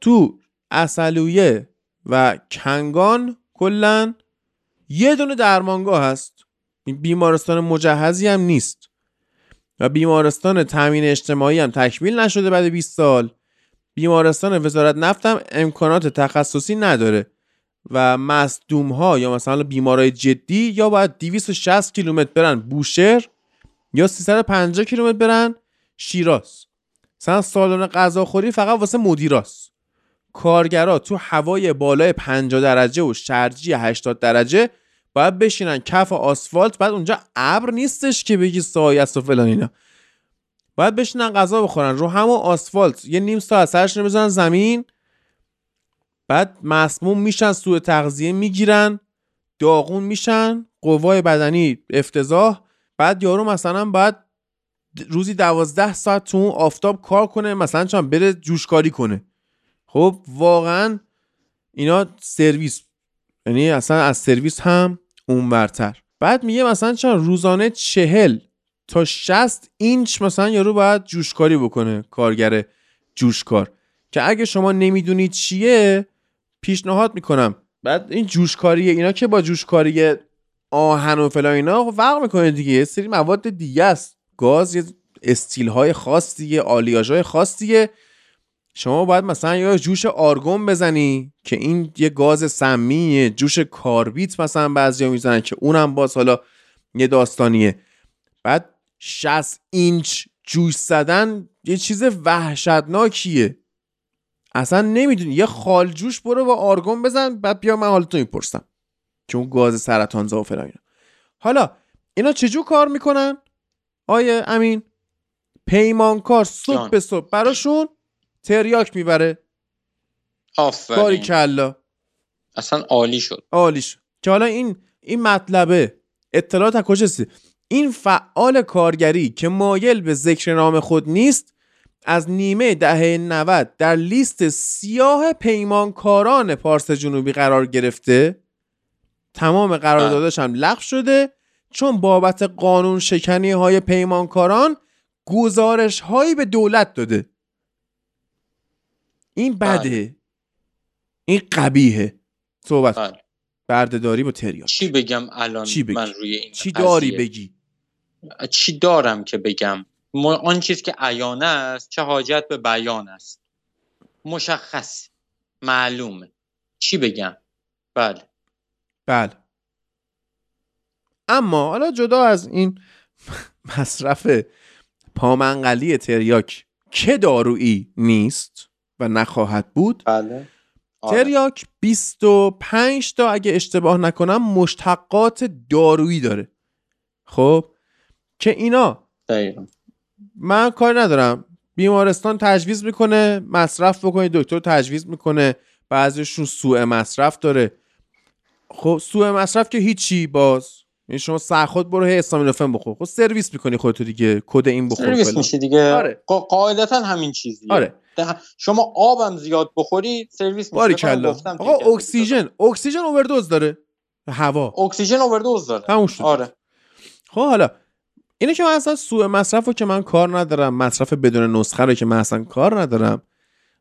تو عسلویه و کنگان کلن یه دونه درمانگاه هست، بیمارستان مجهزی هم نیست و بیمارستان تامین اجتماعی هم تکمیل نشده بعد 20 سال، بیمارستان وزارت نفت هم امکانات تخصصی نداره و مصدوم ها یا مثلا بیمارای جدی یا باید 260 کیلومتر برن بوشهر یا 350 کیلومتر برن شیراز. مثلا سالن غذاخوری فقط واسه مدیراست. کارگرها تو هوای بالای 50 درجه و شرجی 80 درجه باید بشینن کف آسفالت، بعد اونجا ابر نیستش که بگی سایه است و فلان اینا، باید بشینن غذا بخورن رو همون آسفالت، یه نیم ساعت سرشون بزنن زمین، بعد مسموم میشن، سوء تغذیه میگیرن، داغون میشن، قوای بدنی افتضاح. بعد یارو مثلا باید روزی 12 ساعت تو اون آفتاب کار کنه، مثلا چون بره جوشکاری کنه. خب واقعا اینا سرویس، یعنی اصلا از سرویس هم اونورتر. بعد میگه مثلا چون روزانه 40 تا 60 اینچ مثلا یارو باید جوشکاری بکنه، کارگر جوشکار، که اگه شما نمیدونید چیه پیشنهاد میکنم. بعد این جوشکاریه اینا که با جوشکاری آهن و فلان اینا فرق میکنه دیگه، یه سری مواد دیگه است. گاز یه استیل‌های خاص دیگه، آلیاژهای خاص دیگه. شما باید مثلا یا جوش آرگون بزنی که این یه گاز سمیه، جوش کاربیت مثلا بعضیا میزنن که اونم باز حالا یه داستانیه. بعد 60 اینچ جوش زدن یه چیز وحشتناکیه، اصلا نمیدونی. یه خالجوش برو با آرگون بزن، بعد بیا من حالتو میپرسم که اون گاز سرطان زا و فلان اینا. حالا اینا چجور کار میکنن؟ آیه امین پیمانکار صبح به صبح براشون تریاک میبره. آفرین، باریکلا، اصلا عالی شد، عالی شد. که حالا این مطلبه اطلاعات از کجاست؟ این فعال کارگری که مایل به ذکر نام خود نیست، از نیمه دهه 90 در لیست سیاه پیمانکاران پارس جنوبی قرار گرفته. تمام قرارداداش هم لغو شده، چون بابت قانون شکنی های پیمانکاران گزارش هایی به دولت داده. این بده، این قبیحه. صحبت بردهداری با تریاک چی بگم الان؟ چی بگی؟ من روی این چی داری بگی؟ چی دارم که بگم؟ آن چیز که عیان است چه حاجت به بیان است، مشخص، معلومه. چی بگم؟ بله بله. اما حالا جدا از این مصرف پامنقلی تریاک که دارویی نیست و نخواهد بود، بله، تریاک 25 تا اگه اشتباه نکنم مشتقات دارویی داره. خب که اینا دقیقا من کار ندارم، بیمارستان تجویز میکنه مصرف بکنی، دکتر تجویز میکنه، بعضیشون سوء مصرف داره. خب سوء مصرف که هیچی، باز یعنی شما سرخود برو استامینوفن بخور، خب سرویس میکنی خودتو دیگه، کد این بخور سرویس میشی دیگه. آره. قاعدتا همین چیزیه. آره. شما آبم زیاد بخوری سرویس میشه. آقا اکسیژن اووردوز داره، هوا اکسیژن اووردوز داره، تموم شد. آره. خب حالا اینه که من اصلا سوء مصرفو که من کار ندارم، مصرف بدون نسخه رو که من اصلا کار ندارم،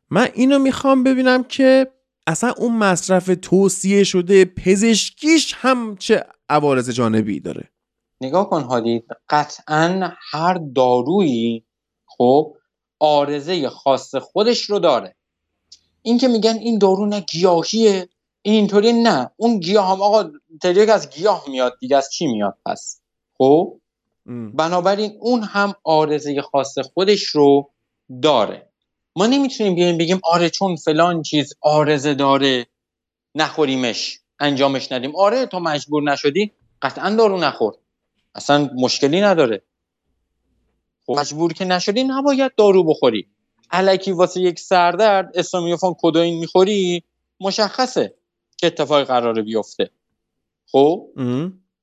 من اینو میخوام ببینم که اصلا اون مصرف توصیه شده پزشکیش هم چه عوارض جانبی داره. نگاه کن هادی، قطعا هر دارویی خب عارضه خاص خودش رو داره. این که میگن این دارو نه گیاهیه، این اینطوری، نه اون گیاه هم، آقا تریاک از گیاه میاد دیگه، از چی میاد پس؟ خب بنابراین اون هم عارضه خاص خودش رو داره. ما نمیتونیم بیایم بگیم آره چون فلان چیز عارضه داره نخوریمش، انجامش ندیم. آره تو مجبور نشدی قطعا دارو نخور، اصلا مشکلی نداره. مجبور که نشدی نباید دارو بخوری. الکی واسه یک سردرد استامیوفن کدئین میخوری، مشخصه که اتفاقی قراره بیفته. خب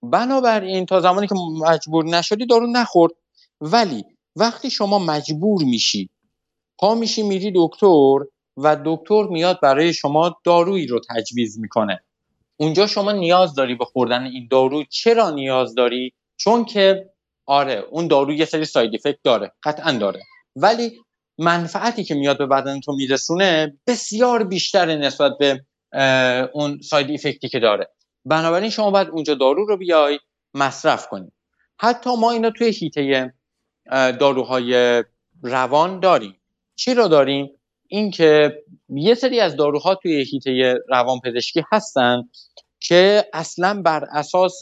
بنابراین تا زمانی که مجبور نشدی دارو نخورد. ولی وقتی شما مجبور میشی، پا میشی میری دکتر و دکتر میاد برای شما دارویی رو تجویز میکنه، اونجا شما نیاز داری به خوردن این دارو. چرا نیاز داری؟ چون که آره اون دارو یه سری ساید افکت داره، قطعا داره، ولی منفعتی که میاد به بدن تو میرسونه بسیار بیشتره نسبت به اون ساید افکتی که داره. بنابراین شما باید اونجا دارو رو بیای مصرف کنی. حتی ما اینا توی هیته داروهای روان داریم. چی رو داریم؟ این که یه سری از داروها توی هیته روانپزشکی هستن که اصلا بر اساس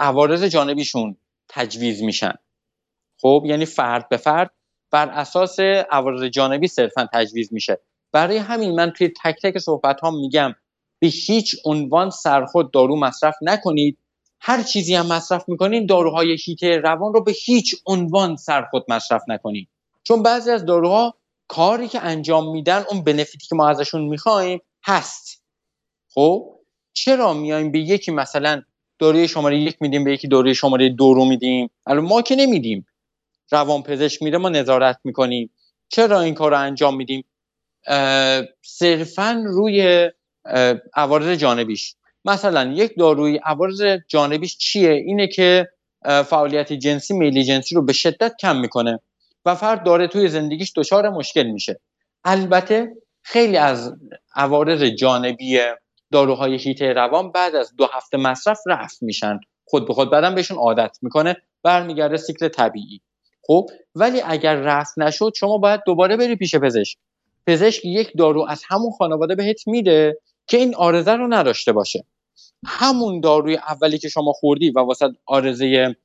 عوارض جانبیشون تجویز میشن. خب یعنی فرد به فرد بر اساس عوارض جانبی صرفا تجویز میشه. برای همین من توی تک تک صحبت ها میگم به هیچ عنوان سرخود دارو مصرف نکنید. هر چیزی هم مصرف میکنین، داروهای هیته روان رو به هیچ عنوان سرخود مصرف نکنید، چون بعضی از داروها کاری که انجام میدن اون بنفیتی که ما ازشون میخوایم هست. خب چرا میایم به یکی مثلا دوره شماره 1 میدیم، به یکی دوره شماره 2 رو میدیم؟ الان ما که نمیدیم، روانپزشک میره، ما نظارت میکنیم. چرا این کار رو انجام میدیم؟ صرفا روی عوارض جانبیش. مثلا یک دارویی عوارض جانبیش چیه؟ اینه که فعالیت جنسی، میل جنسی رو به شدت کم میکنه و فرد داره توی زندگیش دچار مشکل میشه. البته خیلی از عوارض جانبی داروهای شیطه روان بعد از 2 هفته مصرف رفع میشن، خود به خود بدن بهشون عادت میکنه، برمیگرده سیکل طبیعی. خب ولی اگر رفع نشد شما باید دوباره بری پیش پزشک. پزشک یک دارو از همون خانواده بهت میده که این آرزه رو نداشته باشه. همون داروی اولی که شما خوردی و واسط آرزه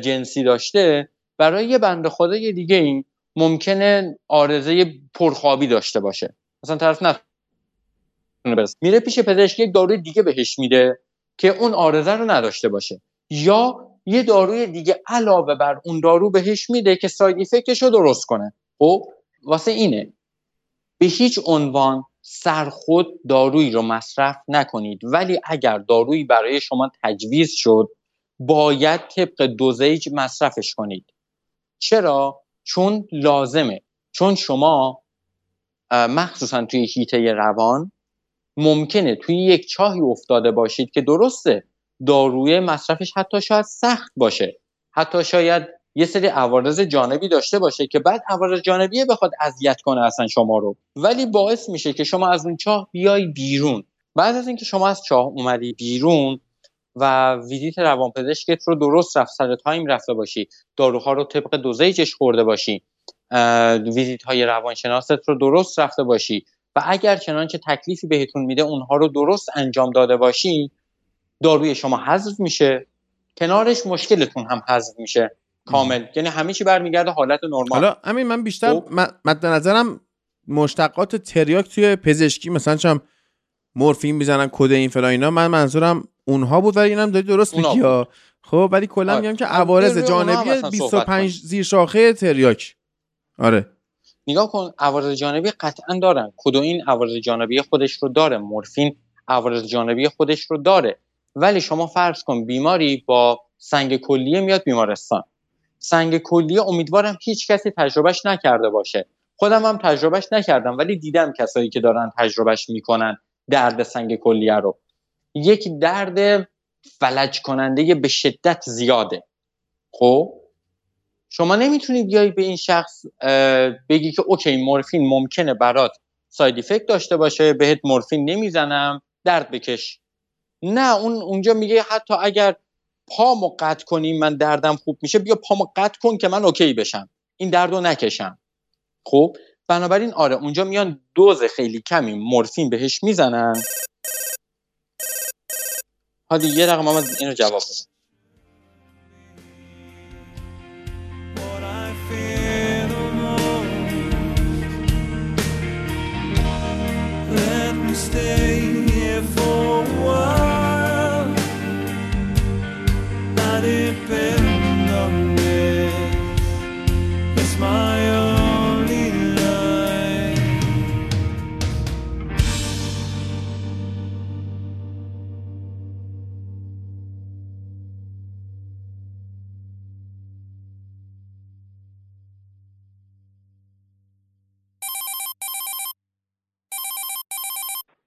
جنسی داشته، برای یه بنده خدای دیگه این ممکنه آرزه پرخوابی داشته باشه، مثلا طرف میره پیش پزشک یک داروی دیگه بهش میده که اون آرزه رو نداشته باشه، یا یه داروی دیگه علاوه بر اون دارو بهش میده که ساید افکتش رو درست کنه. خب واسه اینه به هیچ عنوان سرخود دارویی رو مصرف نکنید، ولی اگر دارویی برای شما تجویز شد باید طبق دوزیج مصرفش کنید. چرا؟ چون لازمه. چون شما مخصوصا توی شیطه روان ممکنه توی یک چاهی افتاده باشید که درسته داروی مصرفش حتی شاید سخت باشه، حتی شاید یه سری عوارض جانبی داشته باشه که بعد عوارض جانبیه بخواد اذیت کنه اصلا شما رو، ولی باعث میشه که شما از اون چاه بیای بیرون. بعد از اینکه شما از چاه اومدی بیرون و ویزیت روانپزشکت رو درست رفت، سر تایم رفته باشی، داروها رو طبق دوزیجش خورده باشی، ویزیت های روانشناست رو درست رفته باشی و اگر چنانچه تکلیفی بهتون میده اونها رو درست انجام داده باشی، داروی شما حذف میشه، کنارش مشکلتون هم حذف میشه کامل، یعنی همه چی برمیگرده حالت نرمال. حالا همین من بیشتر مد نظرم مشتقات تریاک توی پزشکی مثلا چم مورفین میزنن، کدئین فلان اینا، من منظورم اونها بود، ولی اینم داری درست میگی. خب ولی کلا میگم که عوارض جانبی 25 زیر شاخه تریاک. آره نگاه کن، عوارض جانبی قطعا دارن، کدئین عوارض جانبی خودش رو داره، مورفین عوارض جانبی خودش رو داره، ولی شما فرض کن بیماری با سنگ کلیه میاد بیمارستان. سنگ کلیه امیدوارم هیچ کسی تجربهش نکرده باشه، خودم هم تجربهش نکردم ولی دیدم کسایی که دارن تجربهش میکنن درد سنگ کلیه رو. یک درد فلج کننده به شدت زیاده. خب شما نمیتونی بیای به این شخص بگی که اوکی مورفین ممکنه برات ساید افکت داشته باشه، بهت مورفین نمیزنم درد بکش. نه، اون اونجا میگه حتی اگر پامو قطع کنی من دردم خوب میشه، بیا پامو قطع کن که من اوکی بشم، این دردو نکشم. خب بنابراین آره اونجا میان دوز خیلی کمی مورفین بهش میزنن. هادی یه رقم هم اینو جواب بده.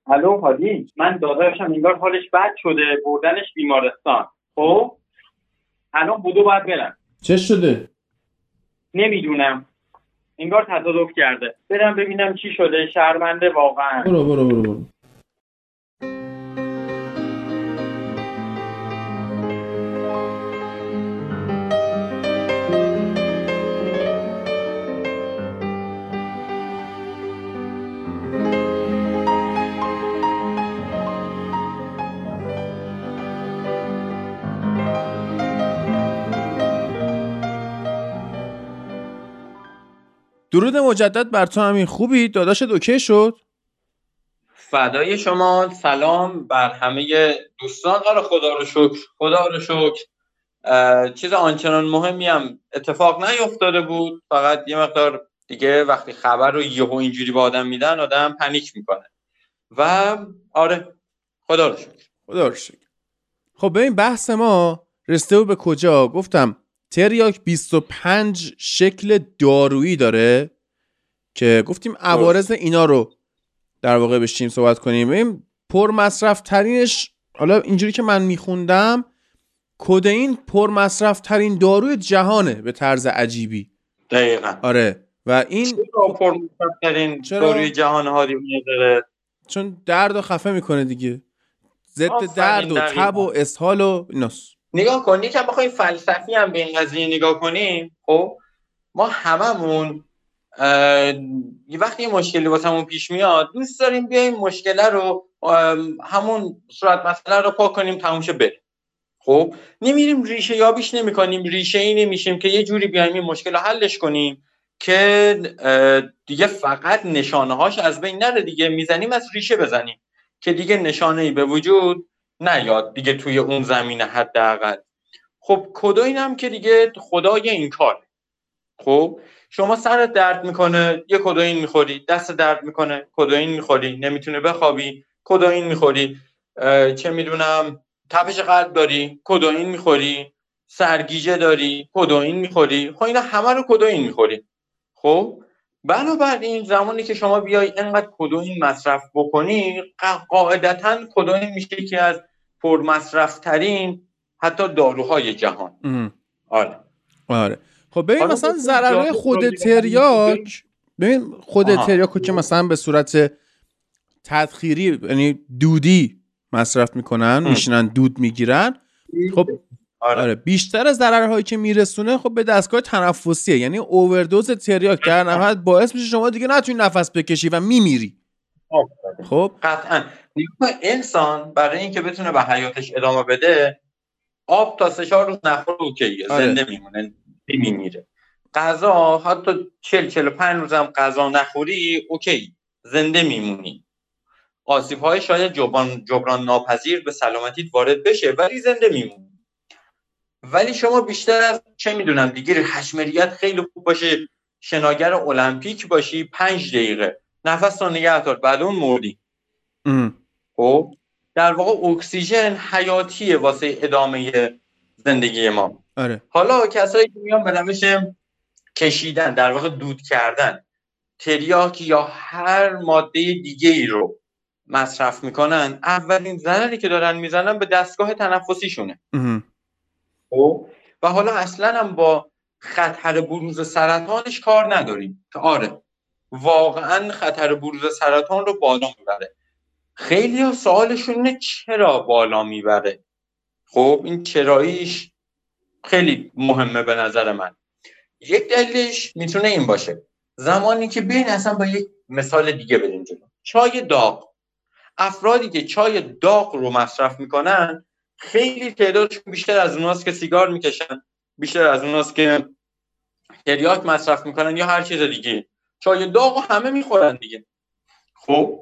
الو هادی، من داداشم انگار حالش بد شده، بردنش بیمارستان. خب الان بودو باید برم. چه شده؟ نمیدونم، انگار تصادف کرده. برم ببینم چی شده، شرمنده واقعا. برو. درود مجدد بر تو. همین خوبی؟ داداشت اوکی شد؟ فدای شما، سلام بر همه دوستان. آره خدا رو شکر چیز آنچنان مهمی هم اتفاق نیفتاده بود، فقط یه مقدار دیگه وقتی خبر رو یهو اینجوری به آدم میدن آدم پنیک میکنه و آره خدا رو شکر. خب ببین بحث ما رسیده بود به کجا؟ گفتم تریاک 25 شکل دارویی داره که گفتیم عوارض اینا رو در واقع بشیم صحبت کنیم. این پر مصرف ترینش، حالا اینجوری که من میخوندم کدئین پرمصرف ترین داروی جهانه به طرز عجیبی. دقیقاً. آره و این چرا پرمصرف ترین داروی جهان هادی نداره؟ چون درد و خفه میکنه دیگه. ضد درد و تب و اسهال و ایناس. نگاه کن یکم بخوایم فلسفی هم به این قضیه نگاه کنیم، خب ما هممون یه وقتی یه مشکلی واسمون پیش میاد دوست داریم بیایم مشکله رو همون صورت مسئله رو پاک کنیم تموم شه بره. خب نمیریم ریشه یابیش نمی‌کنیم، ریشه ای نمیشیم که یه جوری بیایم این مشکل رو حلش کنیم که دیگه فقط نشانه‌هاش از بین نره دیگه. میزنیم از ریشه بزنیم که دیگه نشانه‌ای به وجود نیاد دیگه توی اون زمینه حداقل. خب کدوین هم که دیگه خدای این کار. خب شما سرت درد میکنه یه کدوین میخوری، دست درد میکنه کدوین میخوری، نمیتونه بخوابی کدوین میخوری، چه میدونم تپش قلب داری کدوین میخوری، سرگیجه داری کدوین میخوری. خب اینا همه رو کدوین میخوری. خب بنابراین زمانی که شما بیای اینقدر کدوین مصرف بکنی قاعدتاً کدوین میشه که از پرمصرف ترین حتی داروهای جهان. آره. خب ببین مثلا ضرر خود تریاک، ببین خود تریاک که مثلا به صورت تدخیری یعنی دودی مصرف میکنن، میشینن دود میگیرن. خب آره بیشتر از ضررهایی که میرسونه خب به دستگاه تنفسیه، یعنی اووردوز تریاک در نهایت باعث میشه شما دیگه نتونی نفس بکشی و میمیری. خب قطعاً انسان برای اینکه بتونه به حیاتش ادامه بده آب تا 3-4 روز نخوره اوکیه، زنده میمونه، میمیره. غذا حتی 40-45 روز هم غذا نخوری اوکی، زنده میمونی. آسیب‌های شاید جبران ناپذیر به سلامتیت وارد بشه ولی زنده میمونی. ولی شما بیشتر از چه میدونم دیگه حشمریت خیلی خوب باشه، شناگر المپیک باشی 5 دقیقه نفس رو نگه دار بعد اون مردی. خب در واقع اکسیژن حیاتیه واسه ادامه زندگی ما. آره. حالا کسایی که میان به روش کشیدن در واقع دود کردن تریاک یا هر ماده دیگه ای رو مصرف میکنن، اولین ضرری که دارن میزنن به دستگاه تنفسیشونه. و حالا اصلا هم با خطر بروز سرطانش کار نداریم. آره واقعا خطر بروز سرطان رو بالا میبره. خیلی ها سوالشون اینه چرا بالا میبره. خب این چراییش خیلی مهمه به نظر من. یک دلیلش میتونه این باشه زمانی که بین اصلا با یک مثال دیگه بدیم جلو، چای داغ. افرادی که چای داغ رو مصرف میکنن خیلی تعدادشون بیشتر از اوناست که سیگار میکشن، بیشتر از اوناست که تریاک مصرف میکنن یا هر چیز دیگه. چای داغ رو همه میخورن دیگه. خب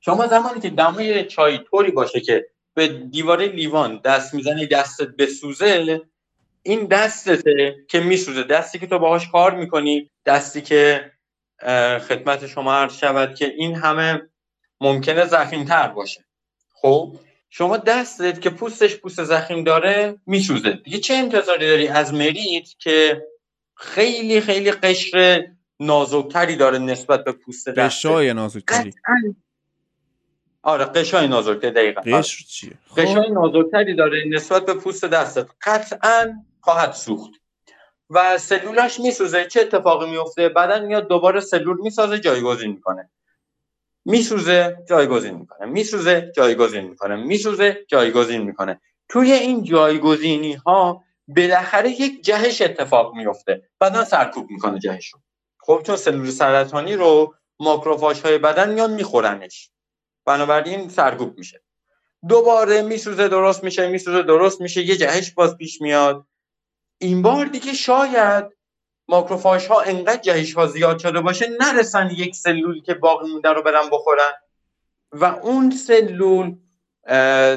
شما زمانی که دمای چای طوری باشه که به دیوار لیوان دست میزنی دستت بسوزه، این دستته که میسوزه، دستی که تو باهاش کار میکنی، دستی که خدمت شما عرض شود که این همه ممکنه زخیم‌تر باشه. خب شما دستت که پوستش پوست زخیم داره میسوزه دیگه. چه انتظاری داری از مریت که خیلی خیلی قشر نازکتری داره نسبت به پوست دستت؟ قشای نازکتری. آره قشای نازکتری. دقیقاً قشر چیه؟ قشای نازکتری داره نسبت به پوست دستت، قطعاً خواهد سوخت و سلولاش میسوزه. چه اتفاقی میفته؟ بدن میاد دوباره سلول میسازه، جایگزین میکنه. میسوزه جایگزین میکنه. توی این جایگزینی ها بالاخره یک جهش اتفاق میفته، بدن سرکوب میکنه جهش رو. خب چون سلول سرطانی رو ماکروفاژ های بدن میان میخورنش، بنابراین سرکوب میشه. دوباره میسوزه درست میشه، یه جهش باز پیش میاد. این بار دیگه شاید ماکروفاژ ها انقدر جهش ها زیاد شده باشه نرسن یک سلول که باقی مونده رو برن بخورن و اون سلول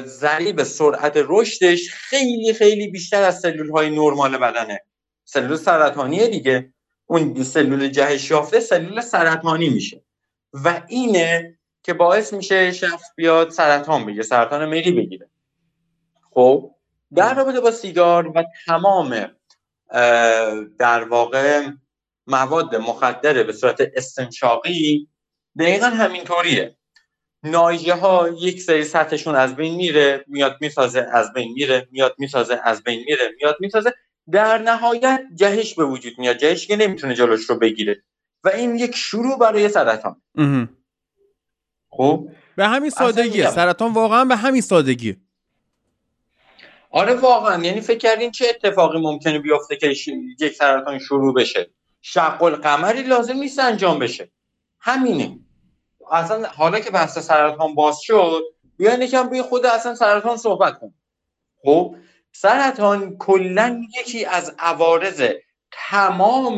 ضریب سرعت رشدش خیلی خیلی بیشتر از سلول های نرمال بدنه. سلول سرطانیه دیگه. اون سلول جهش یافته سلول سرطانی میشه و اینه که باعث میشه شخص بیاد سرطان بگیره، سرطان مری بگیره. خب در رابطه با سیگار و تمام در واقع مواد مخدر به صورت استنشاقی دقیقا همینطوریه. ناحیه ها یک سری سطحشون از بین میره، میاد میسازه، از بین میره، میاد میسازه، از بین میره، میاد میسازه، در نهایت جهش به وجود میاد، جهش که نمیتونه جلوش رو بگیره و این یک شروع برای سرطان. خب به همین سادگیه، سرطان واقعا به همین سادگی. آره واقعا، یعنی فکر کردین چه اتفاقی ممکنه بیفته که یک سرطان شروع بشه؟ شق القمری لازم نیست انجام بشه، همینه. اصلا حالا که بحث سرطان باز شد بیاین یکم روی خود اصلا سرطان صحبت کنیم. خب سرطان کلا یکی از عوارض تمام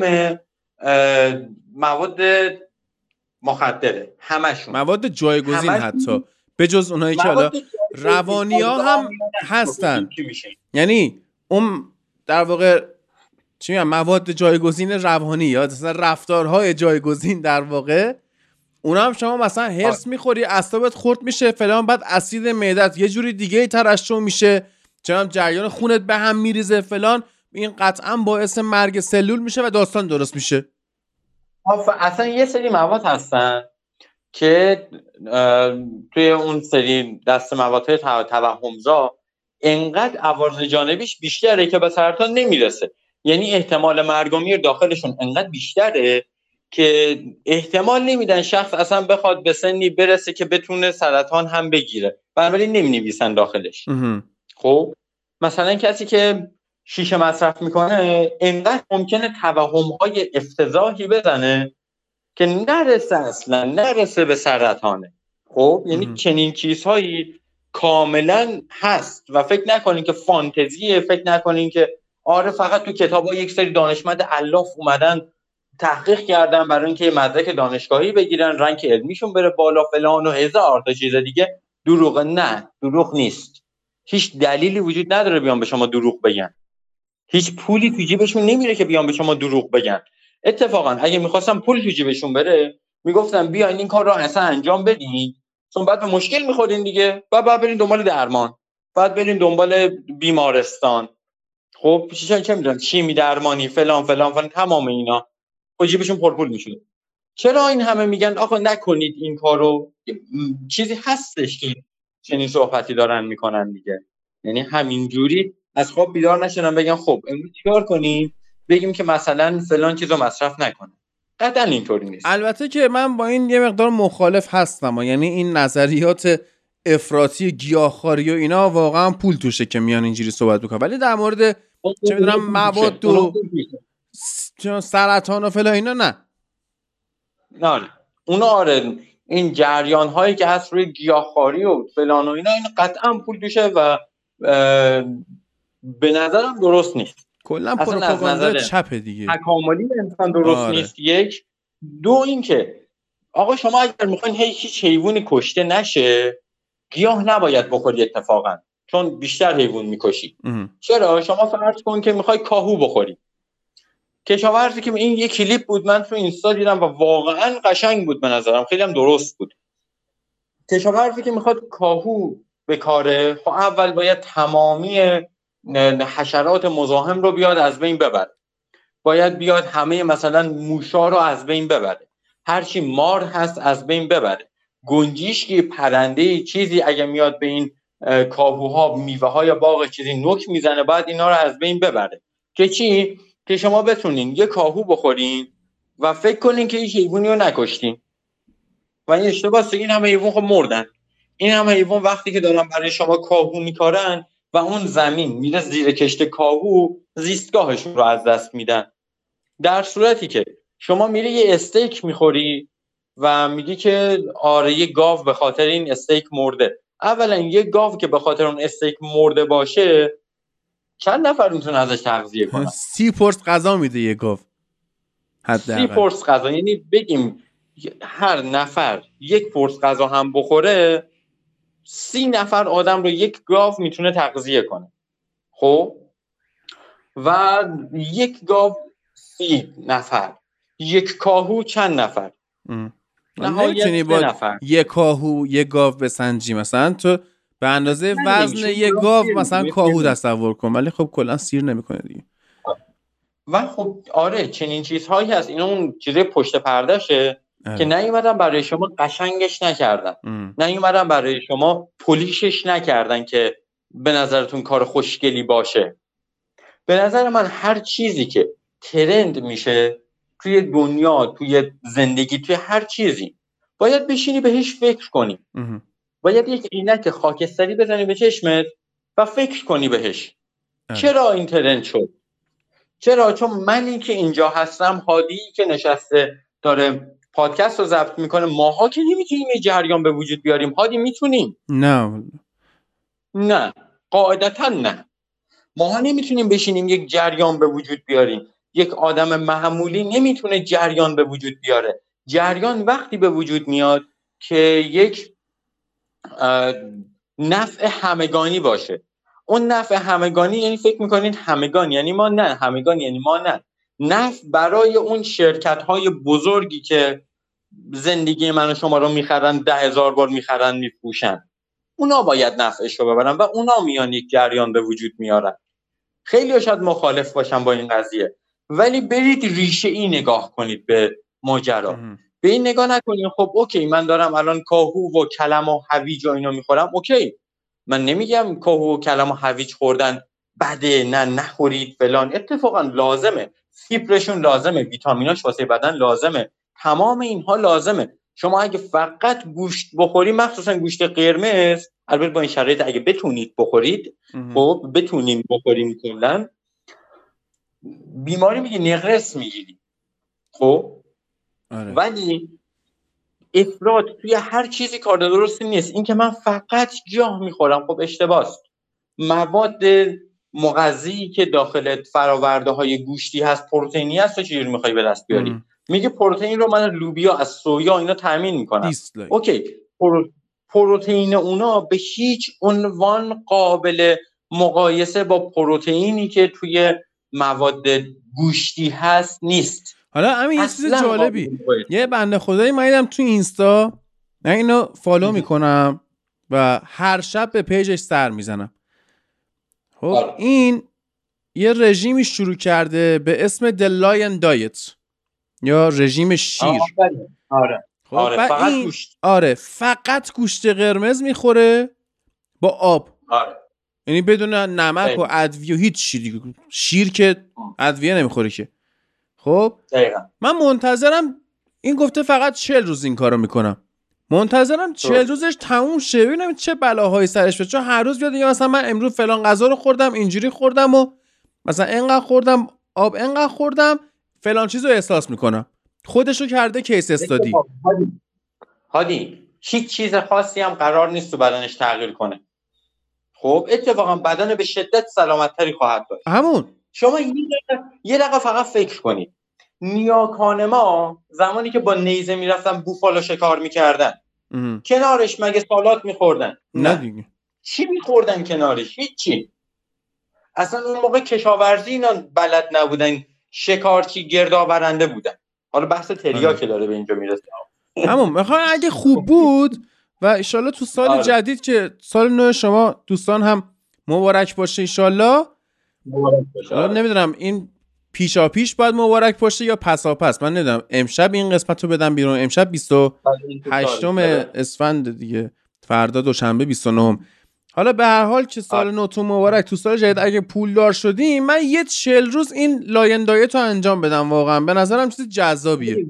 مواد مخدره، همشون مواد جایگزین، حتی به جز اونایی که حالا روانی‌ها هم هستن، یعنی اون در واقع چی میگم، مواد جایگزین روانی یا مثلا رفتارهای جایگزین، در واقع اونا هم شما مثلا هرس میخوری، اعصابت خرد میشه فلان، بعد اسید معدت یه جوری دیگه ترشح میشه، چون جریان خونت به هم میریزه فلان، این قطعا باعث مرگ سلول میشه و داستان درست میشه. اصلا یه سری مواد هستن که توی اون سری دست مواد توهمزا انقدر عوارض جانبیش بیشتره که به سرطان نمیرسه، یعنی احتمال مرگ و میر داخلشون انقدر بیشتره که احتمال نمیدن شخص اصلا بخواد به سنی برسه که بتونه سرطان هم بگیره، بنابراین نمینویسن داخلش. خب مثلا کسی که شیشه مصرف میکنه انقدر ممکنه توهم‌های افتضاحی بزنه که نرسه، اصلا نرسه به سرطانه. خب یعنی چنین چیزهایی کاملا هست و فکر نکنین که فانتزیه، فکر نکنین که آره فقط تو کتاب‌ها یک سری دانشمند الاف اومدن تحقیق کردن برای اینکه یه مدرک دانشگاهی بگیرن، رنک علمیشون بره بالا فلان و هزار تا چیز دیگه. دروغ نه، دروغ نیست. هیچ دلیلی وجود نداره بیان به شما دروغ بگن، هیچ پولی تو جیبشون نمیره که بیان به شما دروغ بگن. اتفاقا اگه میخواستم پول تو جیبشون بره میگفتم بیاین این کار رو اصلا انجام بدین، چون بعد به مشکل میخورین دیگه، بعد برین دنبال درمان، بعد برین دنبال بیمارستان، خب چه میدونم شیمی درمانی فلان فلان فلان، تمام اینا جیبشون پرپول میشه. چرا این همه میگن آقا نکنید این کارو؟ چیزی هستش که چنین صحبتی دارن میکنن دیگه، یعنی همینجوری از خواب بیدار نشنن بگن خب امروز چیکار کنیم، بگیم که مثلا فلان چیزو مصرف نکنه. قطعا اینطوری نیست. البته که من با این یه مقدار مخالف هستم، یعنی این نظریات افراطی گیاهخواری و اینا واقعا پول توشه که میان اینجوری صحبت میکنن، ولی در مورد چه میدونم مواد و چون سرطان و فلا اینا نه نه اونا، آره این جریان هایی که هست روی گیاهخواری و فلان و اینا، این قطعا پول دوشه و به نظرم درست نیست. کلا پروپاگاندا چپه دیگه، تکاملی انسان درست نیست. یک دو اینکه آقا شما اگر میخواین هیچ حیوانی کشته نشه گیاه نباید بخوری اتفاقا، چون بیشتر حیوان میکشی. چرا؟ شما فرض کن که میخوای کاهو بخوری، کشاورزی که این یک کلیپ بود من تو اینستا دیدم و واقعا قشنگ بود، به نظرم خیلی هم درست بود. کشاورزی که میخواد کاهو بکاره خب اول باید تمامی حشرات مزاحم رو بیاد از بین ببره، باید بیاد همه مثلا موشا رو از بین ببره، هرچی مار هست از بین ببره، گنجیشکی پرنده چیزی اگه میاد به این کاهوها میوه های باغ چیزی نوک میزنه، بعد اینا رو از بین ببره که چی؟ که شما بتونین یه کاهو بخورین و فکر کنین که هیچ حیوانی رو نکشتین. و این اشتباهه، این همه حیوان خب مردن، این همه حیوان وقتی که دارن برای شما کاهو میکارن و اون زمین میره زیر کشت کاهو، زیستگاهشون رو از دست میدن. در صورتی که شما میری یه استیک میخوری و میگی که آره یه گاو به خاطر این استیک مرده. اولا یه گاو که به خاطر اون استیک مرده باشه چند نفر میتونه ازش تغذیه کنه؟ 30 پرس غذا میده یه گاو، حداقل 30 پرس غذا، یعنی بگیم هر نفر 1 پرس غذا هم بخوره 30 نفر آدم رو یک گاو میتونه تغذیه کنه. خب و یک گاو 30 نفر، یک کاهو چند نفر؟ نمیتونی با یک کاهو یک گاو بسنجی، مثلا تو به اندازه وزن یه گاو مثلا کاهو تصور کن، ولی خب کلا سیر نمیکنه دیگه. و خب آره چنین چیزهایی هست، اینا اون چیزای پشت پرده شه که نیومدن برای شما قشنگش نکردن، نیومدن برای شما پولیشش نکردن که به نظرتون کار خوشگلی باشه. به نظر من هر چیزی که ترند میشه توی دنیا، توی زندگی، توی هر چیزی باید بشینی بهش فکر کنی. باید یک عینک خاکستری بزنی به چشمت و فکر کنی بهش. چرا این ترند شد؟ چرا؟ چون منی که اینجا هستم، هادیی که نشسته داره پادکست رو ضبط میکنه، ماها که نمیتونیم یه جریان به وجود بیاریم. هادی میتونیم؟ نه، قاعدتا نه. ماها نمیتونیم بشینیم یک جریان به وجود بیاریم. یک آدم معمولی نمیتونه جریان به وجود بیاره. جریان وقتی به وجود میاد که یک نفع همگانی باشه. اون نفع همگانی یعنی فکر میکنین همگان یعنی ما؟ نه، همگان یعنی ما نه. نفع برای اون شرکت‌های بزرگی که زندگی من و شما رو میخرن، 10,000 بار میخرن، میفروشن، اونا باید نفعش رو ببرن و اونا میان یک جریان به وجود میارن. خیلی شاید مخالف باشن با این قضیه، ولی برید ریشه ای نگاه کنید به ماجرا. به این نگاه نکنید خب اوکی من دارم الان کاهو و کلم و هویج و اینا میخورم، اوکی. من نمیگم کاهو و کلم و هویج خوردن بده، نه نخورید فلان، اتفاقا لازمه، فیبرشون لازمه، ویتامیناش واسه بدن لازمه، تمام اینها لازمه. شما اگه فقط گوشت بخوری، مخصوصا گوشت قرمز، البته با این شرایط اگه بتونید بخورید، خب بتونیم بخوریم، کلا بیماری میگه نقرس میگیری. خب آره. ولی افراد توی هر چیزی کار درستی نیست. این که من فقط جاه میخورم، خب اشتباه است. مواد مغذی که داخل فراورده های گوشتی هست، پروتئینی هست، تو چجوری میخوای به دست بیاری؟ میگه پروتئین رو من لوبیا از سویا اینا تامین میکنم. اوکی، پروتئین اونا به هیچ عنوان قابل مقایسه با پروتئینی که توی مواد گوشتی هست نیست. حالا همین یه چیز جالبی، یه بنده خدایی من دیدم تو اینستا، من اینو فالو میکنم و هر شب به پیجش سر میزنم. خب این یه رژیمی شروع کرده به اسم The Lion Diet یا رژیم شیر. آره فقط گوشت. آره فقط گوشت قرمز میخوره با آب. آره یعنی بدون نمک و ادویه و هیچ چیزی. شیر که ادویه نمیخوره که. خب دقیقا. من منتظرم این گفته فقط 40 روز این کارو میکنم، منتظرم 40 روزش تموم شه ببینم چه بلاهایی سرش بیاد. چون هر روز بیاد یا مثلا من امروز فلان غذا رو خوردم، اینجوری خوردم و مثلا اینقدر خوردم آب، اینقدر خوردم فلان چیزو احساس میکنم. خودشو کرده کیس استادی. هادی هیچ چیز خاصی هم قرار نیست تو بدنش تغییر کنه. خب اتفاقا بدن به شدت سلامت‌تری خواهد داشت. همون شما یه دقیقه فقط فکر کنید. نیاکان ما زمانی که با نیزه میرفتن بوفالو شکار میکردن، کنارش مگه سالات میخوردن؟ نه دیگه. چی میخوردن کنارش؟ هیچی. اصلا اون موقع کشاورزی اینا بلد نبودن، شکارچی گردآورنده بودن. حالا بحث تریا که داره به اینجا میرسه. همون میخوام اگه خوب بود و انشالله تو سال جدید که سال نو شما دوستان هم مبارک باشه انشالله. نمیدونم این پیشا پیش باید مبارک باشه یا پسا پس، من نمیدونم. امشب این قسمت رو بدم بیرون. امشب 28 اسفند دیگه، فردا دوشنبه 29. حالا به هر حال که سال نو تو مبارک. تو سال جدید اگه پولدار شدیم، من یه 40 روز این لاین دایت رو انجام بدم. واقعا به نظرم چیز جذابیه.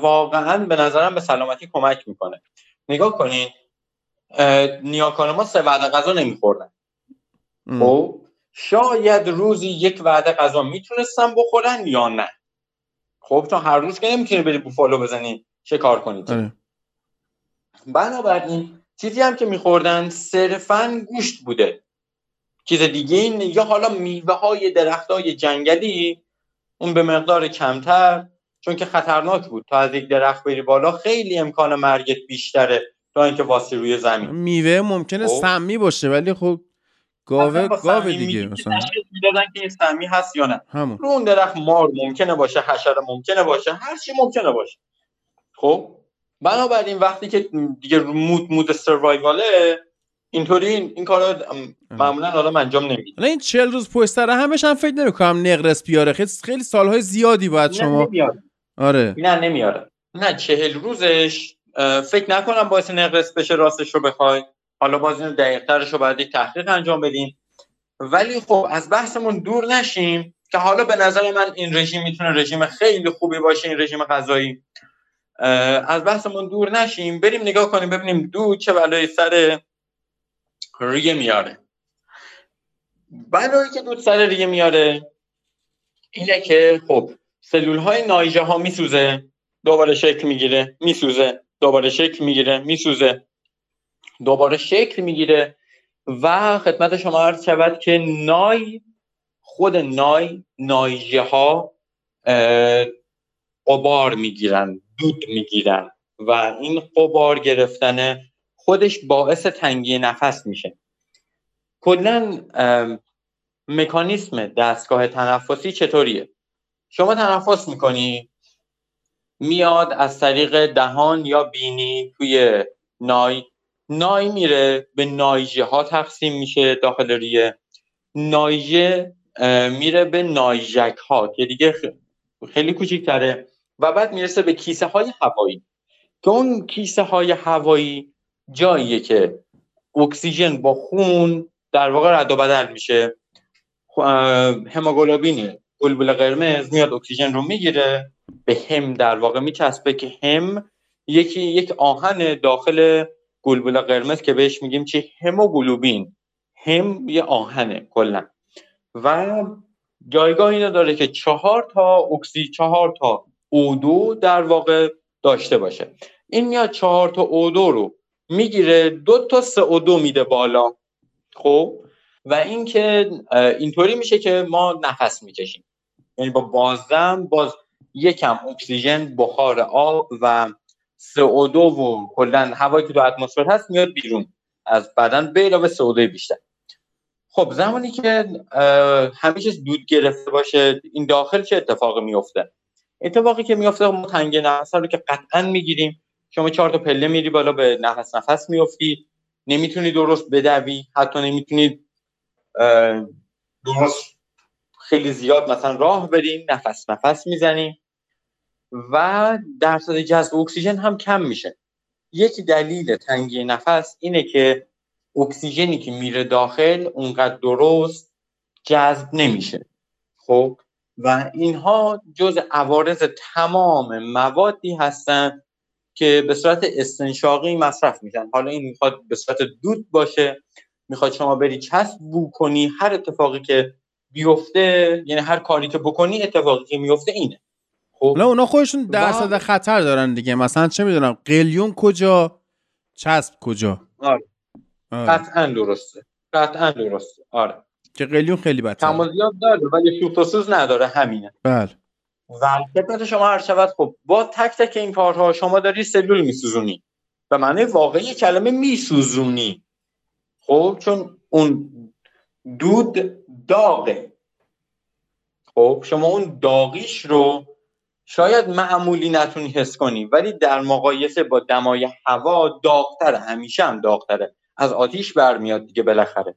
واقعا به نظرم به سلامتی کمک میکنه. نگاه کنین نیاکان ما 3 وعده غذا نمیخوردن. خب شاید روزی 1 وعده غذا میتونستن بخورن یا نه. خب چون هر روز که نمیتونی بری بوفالو بزنی شکار کنید. بنابراین چیزی هم که میخوردن صرفا گوشت بوده، چیز دیگه این یا حالا میوه های درخت های جنگلی، اون به مقدار کمتر، چون که خطرناک بود. تا از یک درخت بری بالا خیلی امکان مرگت بیشتره تا اینکه واسی روی زمین. میوه ممکنه سمی باشه ولی خب گاوه دیگه مثلا میدادن که این سمی هست یا نه. رو اون درخت مار ممکنه باشه، حشره ممکنه باشه، هر چی ممکنه باشه. خب بنابراین وقتی که دیگه مود سروایواله اینطوری این کارا معمولا آدم انجام نمیده. حالا این 40 روز پشت سر همش هم فکر نمی‌کنم نقرس بیاره. خیلی سالهای زیادی بعد شما نمیاره. آره نه نمیاره. نه 40 روزش فکر نکنم باعث نقرس بشه راستش رو بخوای. حالا باز اینو دقیق‌ترش رو بعد یک تحقیق انجام بدیم. ولی خب از بحثمون دور نشیم که حالا به نظر من این رژیم میتونه رژیم خیلی خوبی باشه، این رژیم غذایی. از بحثمون دور نشیم، بریم نگاه کنیم ببینیم دود چه بلای سر ریه میاره. بلایی که دود سر ریه میاره اینه که خب سلول‌های نایجه ها میسوزه، دوباره شکل میگیره، میسوزه، دوباره شکل میگیره، میسوزه، دوباره شکل میگیره. و خدمت شما عرض شود که نایجه ها غبار میگیرن، دود میگیرن و این غبار گرفتن خودش باعث تنگی نفس میشه. کلاً مکانیسم دستگاه تنفسی چطوریه؟ شما تنفس میکنی، میاد از طریق دهان یا بینی توی نای میره به نایجه ها تقسیم میشه داخل ریه، نایجه میره به نایجک ها که دیگه خیلی کوچیک‌تره و بعد میرسه به کیسه های هوایی که اون کیسه های هوایی جاییه که اکسیژن با خون در واقع رد و بدل میشه. هموگلوبین بلبل قرمز میاد اکسیژن رو میگیره، به هم در واقع میچسبه که هم یک آهن داخل بلبل قرمز که بهش میگیم چی، هموگلوبین. هم یه آهنه کلا و جایگاه اینو داره که 4 تا O2 در واقع داشته باشه. این میاد 4 تا O2 رو میگیره 2 تا CO2 میده بالا. خب و این که اینطوری میشه که ما نفس میکشیم، یعنی با بازدم باز یکم اکسیژن، بخار آب و CO2 و کلا هوایی که تو اتمسفر هست میاد بیرون از بدن به علاوه CO2 بیشتر. خب زمانی که همه چیز دود گرفته باشه این داخل چه اتفاقی میفته؟ اتفاقی که میفته ما تنگی نفس رو که قطعا میگیریم. شما 4 تا پله میری بالا به نفس میافتی، نمیتونی درست بدوی، حتی نمیتونی درست خیلی زیاد مثلا راه بریم، نفس میزنی و درصد جذب اکسیژن هم کم میشه. یک دلیل تنگی نفس اینه که اکسیژنی که میره داخل اونقدر درست جذب نمیشه. خب و اینها جز عوارض تمام موادی هستن که به صورت استنشاقی مصرف میشن. حالا این میخواد به صورت دود باشه، میخواد شما بری چسب بو کنی، هر اتفاقی که بیفته، یعنی هر کاری که بکنی اتفاقی که میفته اینه. خب حالا اونا خودشون درصد خطر دارن دیگه، مثلا چه میدونم قلیون کجا، چسب کجا. آره قطعاً درسته، قطعاً درسته. آره که قلیون خیلی بدتر، کم و زیاد داره ولی سوخت و سوز نداره، همینه. بله و خدمت شما عرض شود خب با تک تک این کارها شما داری سلول میسوزونی، به معنی واقعی کلمه میسوزونی. خب چون اون دود داغه، خب شما اون داغیش رو شاید معمولی نتونی حس کنی ولی در مقایسه با دمای هوا داغتره، همیشه هم داغتره، از آتیش برمیاد دیگه بالاخره.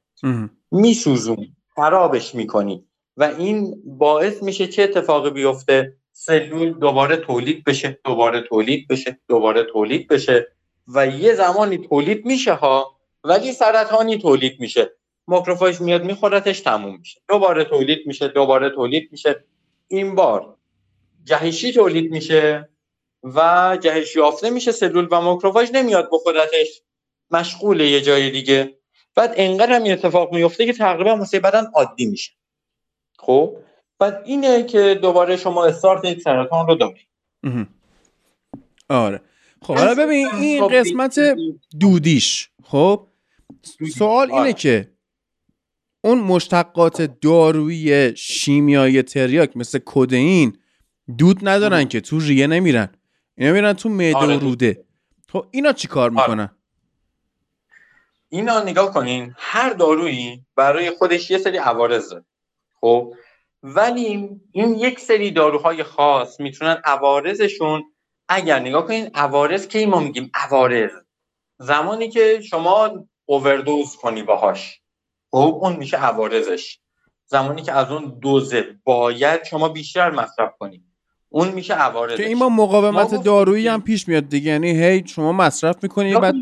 میسوزونی، خرابش میکنی و این باعث میشه چه اتفاقی بیفته؟ سلول دوباره تولید بشه، دوباره تولید بشه، دوباره تولید بشه و یه زمانی تولید میشه ها ولی سرطانی تولید میشه، ماکروفاژ میاد میخورتش، تموم میشه، دوباره تولید میشه، دوباره تولید میشه. این بار جهشی تولید میشه و جهش یافته میشه سلول و ماکروفاژ نمیاد بخورتش، مشغول یه جای دیگه. بعد انقدر هم این اتفاق میفته که تقریبا واسه بدن عادی میشه. خب بعد اینه که دوباره شما استارت یک سرطان رو دارید. آره خب حالا ببین این قسمت دودیش. خب سوال اینه که اون مشتقات دارویی شیمیایی تریاک مثل کدئین دود ندارن که تو ریه نمیرن، اینا میرن تو معده و روده. خب اینا چی کار میکنن؟ اینا نگاه کنین، هر دارویی برای خودش یه سری عوارض داره. خب ولی این یک سری داروهای خاص میتونن عوارضشون، اگر نگاه کنین عوارض که ما میگیم عوارض زمانی که شما اووردوز کنی باهاش، خب اون میشه عوارضش، زمانی که از اون دوز باید شما بیشتر مصرف کنی. اون میشه عوارض. که این با مقاومت دارویی هم پیش میاد دیگه، یعنی هی شما مصرف میکنی بعد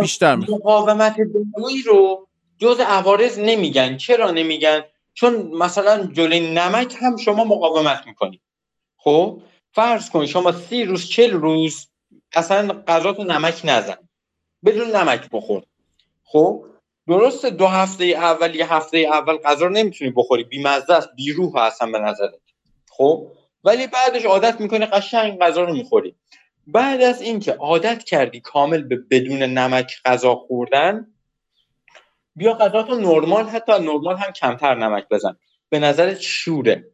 بیشتر میشه. مقاومت دارویی رو جز عوارض نمیگن. چرا نمیگن؟ چون مثلا جلوی نمک هم شما مقاومت میکنی. خب فرض کن شما 30 روز 40 روز اصلا غذاتو نمک نزن، بدون نمک بخور. خب درسته 2 هفته اول یه هفته اول غذا رو نمیتونی بخوری، بیمزه است، بیروح هستن به نظرت، خب ولی بعدش عادت میکنی قشنگ غذا رو میخوری. بعد از اینکه عادت کردی کامل به بدون نمک غذا خوردن، بیا غذا تو نرمال، حتی نرمال هم کمتر نمک بزن. به نظرت شوره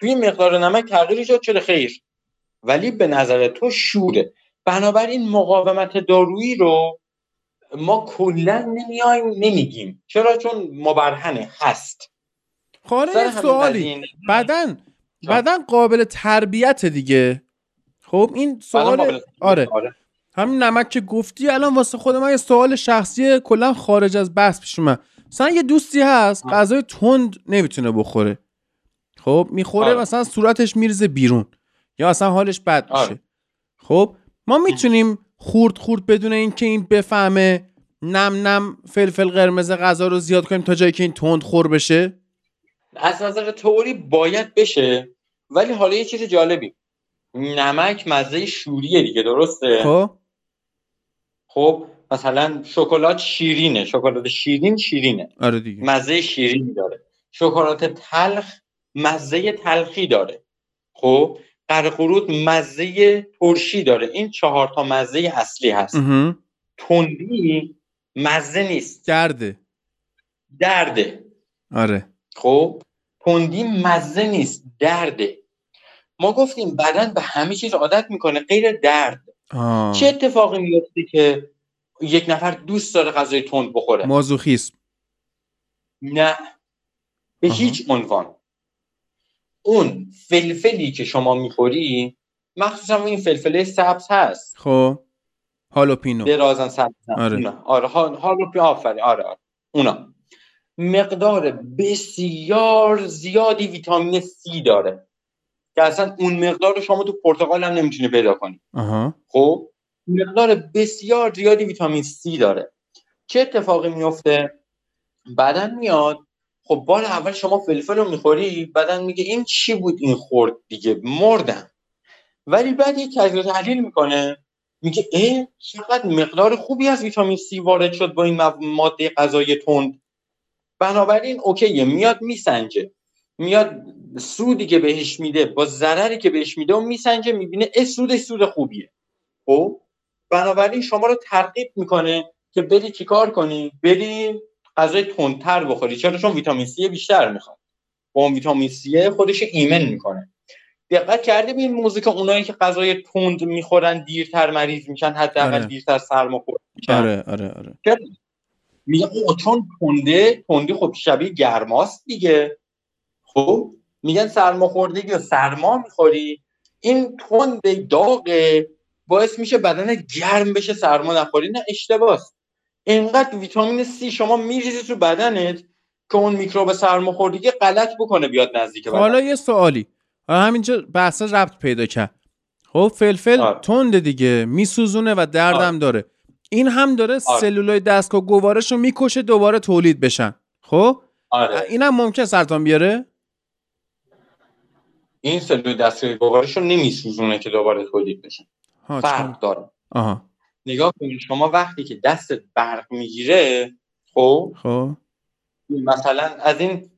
توی مقدار نمک تغییری شد چه خیر، ولی به نظر تو شوره. بنابراین مقاومت دارویی رو ما کلا نمیایم نمیگیم. چرا؟ چون مبرهنه هست. خاله سوالی، بدن قابل تربیت دیگه. خب این سوال آره. همین نمک که گفتی الان واسه خود من یه سوال شخصی کلا خارج از بحث پیش اومد. مثلا یه دوستی هست غذای تند نمیتونه بخوره، خب میخوره مثلا صورتش میرزه بیرون یا اصلا حالش بد میشه. خب ما میتونیم خورد بدون اینکه این بفهمه نم فلفل قرمز غذا رو زیاد کنیم تا جایی که این تند خور بشه؟ از نظر تئوری باید بشه، ولی حالا یه چیز جالبی، نمک مزه شوریه دیگه، درسته؟ خب مثلا شکلات شیرینه، شکلات شیرینه، آره دیگه مزه شیرینی داره. شکلات تلخ مزه تلخی داره. خب قرقرود مزه ترشی داره. این 4 تا مزه اصلی هست. تندی مزه نیست، درده. آره خب تندی مزه نیست، درده. ما گفتیم بدن به همه چیز عادت میکنه غیر درد. چه اتفاقی میفته که یک نفر دوست داره غذای تند بخوره؟ مازوخیسم؟ نه به هیچ عنوان. اون فلفلی که شما میخوری، مخصوصا این فلفله سبز هست، خب هالوپینو درازن سبز، آره هالوپینو آفرین، آره اونا مقدار بسیار زیادی ویتامین C داره که اصلا اون مقدار رو شما تو پرتقال هم نمیتونی پیدا کنی. خب مقدار بسیار زیادی ویتامین C داره. چه اتفاقی میفته؟ بدن میاد، خب بار اول شما فلفل رو میخوری، بدن میگه این چی بود این خورد دیگه، مردم. ولی بعد یک تجزیه تحلیل میکنه، میگه ای چقدر مقدار خوبی از ویتامین C وارد شد با این ماده غذایی تند. بنابراین اوکیه، میاد میسنجه، میاد سودی که بهش میده با ضرری که بهش میده و میسنجه، میبینه ای سود خوبیه. خب بنابراین شما رو ترغیب میکنه که بری چیکار کنی، بری غذای تندتر بخوری. چرا؟ چون ویتامین C بیشتر میخواد. با اون ویتامین C خودش ایمن میکنه. دقت کردی به این موضوع که اونایی که غذای تند میخورن دیرتر مریض میشن، حداقل دیرتر سرماخورد میشن؟ آره. میگه چون تنده خب شبیه گرماست دیگه. خب میگن سرماخوردگی و سرما میخوری، این تنده داغه باعث میشه بدن گرم بشه، سرما نخوری. نه اشتباهه. اینقدر ویتامین C شما میریزی تو بدنت که اون میکروب سرماخوردگی غلط بکنه بیاد نزدیک بدن. حالا یه سوالی، همینجا بحث ربط پیدا کرد. خب فلفل تنده دیگه، میسوزونه و دردم داره. این هم داره سلولای دستگاه گوارش رو میکشه دوباره تولید بشن. خب اینم ممکنه سرطان بیاره؟ این سلولای دستگاه گوارش رو نمیسوزونه که دوباره تولید بشن. فرق داره. نگاه کنید شما وقتی که دستت برق میگیره، خب مثلا از این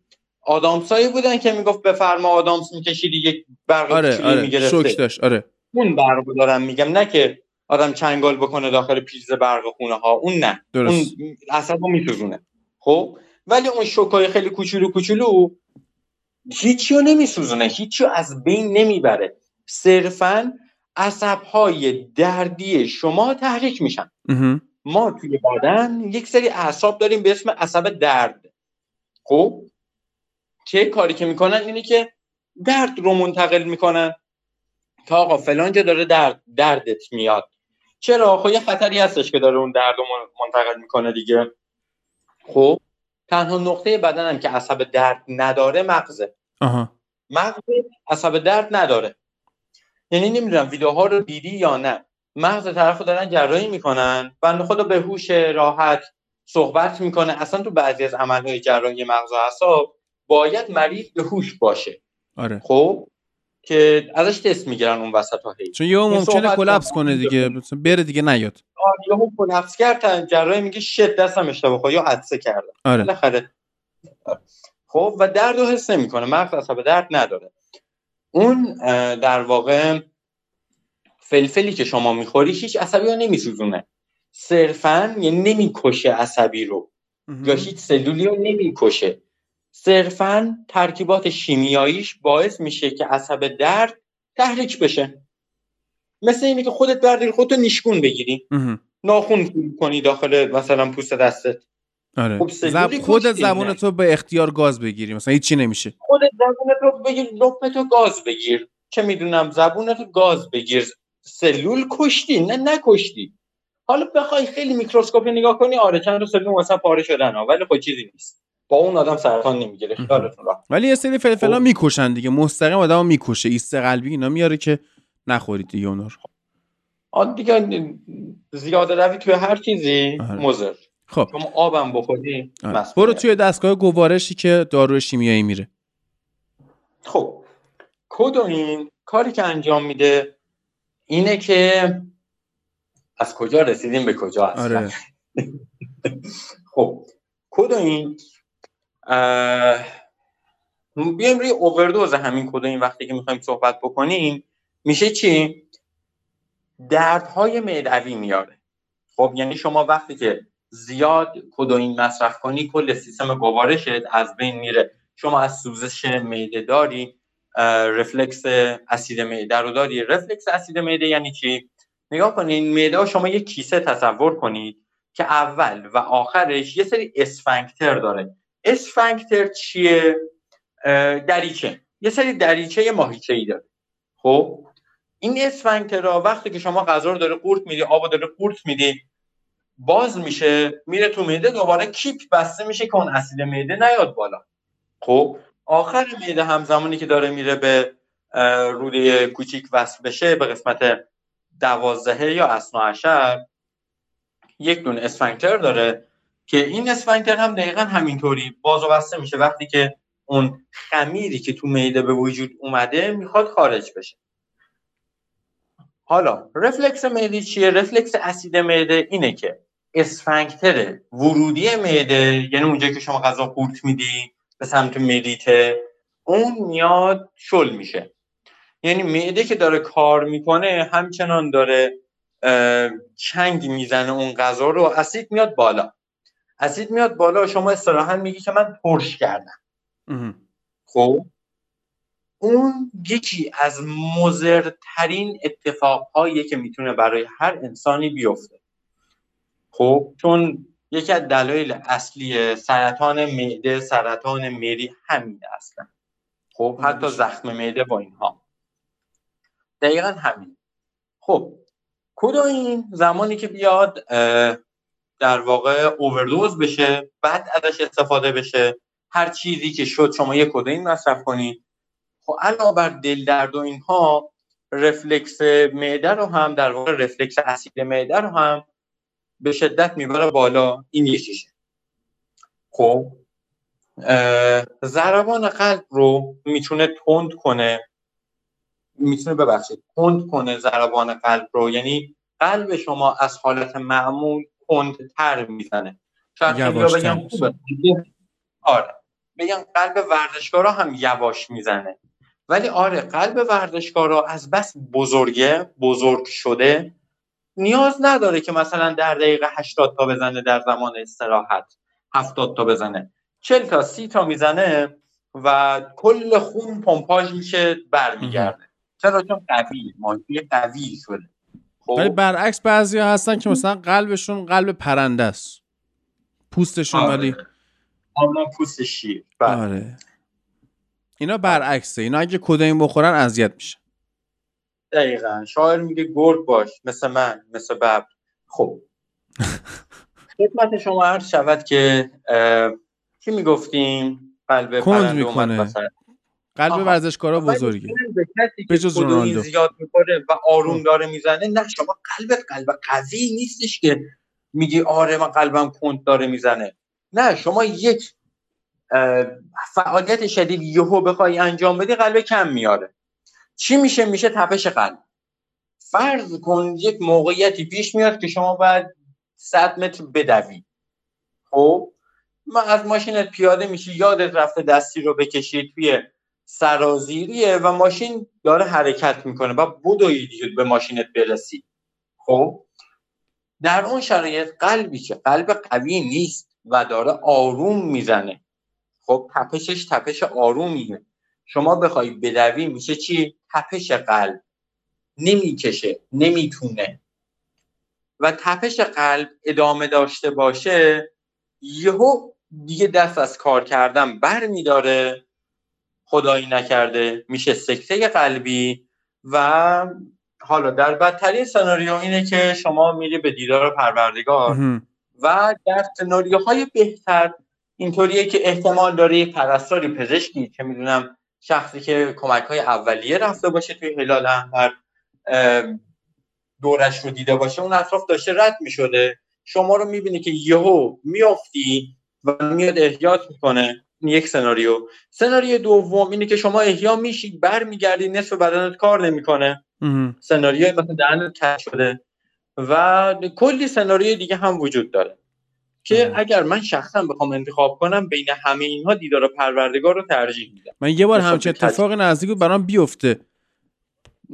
آدامسایی بودن که میگفت بفرما آدامس میکشیدی یک برق کوچولو میگرفته، شوک داشت. اون برق رو دارم میگم، نه که آدم چنگال بکنه داخل پیریز برق خونه ها، اون نه، درست. اون اصلا میسوزونه. خب ولی اون شوکای خیلی کوچولو هیچیو نمیسوزونه، هیچیو از بین نمیبره، صرفاً عصب‌های دردی شما تحریک میشن. ما توی بدن یک سری اعصاب داریم به اسم عصب درد. خب چه کاری که میکنن اینه که درد رو منتقل میکنن تا آقا فلان جا داره دردت میاد. چرا؟ خب یه خطری هستش که داره اون درد رو منتقل میکنه دیگه. خب تنها نقطه بدنم که عصب درد نداره مغزه. مغز عصب درد نداره. یعنی نمیدونم ویدیوها رو دیدی یا نه، مغز طرفو دارن جراحی میکنن، بنده خدا به هوش راحت صحبت میکنه. اصلا تو بعضی از عملهای جراحی مغز و اعصاب باید مریض به هوش باشه. آره. خب که ازش تست میگیرن اون وسطا هی، چون یهو ممکنه کلاپس کنه دیگه، مثلا بره دیگه نیاد. یهو کلاپس کرد، جراح میگه شت دستم اشتباه خورد یا عطسه کرد. آره. بالاخره خب و درد رو حس نمیکنه، مغز عصب درد نداره. اون در واقع فلفلی که شما میخوریش هیچ عصبی رو نمیسوزونه، صرفاً یعنی نمیکشه عصبی رو یا هیچ سلولی رو نمیکشه، صرفاً ترکیبات شیمیاییش باعث میشه که عصب درد تحریک بشه. مثل اینه که خودت برداری خودتو نشگون بگیری، ناخون کنی داخل مثلا پوست دستت. آره. خودت زبونتو به اختیار گاز بگیری، مثلا هیچ چی نمیشه. خودت زبونتو بگیر، لپتو گاز بگیر، چه میدونم زبونتو گاز بگیر، سلول کشتی نه نکشتی. حالا بخوای خیلی میکروسکوپی نگاه کنی آره چند تا سلول مثلا پاره شدن ها، ولی خب چیزی نیست، با اون آدم سرطان نمیگیره خیالتون راحت. ولی یه سری فلفلا میکشن دیگه، مستقیم آدمو میکشه، ایست قلبی اینا میاره که نخورید دیگه اونا رو. آ دیگه زیاده روی توی هر چیزی مضر. خب شما آبم بخوری مسئله. برو توی دستگاه گوارشی که داروی شیمیایی میره. خب کدوین کاری که انجام میده اینه که از کجا رسیدیم به کجا هستیم. آره. خب کدوین بیایم روی اووردوز همین کدوین وقتی که میخوایم صحبت بکنیم میشه چی؟ دردهای معدوی میاره. خب یعنی شما وقتی که زیاد کدوین مصرف کنی کل سیستم گوارشت از بین میره. شما از سوزش معده داری، رفلکس اسید معده رو داری. رفلکس اسید معده یعنی چی؟ نگاه کنین معده ها، شما یک کیسه تصور کنید که اول و آخرش یه سری اسفنکتر داره. اسفنکتر چیه؟ دریچه، یه سری دریچه ماهیچه‌ای داره. خب این اسفنکترها وقتی که شما غذا رو داره قورت میدی، آب رو داره قورت میدی، باز میشه میره تو معده، دوباره کیپ بسته میشه که اون اسید معده نیاد بالا. خب آخر معده همزمانی که داره میره به روده کوچیک وصل بشه به قسمت 12 یا اثنا عشر، یک دونه اسفنکتر داره که این اسفنکتر هم دقیقاً همینطوری باز و بسته میشه وقتی که اون خمیری که تو معده به وجود اومده میخواد خارج بشه. حالا رفلکس معده چیه؟ رفلکس اسید معده اینه که اسفنکتر ورودی معده، یعنی اونجایی که شما غذا قورت میدی به سمت معده، اون میاد شل میشه. یعنی معده که داره کار میکنه همچنان داره چنگ میزنه اون غذا رو، اسید میاد بالا. اسید میاد بالا، شما اصطلاحاً میگی که من ترش کردم. خب اون یکی از مضرترین اتفاقهایی که میتونه برای هر انسانی بیفته. خب چون یکی از دلایل اصلی سرطان معده، سرطان مری همین اصلا. خب حتی زخم معده با اینها دقیقا همین. خب کدوین زمانی که بیاد در واقع اووردوز بشه، بعد ازش استفاده بشه، هر چیزی که شد شما یک کدوین مصرف کنید، خب علاوه بر دل درد و اینها رفلکس معده رو هم در واقع رفلکس اسید معده رو هم به شدت میبره بالا. این یکیشه. خب ضربان قلب رو میتونه تند کنه، میتونه ببخشید تند کنه ضربان قلب رو، یعنی قلب شما از حالت معمول تندتر میزنه. شاید خیلی بگم خوبه. آره بگم قلب ورزشکارا هم یواش میزنه، ولی آره قلب ورزشکارا از بس بزرگه، بزرگ شده، نیاز نداره که مثلا در دقیقه 80 تا بزنه، در زمان استراحت 70 تا بزنه، 40 تا 30 تا میزنه و کل خون پمپاژ میشه برمیگرده. چرا؟ چون قوی، ماهیچه قوی شده. ولی برعکس بعضیا هستن که مثلا قلبشون قلب پرنده است، پوستشون ولی آنها پوست شیر. آره. اینا برعکسه، اینا اگه کدوین بخورن اذیت میشه. دقیقا شاعر میگه گرگ باش مثل من مثل ببر. خب خدمت شما عرض شود که چی میگفتیم؟ قلب پرنده اومد وسط، قلب ورزشکارا بزرگی. به جز رونالدو زیاد می‌خوره و آروم داره میزنه، نه شما قلبت قلب قوی نیستش که میگی آره من قلبم کند داره میزنه. نه شما یک فعالیت شدید یهو بخوای انجام بدی قلب کم میاره. چی میشه؟ میشه تپش قلب. فرض کن یک موقعیتی پیش میاد که شما باید 100 متر بدوی. خب ما از ماشینت پیاده میشی، یادت رفته دستی رو بکشی توی سرازیریه و ماشین داره حرکت میکنه و بدوی دیگه به ماشینت برسی. خب در اون شرایط قلبی که قلب قوی نیست و داره آروم میزنه، خب تپشش تپش آرومیه، شما بخوای بدوی میشه چی؟ تپش قلب. نمیکشه، نمیتونه. و تپش قلب ادامه داشته باشه یهو دیگه دست از کار کردن بر میداره، خدایی نکرده میشه سکته قلبی. و حالا در بدترین سناریو اینه که شما میری به دیدار پروردگار و در سناریوهای بهتر اینطوریه که احتمال داره پرستاری پزشکی که میدونم شخصی که کمک‌های اولیه رفته باشه توی هلال احمر دورش رو دیده باشه، اون اطراف داشته رد می‌شده، شما رو می‌بینی که یهو میافتی و میاد احیات می‌کنه. یک سناریو. سناریو دوم اینه که شما احیا میشی، برمیگردی نصف بدنت کار نمی‌کنه. سناریوی مثلا دهنت کج شده و کلی سناریوی دیگه هم وجود داره که اگر من شخصا بخوام انتخاب کنم بین همه اینها دیدار پروردگار رو ترجیح میدم. من یه بار همچین اتفاق نزدیک برام بیفته.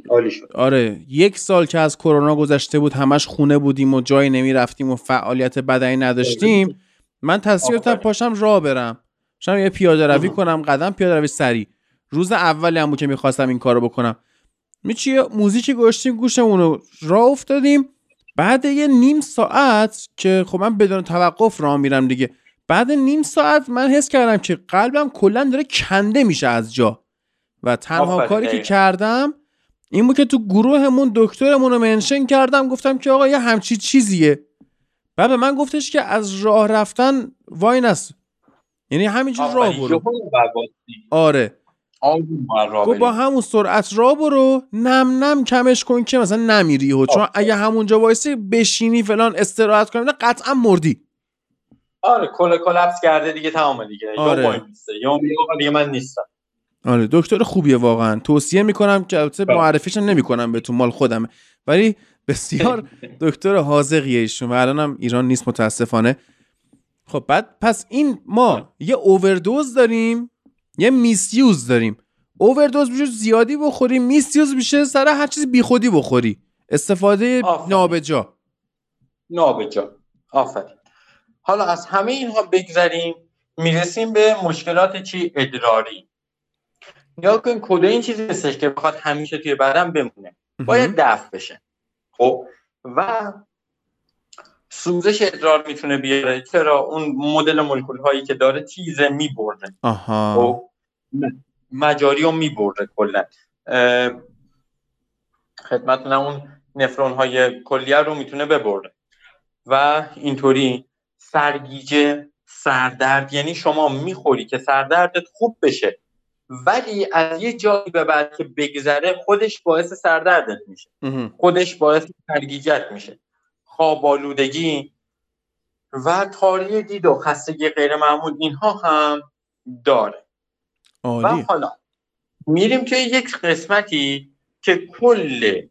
عالی شد. آره، یک سال که از کرونا گذشته بود همش خونه بودیم و جایی نمی رفتیم و فعالیت بدنی نداشتیم، من تصمیم گرفتم پاشم راه برم، شام یه پیاده روی کنم، قدم پیاده روی سری. روز اولیام بود که می‌خواستم این کارو بکنم. میچی موزیکی گوشتیم گوشمون رو راه افتادیم. بعد یه نیم ساعت که خب من بدون توقف راه میرم دیگه، بعد نیم ساعت من حس کردم که قلبم کلا داره کنده میشه از جا. و تنها کاری که کردم این بود که تو گروهمون دکترمون رو منشن کردم، گفتم که آقا یه همچی چیزیه. بعد به من گفتش که از راه رفتن وای نست، یعنی همینجور راه برو. آره گو با همون سرعت راه برو، نم نم کمش کن که مثلا نمیری ها، چون اگه همونجا وایسی بشینی فلان استراحت کنی قطعا مردی. آره کلپس کرده دیگه، تمام دیگه. آره. یا نیسته یا دیگه من نیستم. آره دکتر خوبیه واقعا، توصیه میکنم که البته معرفیش نمیکنم بهتون، مال خودمه، ولی بسیار دکتر حاذقیه ایشون و الانم ایران نیست متاسفانه. خب بعد پس این ما یه اووردوز داریم یه میسیوز داریم. اووردوز میشه زیادی بخوری، میسیوز میشه سر هر چیز بی خودی بخوری، استفاده نابجا. نابجا. آفرین. حالا از همه اینها بگذریم میرسیم به مشکلات چی؟ ادراری. نیا کن کده این چیزی نیستش که بخواد همیشه توی بدن بمونه، باید دفع بشه. خب و سوزش ادرار میتونه بیاره، چرا اون مدل مولکول هایی که داره تیزه میبرده، مجاری رو میبرده کلا. خدمتون اون نفرون های کلیه رو میتونه ببرده و اینطوری سرگیجه، سردرد. یعنی شما میخوری که سردردت خوب بشه ولی از یه جایی به بعد که بگذره خودش باعث سردردت میشه، خودش باعث سرگیجت میشه، خواب آلودگی و تاری دید و خستگی غیر معمول اینها هم داره. عالی. و حالا میریم توی یک قسمتی که کل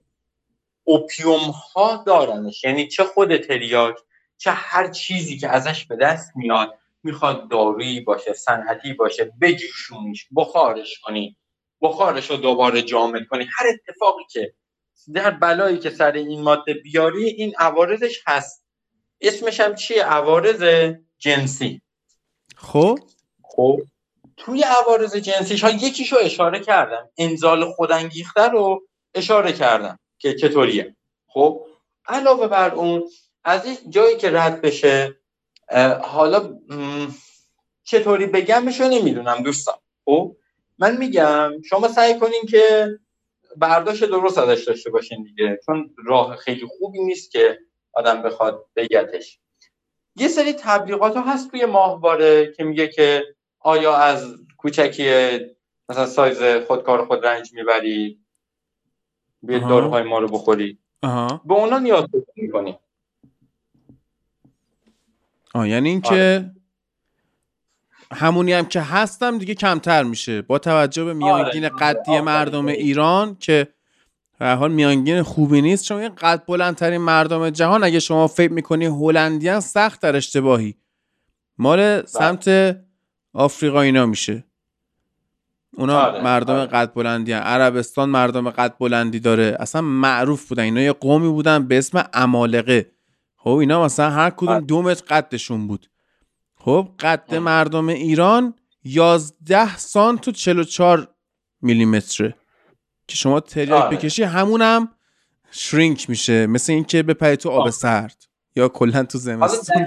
اوپیوم ها دارنش، یعنی چه خود تریاک چه هر چیزی که ازش به دست میاد، میخواد دارویی باشه صنعتی باشه، بجوشونیش، بخارش کنی، بخارش رو دوباره جامد کنی، هر اتفاقی که در بلایی که سر این ماده بیاری این عوارضش هست. اسمش هم چیه؟ عوارض جنسی. خب توی عوارض جنسیش ها یکیشو اشاره کردم، انزال خودانگیخته رو اشاره کردم که چطوریه. خب علاوه بر اون از این جایی که رد بشه، حالا چطوری بگمش رو نمیدونم دوستان. خب من میگم شما سعی کنین که برداشت درست ازش داشته باشین دیگه، چون راه خیلی خوبی نیست که آدم بخواد بگتش. یه سری تبلیغات هست توی ماهواره که میگه که آیا از کوچکی مثلا سایز خودکار خود رنج میبری، بیت داروهای ما رو بخوری، به اونا نیاز میکنی. یعنی این که همونی هم که هستم دیگه کمتر میشه با توجه به میانگین قدی مردم ایران که به هر حال میانگین خوبی نیست، چون این قد بلندترین مردم جهان اگه شما فکر میکنی هلندیان سخت در اشتباهی، مال سمت آفریقا اینا میشه، اونا مردم قد بلندیان. عربستان مردم قد بلندی داره، اصلا معروف بودن اینا، یه قومی بودن به اسم عمالقه. خب اینا مثلا هر کدوم 2 متر قدشون بود. خب قد مردم ایران 11 سانت و 44 میلیمتره که شما تریاک بکشی همونم شرینک میشه، مثل این که بپری تو آب سرد یا کلا تو زمستون.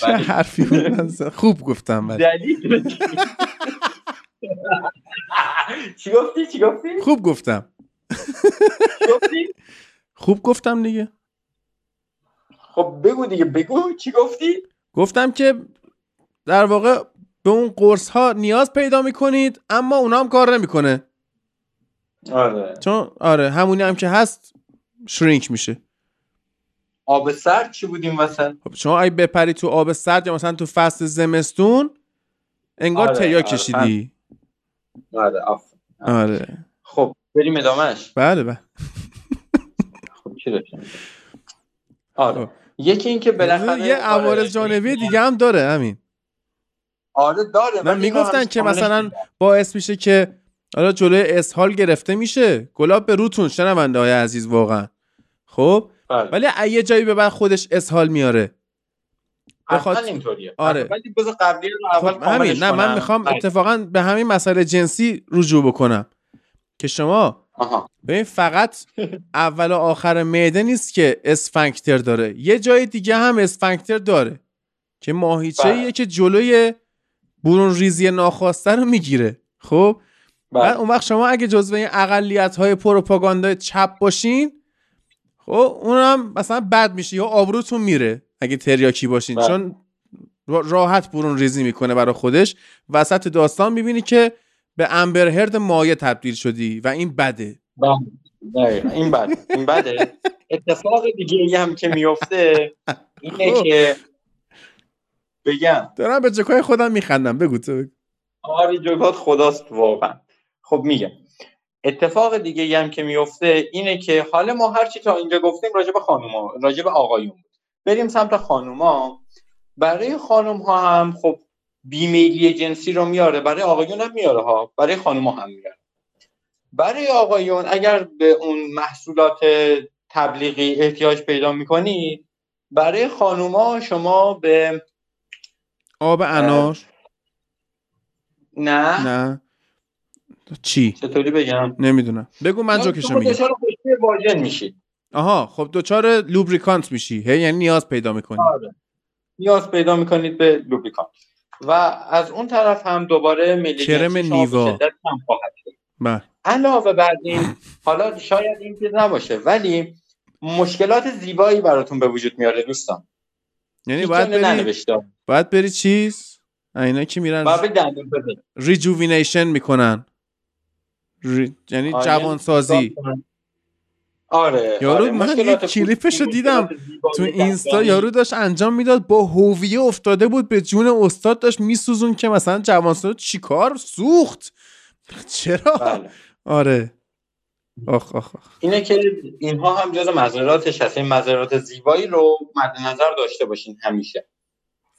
چه حرفی بود؟ خوب گفتم ولی چی گفتی؟ خوب گفتم. خوب گفتم دیگه. خب بگو دیگه، بگو چی گفتی؟ گفتم که در واقع به اون قرص ها نیاز پیدا میکنید اما اونا هم کار نمیکنه. چون همونی هم که هست شرینک میشه. آب سرد چی بودیم مثلا؟ خب شما اگه بپری تو آب سرد یا مثلا تو فصل زمستون انگار تریا کشیدی. آره. خب بریم ادامهش. بله. خب چی داشتیم؟ یکی این که بالاخره یه عوارض جانبی دیگه هم داره. همین داره. من میگفتن که مثلا باعث میشه که جلوی اسهال گرفته میشه. گلاب به روتون شنونده های عزیز واقعا. خب ولی یه جایی به بعد خودش اسهال میاره. اصلا اینطوریه. ولی بذار قبلی رو اول کاملش کنم. نه من میخوام اتفاقا به همین مسئله جنسی رجوع بکنم که شما ببین فقط اول و آخر معده نیست که اسفنکتر داره، یه جای دیگه هم اسفنکتر داره که ماهیچه‌ایه که جلوی برون ریزی ناخواسته رو میگیره. خب بعد اون وقت شما اگه جزو این اقلیت‌های پروپاگاندای چپ باشین، خب اونم مثلا بد میشه یا آبروتون میره اگه تریاکی باشین. چون راحت برون ریزی میکنه برای خودش. وسط داستان میبینی که به امبر هرد مایه تبدیل شدی و این بده. این بده. اتفاق دیگه هم که میفته اینه که بگم دارم به جکای خودم میخندم. بگو تو. جکات خداست واقعا. خب میگم اتفاق دیگه هم که میفته اینه که حال ما هرچی تا اینجا گفتیم راجع به خانوما، راجع به آقایون، بریم سمت خانوما. برای خانوم ها هم خب بیمیلی جنسی رو میاره، برای آقایون هم میاره ها، برای خانوما هم میاره. برای آقایون اگر به اون محصولات تبلیغی احتیاج پیدا میکنید، برای خانوما شما به آب انار نه چی؟ چطوری بگم؟ نمیدونم، بگو من جوکشو میگم. دوچار خشکی واژن میشی. خب دوچار لوبریکانت میشی، یعنی نیاز پیدا میکنی. نیاز پیدا میکنید به لوبریکانت. و از اون طرف هم دوباره ملی کرم نیوا علاوه بر این. حالا شاید این چیز نباشه ولی مشکلات زیبایی براتون به وجود میاره دوستان. یعنی باید بری چیز اینا که میرن ریجووینیشن میکنن، یعنی جوانسازی. یارو من یه کلیپشو دیدم تو اینستا، یارو داشت انجام میداد با هویه افتاده بود به جون استاد، داشت میسوزون که مثلا جوانسازی چیکار سوخت چرا. آخ. اینه که اینها هم جز مزراتش هست. این مزرات زیبایی رو مد نظر داشته باشین همیشه.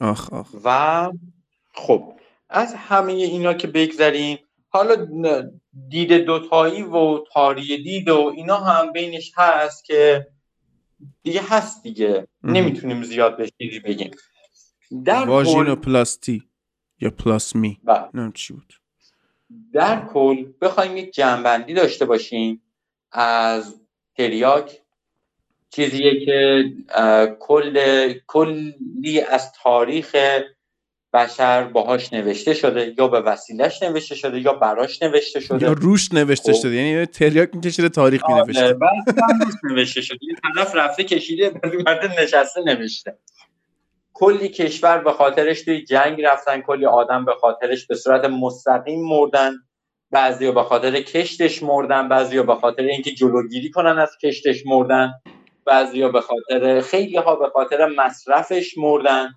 آخ. و خب از همه اینا که بگذریم، حالا دید دوتایی و تاری دید و اینا هم بینش هست که دیگه هست دیگه. نمیتونیم زیاد بهش چیزی بگیم. واژینوپلاستی یا پلاسمی نم چی بود؟ در کل بخوایم یک جنبندی داشته باشیم از تریاک، چیزیه که کلی از تاریخ بشر باهاش نوشته شده، یا به وسیلهش نوشته شده، یا براش نوشته شده، یا روش نوشته شده. یعنی تریاک میکشیده تاریخ مینوشته، بس روش نوشته شده. این طرف رفته کشیده، بعد نشسته نوشته. کلی کشور به خاطرش توی جنگ رفتن، کلی آدم به خاطرش به صورت مستقیم مردن، بعضیا به خاطر کشتش مردن، بعضیا به خاطر اینکه جلوگیری کنن از کشتش مردن، بعضیا به خاطر خیلی‌ها به خاطر مصرفش مردن،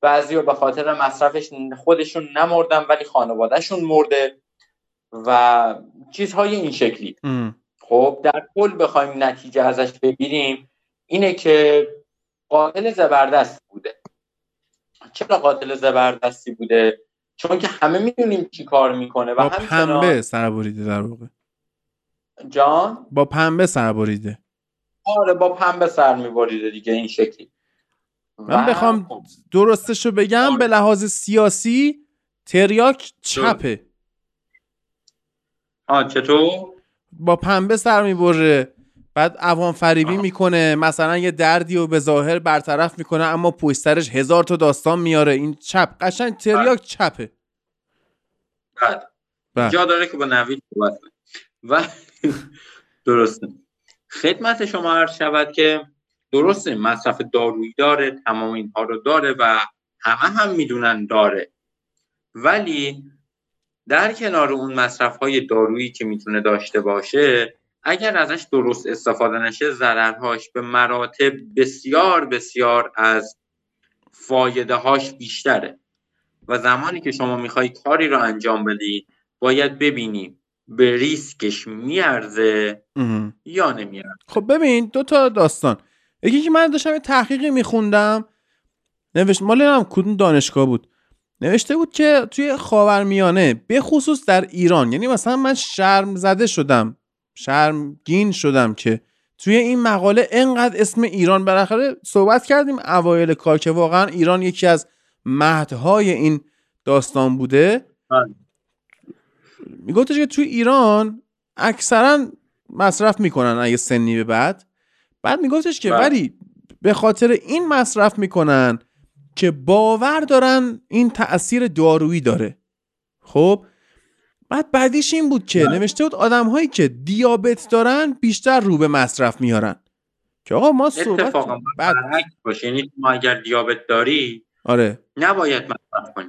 بعضیا به خاطر مصرفش خودشون نمردن ولی خانوادهشون مرده و چیزهای این شکلی. خب در کل بخوایم نتیجه ازش بگیریم اینه که قاتل زبردست بوده. چرا قاتل زبردستی بوده؟ چون که همه میدونیم چی کار میکنه و همچنان پنبه سربریده در واقع. جان؟ با پنبه سربریده. آره با پنبه سر میبریده دیگه این شکلی. من بخوام درستشو بگم به لحاظ سیاسی تریاک چپه. آه چطور؟ با پنبه سر میبره، بعد عوام فریبی میکنه، مثلا یه دردی رو به ظاهر برطرف میکنه اما پشت سرش هزار تا داستان میاره. این چپ قشنگ تریاک چپه. بعد جا داره که با نوید صحبت کنه و درسته خدمت شما عرض شود که درسته مصرف دارویی داره، تمام اینها رو داره و همه هم میدونن داره، ولی در کنار اون مصرف‌های دارویی که میتونه داشته باشه اگر ازش درست استفاده نشه ضررهاش به مراتب بسیار بسیار از فایده‌هاش بیشتره. و زمانی که شما میخوای کاری رو انجام بدی باید ببینی به ریسکش میارزه یا نمیارزه. خب ببین دو تا داستان، یکی که من داشتم یه تحقیقی میخوندم نوشت مالم کدوم دانشگاه بود، نوشته بود که توی خاورمیانه به خصوص در ایران، یعنی مثلا من شرمگین شدم که توی این مقاله انقدر اسم ایران، بالاخره صحبت کردیم اوایل کار که واقعا ایران یکی از مهدهای این داستان بوده. میگفتش که توی ایران اکثرا مصرف میکنن اگه سنی به بعد میگفتش که ولی به خاطر این مصرف میکنن که باور دارن این تأثیر دارویی داره. خب بعدیش این بود که نوشته بود آدم هایی که دیابت دارن بیشتر رو به مصرف میارن، که آقا ما صحبت برعکس باشه، یعنی ما اگر دیابت داری آره نباید مصرف کنی،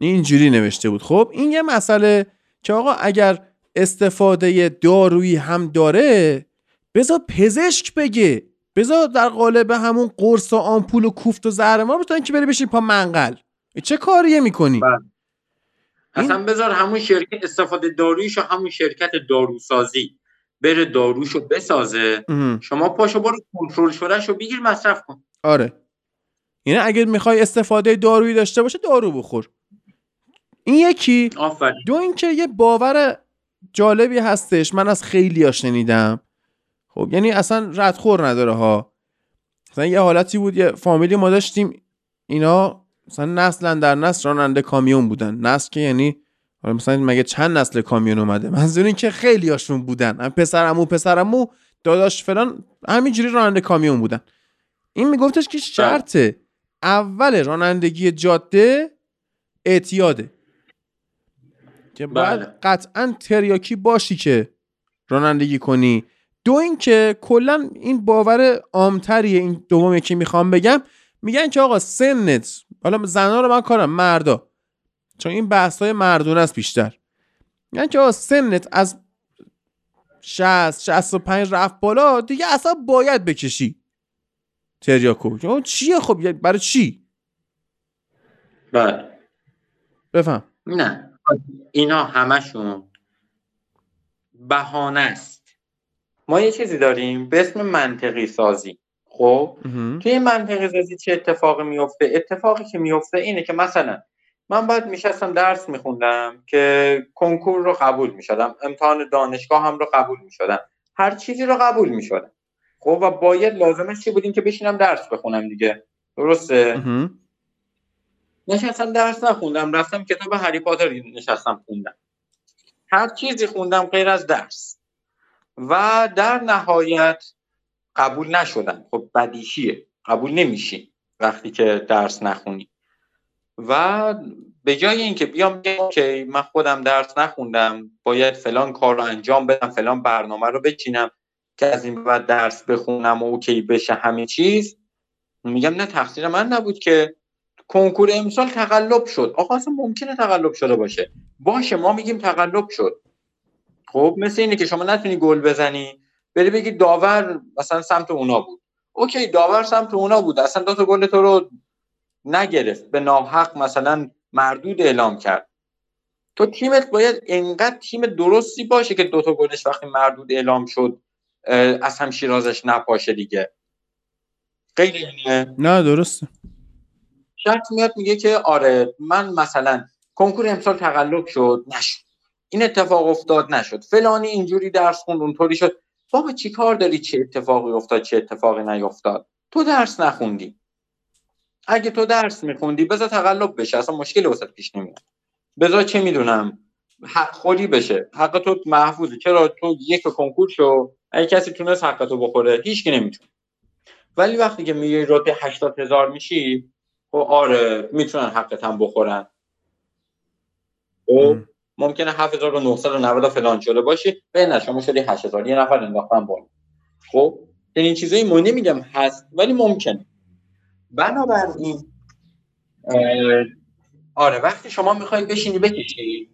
اینجوری نوشته بود. خب این یه مسئله که آقا اگر استفاده دارویی هم داره بذار پزشک بگه، بذار در قالب همون قرص و آمپول و کوفت و زهر مار بتونن که بری بشی پا منقل، چه کاریه میکنی؟ اصلا بذار همون شرکت استفاده دارویشو همون شرکت داروسازی بره داروشو بسازه. شما پاشو برو کنترل شدهشو بگیر مصرف کن. آره یعنی اگر میخوای استفاده دارویی داشته باشه دارو بخور. این یکی. دو اینکه یه باور جالبی هستش، من از خیلی‌ها شنیدم، خب یعنی اصلا ردخور نداره ها. مثلا یه حالتی بود یه فامیلی ما داشتیم، اینا مثلا نسلن در نسل راننده کامیون بودن. نسل که یعنی مثلا مگه چند نسل کامیون اومده؟ منظور این که خیلی هاشون بودن، هم پسرمو داداش فلان همینجوری راننده کامیون بودن. این میگفتش که شرط اول رانندگی جاده اعتیاده، که بعد قطعا تریاکی باشی که رانندگی کنی. دو این که کلا این باور عام‌تریه. این دومی که میخوام بگم، میگن که آقا سنت، حالا زنا رو من کارم، مردا، چون این بحث‌های مردونه است بیشتر، میگن که آقا سنت از 65 رفت بالا دیگه اصلا باید بکشی تریاکو. چیه خب برای چی؟ بله بفهم. نه اینا همشون بهانه است. ما یه چیزی داریم به اسم منطقی سازی. خب توی منطقی سازی چه اتفاقی میفته؟ اتفاقی که میفته اینه که مثلا من بعد میشستم درس میخوندم که کنکور رو قبول میشدم، امتحان دانشگاه هم رو قبول میشدم، هر چیزی رو قبول میشدم. خب و باید لازمش چی بودیم که بشینم درس بخونم دیگه، درسته؟ نشستم درس نخوندم، رفتم کتاب هری پاتر نشستم خوندم، هر چیزی خوندم غیر از درس و در نهایت قبول نشدن. خب بدیهیه قبول نمیشی وقتی که درس نخونی. و به جای اینکه بیام بگم که من خودم درس نخوندم باید فلان کار رو انجام بدم، فلان برنامه رو بچینم که از این بعد درس بخونم و اوکی بشه همه چیز، میگم نه تقصیر من نبود که کنکور امسال تقلب شد. آقا اصلا ممکنه تقلب شده باشه، باشه ما میگیم تقلب شد. خب مثل اینه که شما نتونی گل بزنی بری بگی داور مثلا سمت اونا بود. اوکی داور سمت اونا بود، اصلا دو تا گل تو رو نگرفت، به ناحق مثلا مردود اعلام کرد. تو تیمت باید انقدر تیم درستی باشه که دو تا گلش وقتی مردود اعلام شد از هم شیرازش نپاشه دیگه. خیلی نه درسته. شخص میاد میگه که آره من مثلا کنکور امسال تقلب شد، نشد این اتفاق افتاد، نشد فلانی اینجوری درس خوند اونطوری شد. بابا چی کار داری چه اتفاقی افتاد چه اتفاقی نیفتاد؟ تو درس نخوندی. اگه تو درس میخوندی بذار تقلب بشه، اصلا مشکل واسط پیش نمیاد. بذار چه میدونم حق خوری بشه، حق تو محفوظه. چرا تو یک کنکور شو، اگه کسی تونست حق تو بخوره هیچکی نمیتونه. ولی وقتی که میری رتبه 80000 میشی خب آره میتونن حقت هم بخورن. او ممکنه 7990 فلان شده باشی ببین شما شدی 8000 یه نفر انداختن بالا. خب این چیزایی من نمیگم هست ولی ممکنه. بنابراین آره وقتی شما میخوای بشینی بکشی،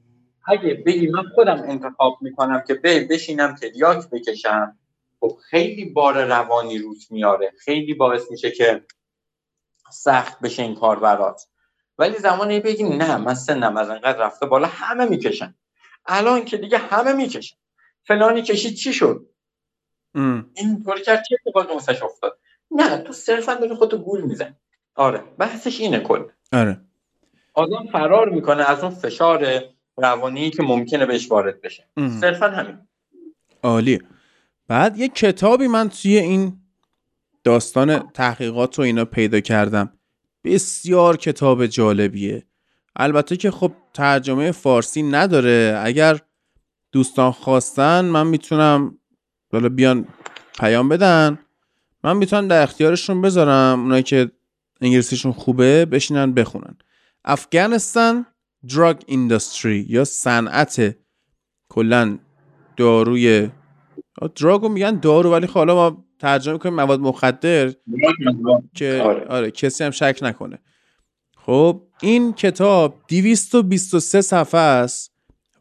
اگه بگی من خودم انتخاب میکنم که بشینم تریاک بکشم، خب خیلی بار روانی روت میاره، خیلی باعث میشه که سخت بشه این کار برات. ولی زمانی بگی نه من سنم از انقدر رفته بالا همه میکشن، الان که دیگه همه میکشن، فلانی کشید چی شد اینطوری کرد چه اتفاقی واسش افتاد، نه تو صرفا داری خودتو گول میزنی. آره بحثش اینه کل. آره آدم فرار میکنه از اون فشار روانی که ممکنه بهش وارد بشه. صرفا همین. عالی. بعد یه کتابی من توی این داستان تحقیقات رو اینا پیدا کردم، بسیار کتاب جالبیه، البته که خب ترجمه فارسی نداره. اگر دوستان خواستن من میتونم بالا بیان پیام بدن، من میتونم در اختیارشون بذارم، اونایی که انگلیسیشون خوبه بشینن بخونن. افغانستان Drug Industry یا صنعت کلن داروی دراگو میگن دارو، ولی حالا ما ترجمه میکنیم مواد مخدر که آره کسی هم شک نکنه. خب این کتاب 223 صفحه است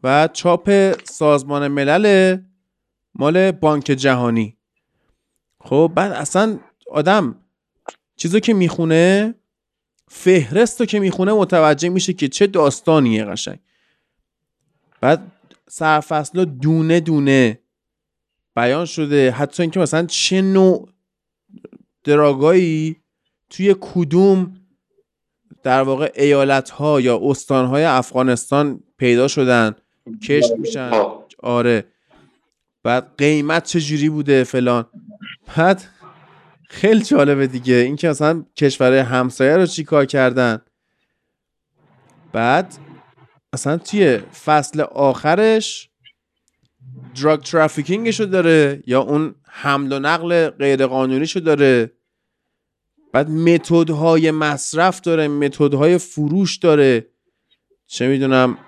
و چاپ سازمان ملل مال بانک جهانی. خب بعد اصلا آدم چیزو که میخونه، فهرستو که میخونه متوجه میشه که چه داستانیه قشنگ. بعد سرفصلو دونه دونه بیان شده، حتی اینکه مثلا چه نوع دراگایی توی کدوم در واقع ایالت‌ها یا استان‌های افغانستان پیدا شدن، کشت میشن. آره بعد قیمت چجوری بوده فلان. بعد خیلی جالبه دیگه اینکه مثلا کشورهای همسایه رو چی کار کردن. بعد مثلا توی فصل آخرش دراگ ترافیکینگشو داره یا اون حمل و نقل غیر قانونیشو داره. بعد متدهای مصرف داره، متدهای فروش داره، چه میدونم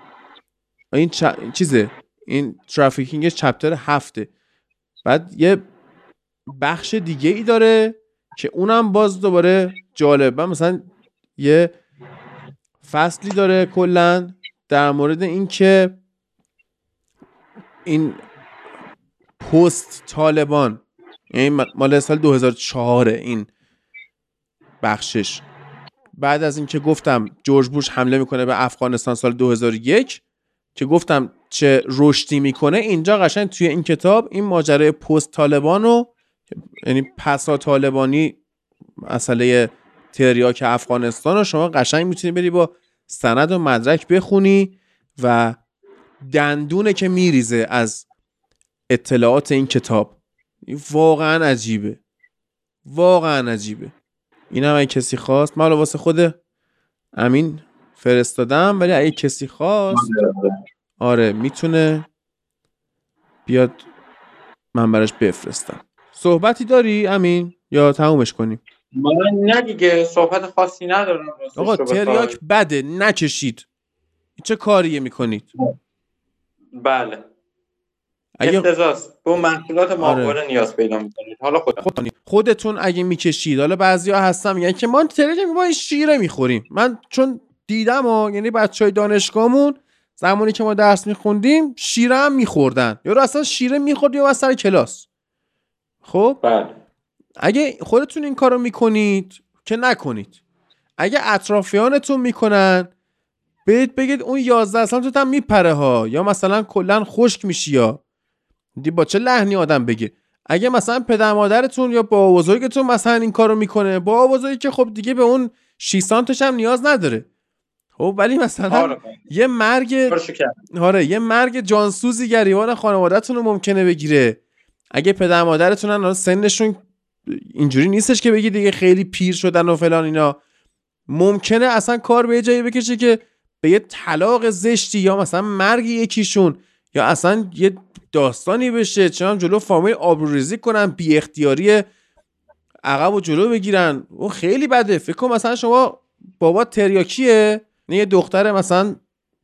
این چیزه این ترافیکینگش چپتر 7. بعد یه بخش دیگه ای داره که اونم باز دوباره جالبه، مثلا یه فصلی داره کلن در مورد این که این پست طالبان، یعنی مال سال 2004 این بخشش، بعد از این که گفتم جورج بوش حمله میکنه به افغانستان سال 2001 که گفتم چه رشدی میکنه، اینجا قشنگ توی این کتاب این ماجرای پست طالبان رو، یعنی پسا طالبانی مسئله تریاک افغانستان رو شما قشنگ میتونی بری با سند و مدرک بخونی و دندونه که میریزه از اطلاعات این کتاب. این واقعا عجیبه، واقعا عجیبه. این هم اگه کسی خواست، من واسه خود امین فرستادم، ولی اگه کسی خواست آره میتونه بیاد من براش بفرستم. صحبتی داری امین یا تمومش کنیم؟ من نه دیگه صحبت خاصی ندارم. آقا تریاک بده، نکشید، چه کاریه میکنید؟ بله اقتضاس به اون محصولات ماهواره نیاز پیدا می‌کنید. حالا خودتون اگه می‌کشید، حالا بعضیا هستن میگن که ما ترکه با این شیره می‌خوریم. من چون دیدم یعنی بچهای دانشگاهمون زمانی که ما درس می‌خوندیم شیره هم می‌خوردن، یا اصلا شیره می‌خورد یا سر کلاس. خب بله. اگه خودتون این کارو می‌کنید که نکنید، اگه اطرافیانتون می‌کنن بهت بگید اون 11 سمتت هم میپره ها، یا مثلا کلا خشک میشی، یا با چه لحنی آدم بگه. اگه مثلا پدر مادرتون یا با بزرگتون مثلا این کارو میکنه، با بزرگی که خب دیگه به اون 6 سانتش هم نیاز نداره، خب ولی مثلا آره. یه مرگ جانسوزی گریبان خانواده‌تون رو ممکنه بگیره. اگه پدر مادرتونن سنشون اینجوری نیستش که بگی دیگه خیلی پیر شدن و فلان، اینا ممکنه اصلا کار به جایی بکشه که به یه طلاق زشتی یا مثلا مرگ یکیشون یا اصلا یه داستانی بشه، چنان جلو فامیل آبروریزی کنن، بی اختیاری عقب و جلو بگیرن. اون خیلی بده. فکر کن مثلا شما بابا تریاکیه، یه دختر مثلا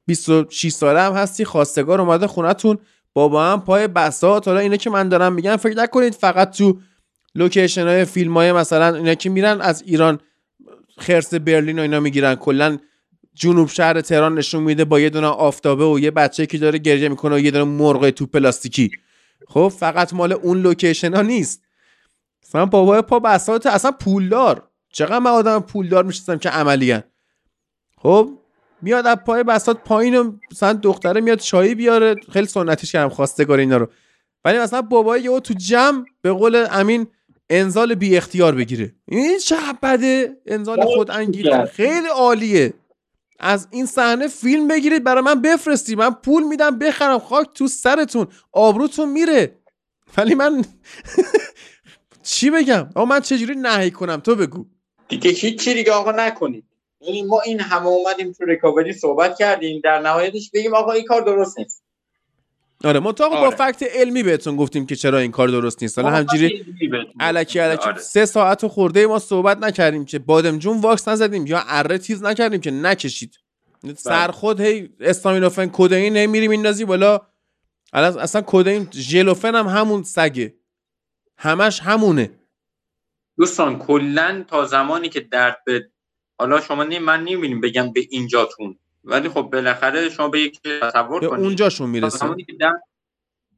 26 ساله هم هستی، خواستگار اومده خونتون، بابا هم پای بساط. حالا اینه که من دارم میگم فکر نکنید فقط تو لوکیشن های فیلم های مثلا اینا که میرن از ایران خرس برلین و اینا میگیرن، کلا جنوب شهر تهران نشون میده با یه دونه آفتابه و یه بچه که داره گریه میکنه و یه دونه مرغ تو پلاستیکی. خب فقط مال اون لوکیشن ها نیست، مثلا بابای پا بساط اصلا پولدار. چقدر من آدم پولدار میشستم که عملیان، خب میاد از پای بساط پایین و مثلا دختره میاد چایی بیاره، خیلی سنتیش کردم خواستگار اینا رو، ولی مثلا بابای یهو تو جمع به قول امین انزال بی اختیار بگیره. این چه بده، انزال خود انگیختن خیلی عالیه. از این صحنه فیلم بگیرید برای من بفرستید، من پول میدم بخرم. خاک تو سرتون، آبروتون میره. ولی من چی بگم آقا؟ من چجوری نهی کنم؟ تو بگو دیگه. هیچی دیگه آقا نکنید. یعنی ما این همه اومدیم تو ریکاوری صحبت کردیم، در نهایتش بگیم آقا این کار درست نیست. آره ما تا آقا با فکت علمی بهتون گفتیم که چرا این کار درست نیست. حالا همجوری الکی آره. 3 ساعت خورده ما صحبت نکردیم که بادمجون واکس نزدیم یا اره تیز نکردیم که نکشید سر خود هی استامینوفن کدئین نمیری میندازی بالا. اصلا کدئین ژلوفن هم همون سگه، همش همونه. دوستان کلا تا زمانی که درد به حالا شما من نمیبینیم بگم به اینجاتون، ولی خب بالاخره شما به یک تصور کنید اونجاشون میرسه.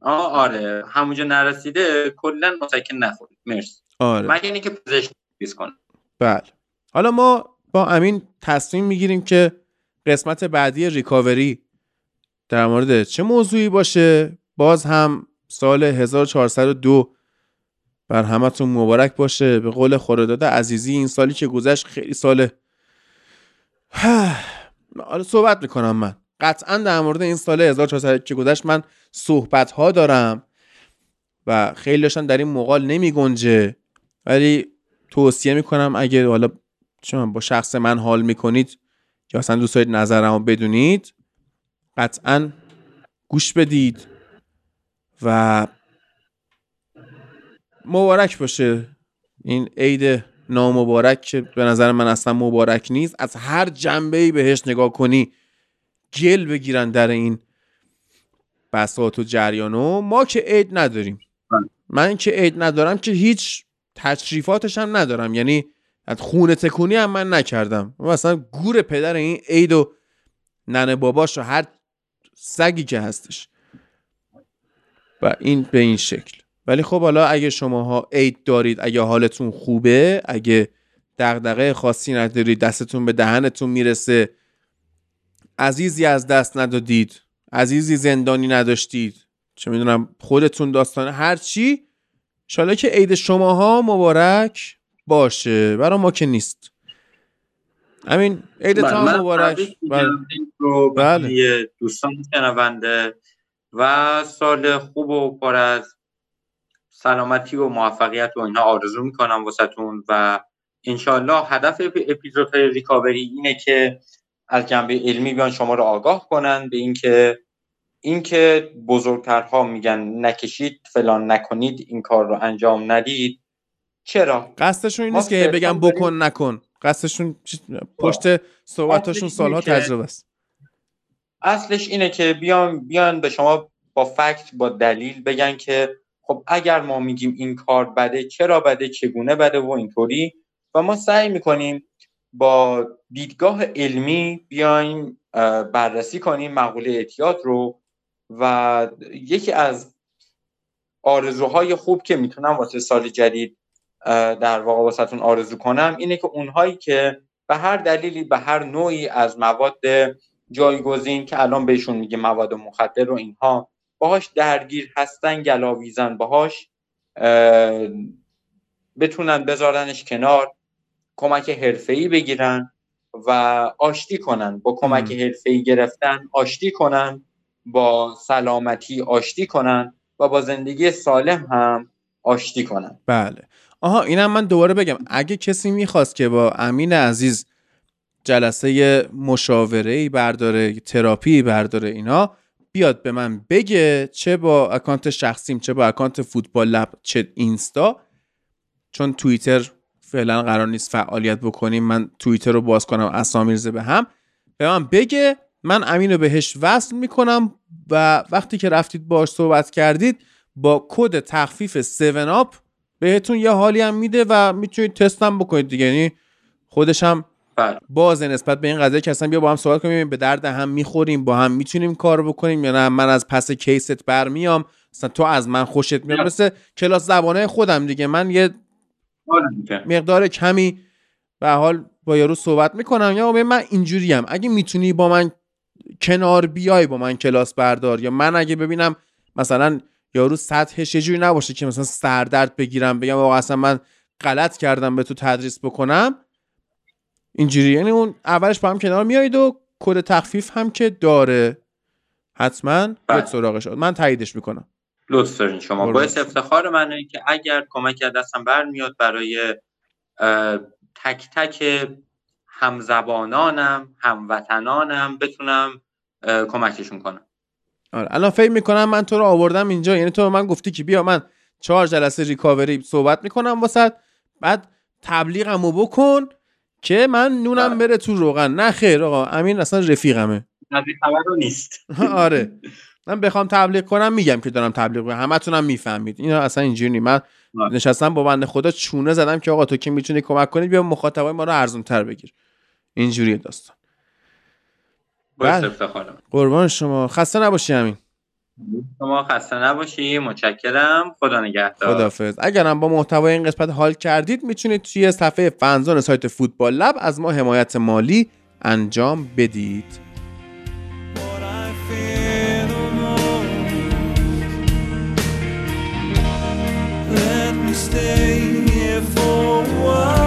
آره همونجا نرسیده کلا مسکن نخورید. مرسی. آره مگر اینکه پزشک پیس کنه. بله حالا ما با امین تصمیم میگیریم که قسمت بعدی ریکاوری در مورد چه موضوعی باشه. باز هم سال 1402 بر همتون مبارک باشه. به قول خورداد عزیزی این سالی که گذشت خیلی سال حالا صحبت میکنم. من قطعا در مورد این سال 1400 که گذشت من صحبت ها دارم و خیلی داشتم در این مقال نمی گنجه، ولی توصیه میکنم اگه حالا چون با شخص من حال میکنید یا اصلا دوست دارید نظرمو بدونید قطعا گوش بدید. و مبارک باشه این عید نامبارک که به نظر من اصلا مبارک نیست. از هر جنبه‌ای بهش نگاه کنی گل بگیرن در این بساط و جریانو. ما که عید نداریم، من که عید ندارم که هیچ تشریفاتش هم ندارم، یعنی از خونه تکونی هم من نکردم. مثلا گور پدر این عید و ننه باباش و هر سگی که هستش و این به این شکل. ولی خب حالا اگه شماها عید دارید، اگه حالتون خوبه، اگه دغدغه خاصی ندارید، دستتون به دهنتون میرسه، عزیزی از دست ندادید، عزیزی زندانی نداشتید، چه میدونم خودتون داستانه، هر چی، انشالله که عید شماها مبارک باشه. برای ما که نیست. همین عیدتون مبارک. بله دوستان شنونده و سال خوب و پر از سلامتی و موفقیت و اینا آرزو میکنم واسهتون. و انشالله هدف اپیزودهای ریکاوری اینه که از جنبه علمی بیان شما رو آگاه کنن به این که بزرگترها میگن نکشید فلان نکنید این کار رو انجام ندید. چرا؟ قصدشون این نیست که بگم بکن نکن، قصدشون پشت صحبتاشون سالها تجربه است. اصلش اینه که بیان به شما با فکت، با دلیل بگن که خب اگر ما میگیم این کار بده، چرا بده، چگونه بده و اینطوری، و ما سعی میکنیم با دیدگاه علمی بیایم بررسی کنیم مقوله اعتیاد رو. و یکی از آرزوهای خوب که میتونم واسه سال جدید در واقع واسهتون آرزو کنم اینه که اونهایی که به هر دلیلی به هر نوعی از مواد جایگزین که الان بهشون میگه مواد مخدر و اینها باهاش درگیر هستن، گلاویزن باهاش، بتونن بذارنش کنار، کمک حرفه‌ای بگیرن و آشتی کنن با کمک حرفه‌ای گرفتن، آشتی کنن با سلامتی، آشتی کنن و با زندگی سالم هم آشتی کنن. بله. آها، اینم من دوباره بگم، اگه کسی میخواست که با امین عزیز جلسه مشاوره‌ای برداره، تراپی برداره، اینا بیاد به من بگه، چه با اکانت شخصیم، چه با اکانت فوتبال لب، چه اینستا، چون توییتر فعلا قرار نیست فعالیت بکنیم، من توییتر رو باز کنم اسامیرزه به هم، به من بگه، من امین رو بهش وصل میکنم و وقتی که رفتید باش صحبت کردید با کد تخفیف سیوناپ بهتون یه حالی هم میده و میتونید تست هم بکنید دیگه. یعنی خودش هم باز نسبت به این قضیه که اصلا بیا با هم صحبت کنیم، به درد هم میخوریم، با هم میتونیم کار بکنیم یا نه، من از پس کیست برمیام، اصلا تو از من خوشت میاد، مثل کلاس زبانه خودم دیگه، من یه مقدار کمی به حال با یارو صحبت میکنم، یا من اینجوریم، اگه میتونی با من کنار بیای، با من کلاس بردار، یا من اگه ببینم مثلا یارو سطحش یه جوری نباشه که مثلا سردرد بگیرم، بگم واقعا اصلا من غلط کردم به تو تدریس بکنم اینجوری. یعنی اون اولش با هم کنار میایید و کد تخفیف هم که داره، حتما به سراغش، من تاییدش میکنم. لطف دارین شما، باعث افتخار منه که اگر کمک از دستم برمیاد برای تک تک همزبانانم، هموطنانم بتونم کمکشون کنم. آره، الان فکر میکنم من تو رو آوردم اینجا، یعنی تو من گفتی که بیا من 4 جلسه ریکاوری صحبت میکنم واسه، بعد تبلیغمو بکن که من نونم بره تو روغن. نه خیر آقا، امین اصلا رفیقمه، نزدیک خبرو نیست. آره، من بخوام تبلیغ کنم میگم که دارم تبلیغ میکنم، همتونم میفهمید، اینا اصلا اینجوری نیست. من نشستم با بنده خدا چونه زدم که آقا تو که میتونی کمک کنی، بیا مخاطبای ما رو ارزان‌تر بگیر، اینجوری داستان. باعث افتخارم. قربان شما، خسته نباشی امین. شما خسته نباشی، متشکرم، خدا نگهدار. خداحافظ. اگرم با محتوای این قسمت حال کردید، میتونید توی صفحه فنزون سایت فوتبال لب از ما حمایت مالی انجام بدید. Stay here for a while.